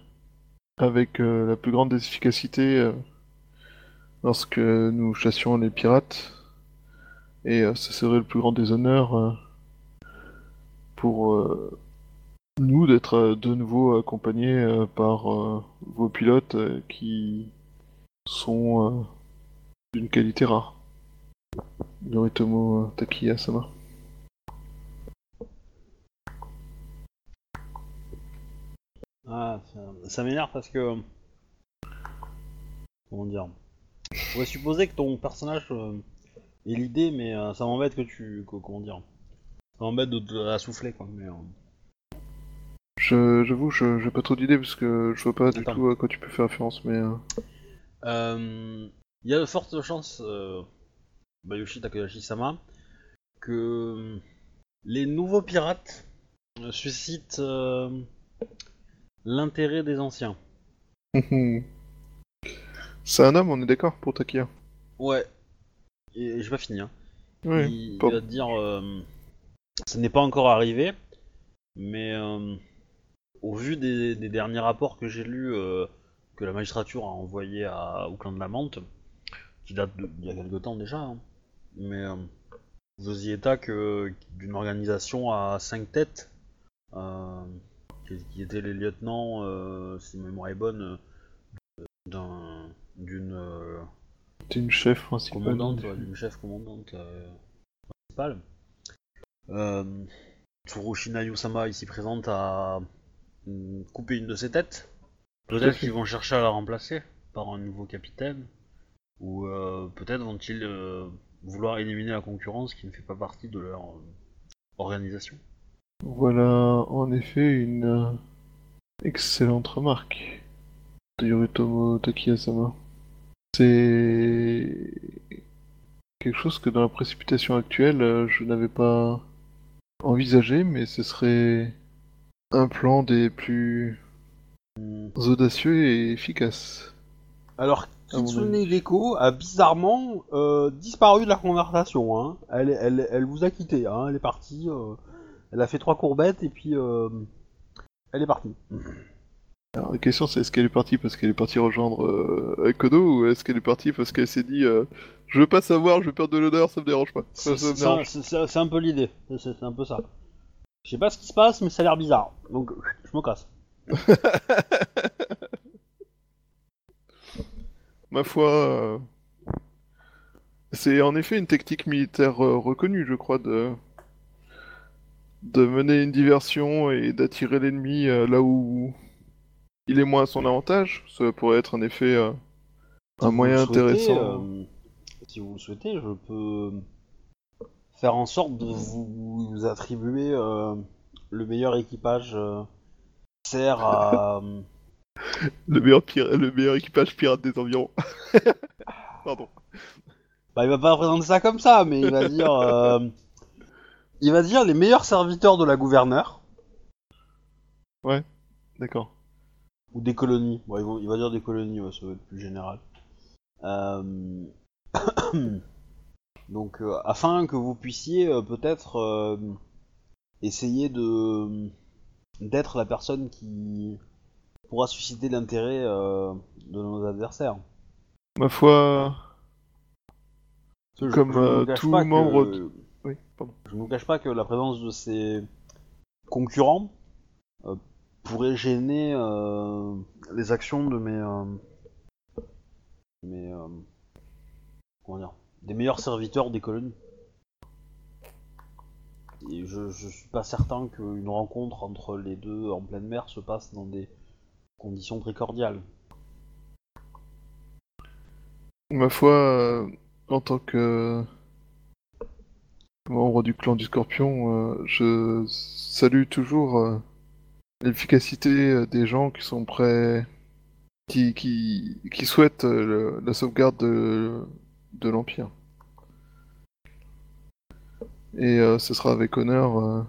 avec euh, la plus grande efficacité euh, lorsque nous chassions les pirates. Et euh, ce serait le plus grand déshonneur euh, pour euh, nous d'être euh, de nouveau accompagnés euh, par euh, vos pilotes euh, qui sont euh, d'une qualité rare. Yoritomo Takia Asama. Ah, ça, ça m'énerve parce que... Comment dire... Je pourrais supposer que ton personnage... Euh... Et l'idée, mais euh, ça m'embête que tu... Que, comment dire... Ça m'embête de, de la souffler, quoi, mais... Euh... Je, j'avoue, je, j'ai pas trop d'idées, parce que je vois pas Attends. du tout à quoi tu peux faire référence, mais... Euh... Euh, y a de fortes chances, euh, Bayushi Takahashi-sama, que les nouveaux pirates suscitent euh, l'intérêt des anciens. C'est un homme, on est d'accord, pour Takia. Ouais. Et j'ai pas fini, hein. Ouais, il, il va te dire, euh, ça n'est pas encore arrivé, mais euh, au vu des, des derniers rapports que j'ai lus, euh, que la magistrature a envoyé à, au clan de la menthe, qui date d'il y a quelque temps déjà, hein, mais euh, vous y êtes à que d'une organisation à cinq têtes, euh, qui, qui étaient les lieutenants, euh, si ma mémoire est bonne, d'un, d'une... Euh, T'es une chef principale. Commandante, ouais, une chef commandante euh, principale. Euh, Tsuruchi Nayu-sama ici présente à couper une de ses têtes. Peut-être qu'ils vont chercher à la remplacer par un nouveau capitaine. Ou euh, peut-être vont-ils euh, vouloir éliminer la concurrence qui ne fait pas partie de leur euh, organisation. Voilà en effet une euh, excellente remarque de Yoritomo Takia-sama. C'est quelque chose que dans la précipitation actuelle, je n'avais pas envisagé, mais ce serait un plan des plus audacieux et efficaces. Alors, Kitsune Hideko a bizarrement euh, disparu de la conversation. Hein. Elle, elle, elle vous a quitté, hein. Elle est partie. Euh, elle a fait trois courbettes et puis euh, elle est partie. Alors la question c'est, est-ce qu'elle est partie parce qu'elle est partie rejoindre euh, Akodo, ou est-ce qu'elle est partie parce qu'elle s'est dit euh, je veux pas savoir, je veux perdre de l'honneur, ça me dérange pas. Ça, c'est, ça me dérange. C'est, c'est, c'est un peu l'idée, c'est, c'est un peu ça. Je sais pas ce qui se passe mais ça a l'air bizarre, donc je me casse. Ma foi, euh... c'est en effet une technique militaire euh, reconnue je crois de... de mener une diversion et d'attirer l'ennemi euh, là où... il est moins à son avantage, ça pourrait être en effet euh, un si moyen intéressant. Euh, si vous le souhaitez, je peux faire en sorte de vous, vous attribuer euh, le meilleur équipage euh, sert à... le, meilleur pir- le meilleur équipage pirate des environs. Pardon. Bah, il va pas présenter ça comme ça, mais il va dire... Euh, il va dire les meilleurs serviteurs de la gouverneure. Ouais, d'accord. Ou des colonies, bon, il, va, il va dire des colonies, ouais, ça va être plus général. Euh... Donc, euh, afin que vous puissiez euh, peut-être euh, essayer de d'être la personne qui pourra susciter l'intérêt euh, de nos adversaires. Ma foi, je, comme je euh, tout membre... Que... De... Oui, pardon. Je ne vous cache pas que la présence de ces concurrents... Euh, pourrait gêner euh, les actions de mes, euh, mes euh, des meilleurs serviteurs des colonies. Et je, je suis pas certain qu'une rencontre entre les deux en pleine mer se passe dans des conditions très cordiales. Ma foi, euh, en tant que membre du clan du Scorpion, euh, je salue toujours euh, l'efficacité des gens qui sont prêts, qui, qui, qui souhaitent euh, le, la sauvegarde de, de l'Empire. Et euh, ce sera avec honneur euh,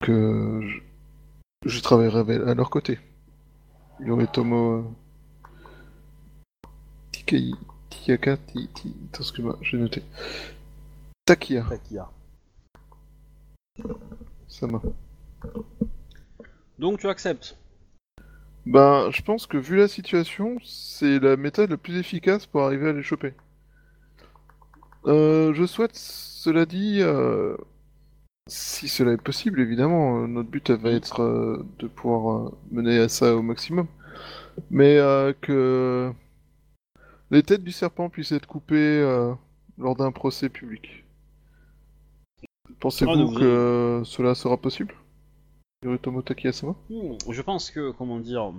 que je, je travaillerai à leur côté. Yoritomo Tikei, Tiaka, Ti, Ti, excuse-moi, j'ai noté. Takia. Takia. Ça va. Donc tu acceptes? Ben, je pense que vu la situation, c'est la méthode la plus efficace pour arriver à les choper. Euh, je souhaite, cela dit, euh, si cela est possible, évidemment, notre but va être euh, de pouvoir euh, mener à ça au maximum, mais euh, que les têtes du serpent puissent être coupées euh, lors d'un procès public. Pensez-vous ah, donc, que euh, cela sera possible, Yoritomo Takia-sama ? Je pense que, comment dire,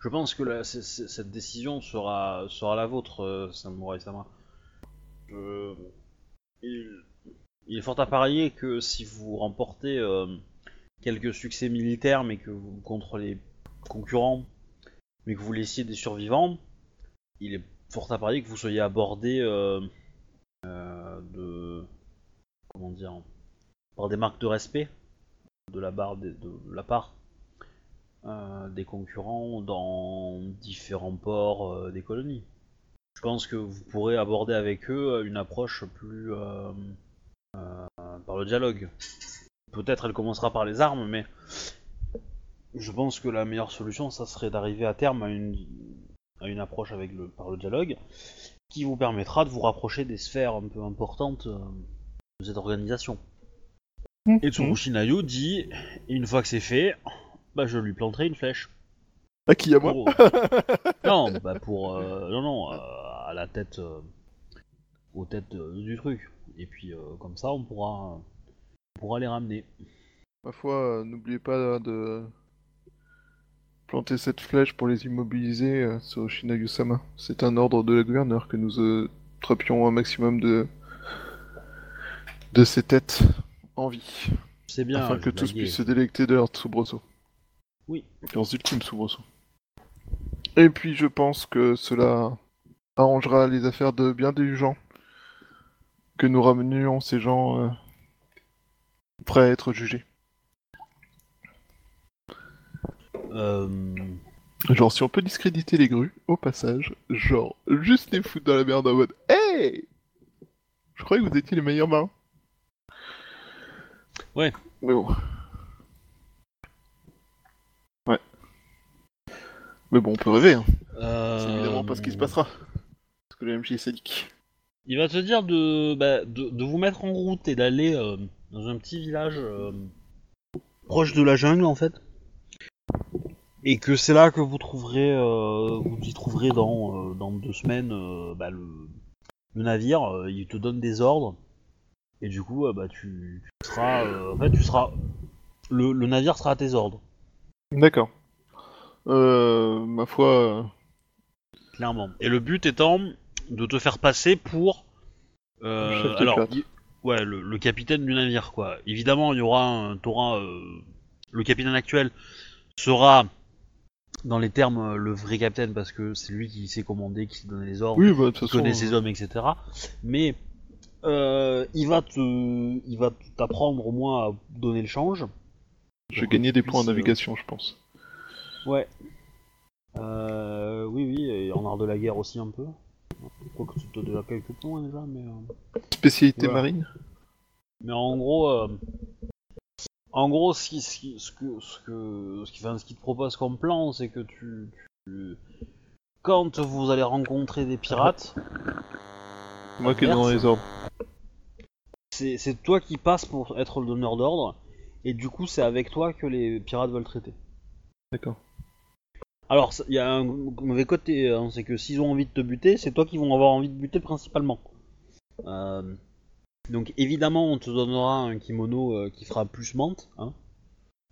je pense que la, c- c- cette décision sera, sera la vôtre, euh, Samurai-sama. Euh, il, il est fort à parier que si vous remportez euh, quelques succès militaires, mais que vous contre les concurrents, mais que vous laissiez des survivants, il est fort à parier que vous soyez abordé euh, euh, de comment dire par des marques de respect de la barre de, de, de la part euh, des concurrents dans différents ports euh, des colonies. Je pense que vous pourrez aborder avec eux une approche plus euh, euh, par le dialogue. Peut-être elle commencera par les armes, mais je pense que la meilleure solution, ça serait d'arriver à terme à une, à une approche avec le, par le dialogue, qui vous permettra de vous rapprocher des sphères un peu importantes de cette organisation. Mmh. Et Tsuruchi Nayu dit, et une fois que c'est fait, bah je lui planterai une flèche. À qui, à moi ? Pour, euh, Non, bah pour... Euh, non, non, euh, à la tête... Euh, aux têtes euh, du truc. Et puis, euh, comme ça, on pourra... On pourra les ramener. Ma foi, euh, n'oubliez pas de... planter cette flèche pour les immobiliser euh, sur Shinayu-sama. C'est un ordre de la gouverneure que nous euh, trappions un maximum de... de ces têtes en vie. C'est bien. Afin que tous puissent se délecter de leur soubresaut. Oui. Leurs ultimes soubresauts. Et puis je pense que cela arrangera les affaires de bien des gens, que nous ramenions ces gens euh, prêts à être jugés. Euh... Genre si on peut discréditer les grues, au passage, genre juste les foutre dans la merde en mode « Hey ! Je croyais que vous étiez les meilleurs marins. » Ouais. Mais bon. Mais bon, on peut rêver, hein. Euh... C'est évidemment pas ce qui se passera. Parce que le M J est sadique. Il va te dire de, bah, de, de vous mettre en route et d'aller euh, dans un petit village euh, proche de la jungle, en fait. Et que c'est là que vous trouverez, euh, vous y trouverez dans, euh, dans deux semaines euh, bah, le, le navire. Euh, il te donne des ordres. Et du coup, euh, bah, tu, tu seras... Euh, en fait, tu seras... Le, le navire sera à tes ordres. D'accord. Euh, ma foi... Euh... Clairement. Et le but étant de te faire passer pour... Euh, chef de alors, y... ouais, le, le capitaine du navire, quoi. Évidemment, il y aura un... T'auras, euh... le capitaine actuel sera, dans les termes, le vrai capitaine, parce que c'est lui qui sait commander, qui sait donner les ordres, oui, bah, qui façon, connaît ses hommes, et cetera. Mais euh, il va te... il va t'apprendre au moins à donner le change. Je vais gagner des points en navigation, euh... je pense. Ouais. Euh, oui, oui, et en art de la guerre aussi un peu. Quoique tu te donnes quelques points déjà, mais... Euh... Spécialité ouais. Marine. Mais en gros... Euh... En gros, ce qui, ce qui, ce que, ce que, ce qui, enfin, ce qui te propose comme plan, c'est que tu, tu... Quand vous allez rencontrer des pirates... Moi qui est dans les ordres. C'est, c'est toi qui passes pour être le donneur d'ordre, et du coup c'est avec toi que les pirates veulent traiter. D'accord. Alors, il y a un mauvais côté, hein, c'est que s'ils ont envie de te buter, c'est toi qui vont avoir envie de buter principalement. Euh, donc évidemment, on te donnera un kimono euh, qui fera plus menthe, hein.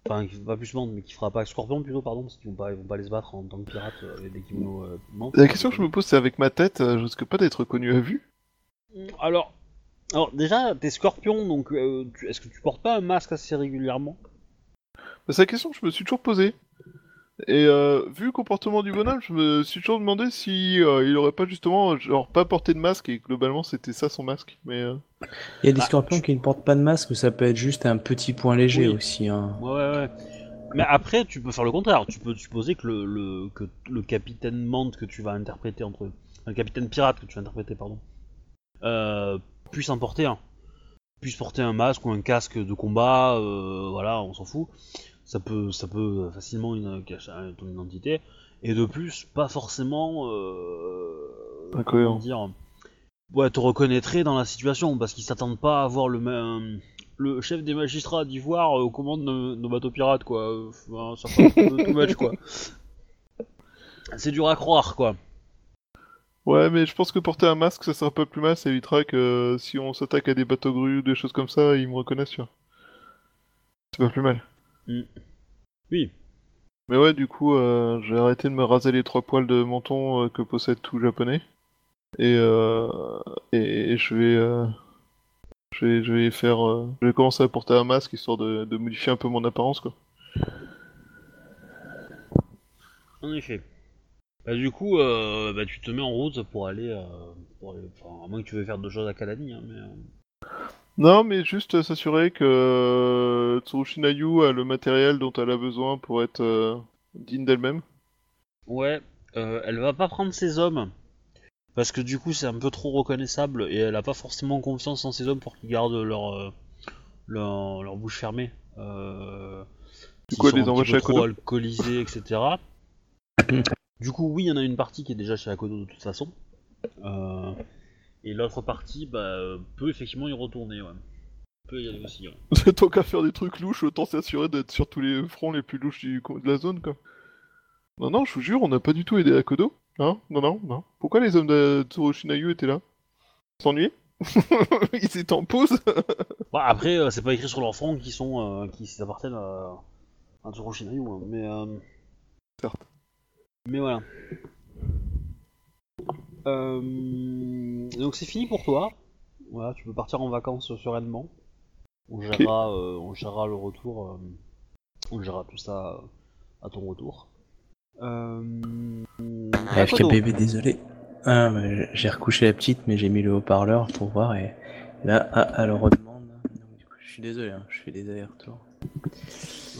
Enfin, qui fera pas plus menthe, mais qui fera pas scorpion plutôt, pardon, parce qu'ils vont pas, ils vont pas les battre en tant que pirates euh, avec des kimonos euh, menthe. La question que je me pose, c'est avec ma tête, euh, je risque pas d'être reconnu à vue. Alors, alors déjà, t'es scorpion, donc euh, tu, est-ce que tu portes pas un masque assez régulièrement ? Bah, c'est la question que je me suis toujours posée. Et euh, vu le comportement du bonhomme, je me suis toujours demandé si euh, il aurait pas justement genre pas porté de masque et globalement c'était ça son masque. Mais euh... il y a des ah, scorpions je... qui ne portent pas de masque, ou ça peut être juste un petit point léger oui. aussi. Hein. Ouais ouais ouais. Mais après tu peux faire le contraire, tu peux supposer que le, le que le capitaine Mante que tu vas interpréter entre un capitaine pirate que tu vas interpréter pardon euh, puisse en porter un, puisse porter un masque ou un casque de combat, euh, voilà on s'en fout. Ça peut, ça peut facilement une, cacher ton identité, et de plus, pas forcément, euh, comment dire, ouais, te reconnaîtrait dans la situation, parce qu'ils s'attendent pas à avoir le même, le chef des magistrats d'Ivoire aux commandes de nos bateaux pirates, quoi, enfin, ça fait un peu too much, quoi. C'est dur à croire, quoi. Ouais, mais je pense que porter un masque, ça sera pas plus mal, ça évitera que si on s'attaque à des bateaux grues ou des choses comme ça, ils me reconnaissent, tu vois. C'est pas plus mal. Mmh. Oui. Mais ouais, du coup, euh, j'ai arrêté de me raser les trois poils de menton euh, que possède tout japonais, et euh, et, et je vais, euh, je vais, je vais faire, euh, je vais commencer à porter un masque histoire de, de modifier un peu mon apparence, quoi. En effet. Bah du coup, euh, bah tu te mets en route pour aller, euh, pour aller, enfin, à moins que tu veuilles faire deux choses à Kalani, hein, mais. Euh... Non, mais juste s'assurer que Tsuruchi Nayu a le matériel dont elle a besoin pour être euh, digne d'elle-même. Ouais, euh, elle va pas prendre ses hommes, parce que du coup c'est un peu trop reconnaissable, et elle a pas forcément confiance en ses hommes pour qu'ils gardent leur, euh, leur, leur bouche fermée. Euh, du coup, ils sont un petit peu trop alcoolisés, et cetera. Du coup, oui, il y en a une partie qui est déjà chez Akodo de toute façon. Euh... Et l'autre partie, bah, peut effectivement y retourner, ouais. Peut y aller aussi, ouais. Tant qu'à faire des trucs louches, autant s'assurer d'être sur tous les fronts les plus louches du, de la zone, quoi. Non, non, je vous jure, on n'a pas du tout aidé Akodo, hein. Non, non, non. Pourquoi les hommes de Tsuruchi Nayu étaient là ? S'ennuyer ? Ils étaient en pause. Bah, après, euh, c'est pas écrit sur leur front qu'ils sont, euh, qu'ils appartiennent à, à Tsuruchi Nayu, hein, mais... Euh... Certes. Mais voilà. Euh... Donc c'est fini pour toi. Voilà, tu peux partir en vacances sereinement. On gérera, okay. euh, on gérera le retour. Euh, on gérera tout ça à ton retour. Euh... F K bébé, désolé. Ah, j'ai recouché la petite, mais j'ai mis le haut-parleur pour voir et là, ah, elle redemande. Donc, du coup, je suis désolé, hein, je fais des allers-retours.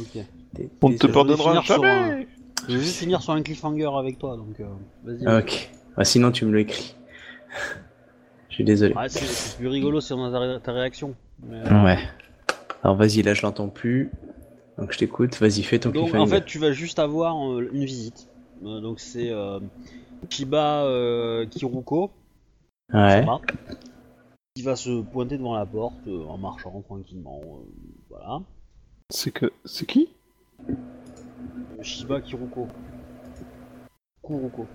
Ok. T'es, on ne te pardonnera jamais. Un... Je vais juste finir sur un cliffhanger avec toi, donc euh, vas-y. Ah, ok. Bah sinon tu me l'écris. Je suis désolé. Ah, c'est, c'est plus rigolo si on a ta réaction. Mais euh... Ouais. Alors vas-y, là je l'entends plus. Donc je t'écoute, vas-y, fais ton cliffhanger. Donc en fait tu vas juste avoir euh, une visite. Euh, donc c'est euh, Shiba euh, Kiruko. Ouais. Sama, qui va se pointer devant la porte euh, en marchant tranquillement. Euh, voilà. C'est que... C'est qui ? Shiba Kiruko. Kuruko.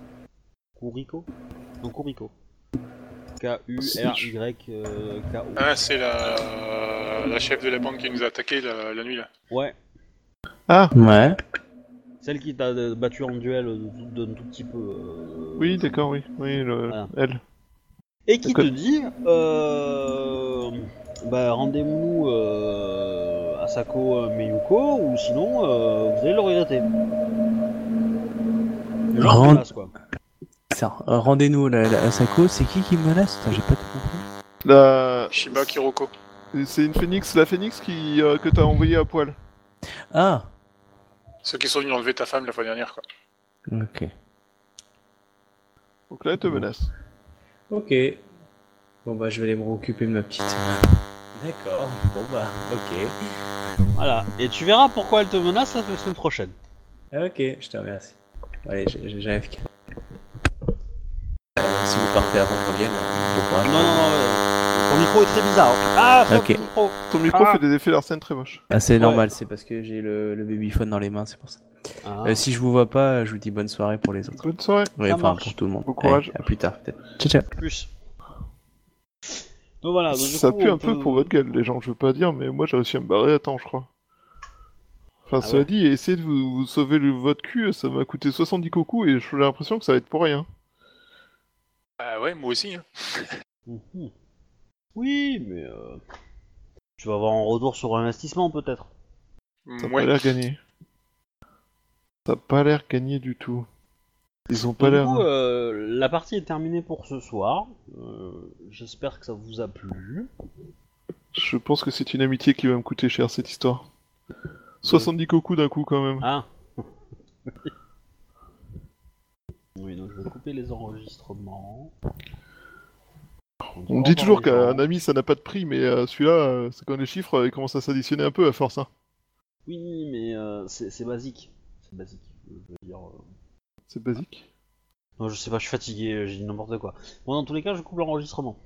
Kuriko. Non, Kuriko. K U R Y K O. Ah, c'est la... la chef de la bande qui nous a attaqué la, la nuit, là. Ouais. Ah, ouais. Celle qui t'a battu en duel de tout petit peu. Euh... Oui, d'accord, oui. Oui, le... voilà. Elle. Et qui d'accord. te dit... Euh... Bah, rendez-vous euh... Asako Meyuko, ou sinon, euh... vous allez le regretter. Genre, Rend... place, quoi. Ça, euh, rendez-nous la, la Asako, c'est qui qui me menace ? Putain, j'ai pas tout compris. La... Shiba Kiruko. C'est une phénix, la phénix qui, euh, que t'as envoyée à poil. Ah ! Ceux qui sont venus enlever ta femme la fois dernière, quoi. Ok. Donc là, elle te menace. Ok. Bon bah, je vais aller me réoccuper de ma petite. D'accord, bon bah, ok. Voilà, et tu verras pourquoi elle te menace la semaine prochaine. Ok, je te remercie. Allez, j'arrive. Si vous partez avant qu'on vienne, pourquoi ? Non, non, non, ton micro est très bizarre. Ah, ton okay. micro, ton micro ah. fait des effets d'Arsène très moches. Ah, c'est normal, ouais. C'est parce que j'ai le, le babyphone dans les mains, c'est pour ça. Ah. Euh, si je vous vois pas, je vous dis bonne soirée pour les autres. Bonne soirée. Oui, enfin pour tout le monde. Bon courage. Allez, à plus tard peut-être. Ciao, ciao. Plus. Donc voilà. Donc, du ça coup, pue un peut... peu pour votre gueule, les gens. Je veux pas dire, mais moi j'ai réussi à me barrer à temps, je crois. Enfin, ah cela ouais. dit, essayer de vous, vous sauver le, votre cul, ça m'a coûté soixante-dix cocos et j'ai l'impression que ça va être pour rien. Ah euh, ouais, moi aussi. Hein. Oui, mais euh... tu vas avoir un retour sur investissement peut-être. Ça n'a ouais. pas l'air gagné. Ça n'a pas l'air gagné du tout. Ils ont pas l'air. Du coup, euh, la partie est terminée pour ce soir. Euh, j'espère que ça vous a plu. Je pense que c'est une amitié qui va me coûter cher cette histoire. Euh... soixante-dix cocos d'un coup quand même. Ah. Oui, donc je vais couper les enregistrements. On, On dit toujours qu'un ami ça n'a pas de prix, mais euh, celui-là, euh, c'est quand les chiffres euh, ils commencent à s'additionner un peu à force. Hein. Oui, mais euh, c'est, c'est basique. C'est basique. Je veux dire, euh... C'est basique ? Non, je sais pas, je suis fatigué, j'ai dit n'importe quoi. Bon, dans tous les cas, je coupe l'enregistrement.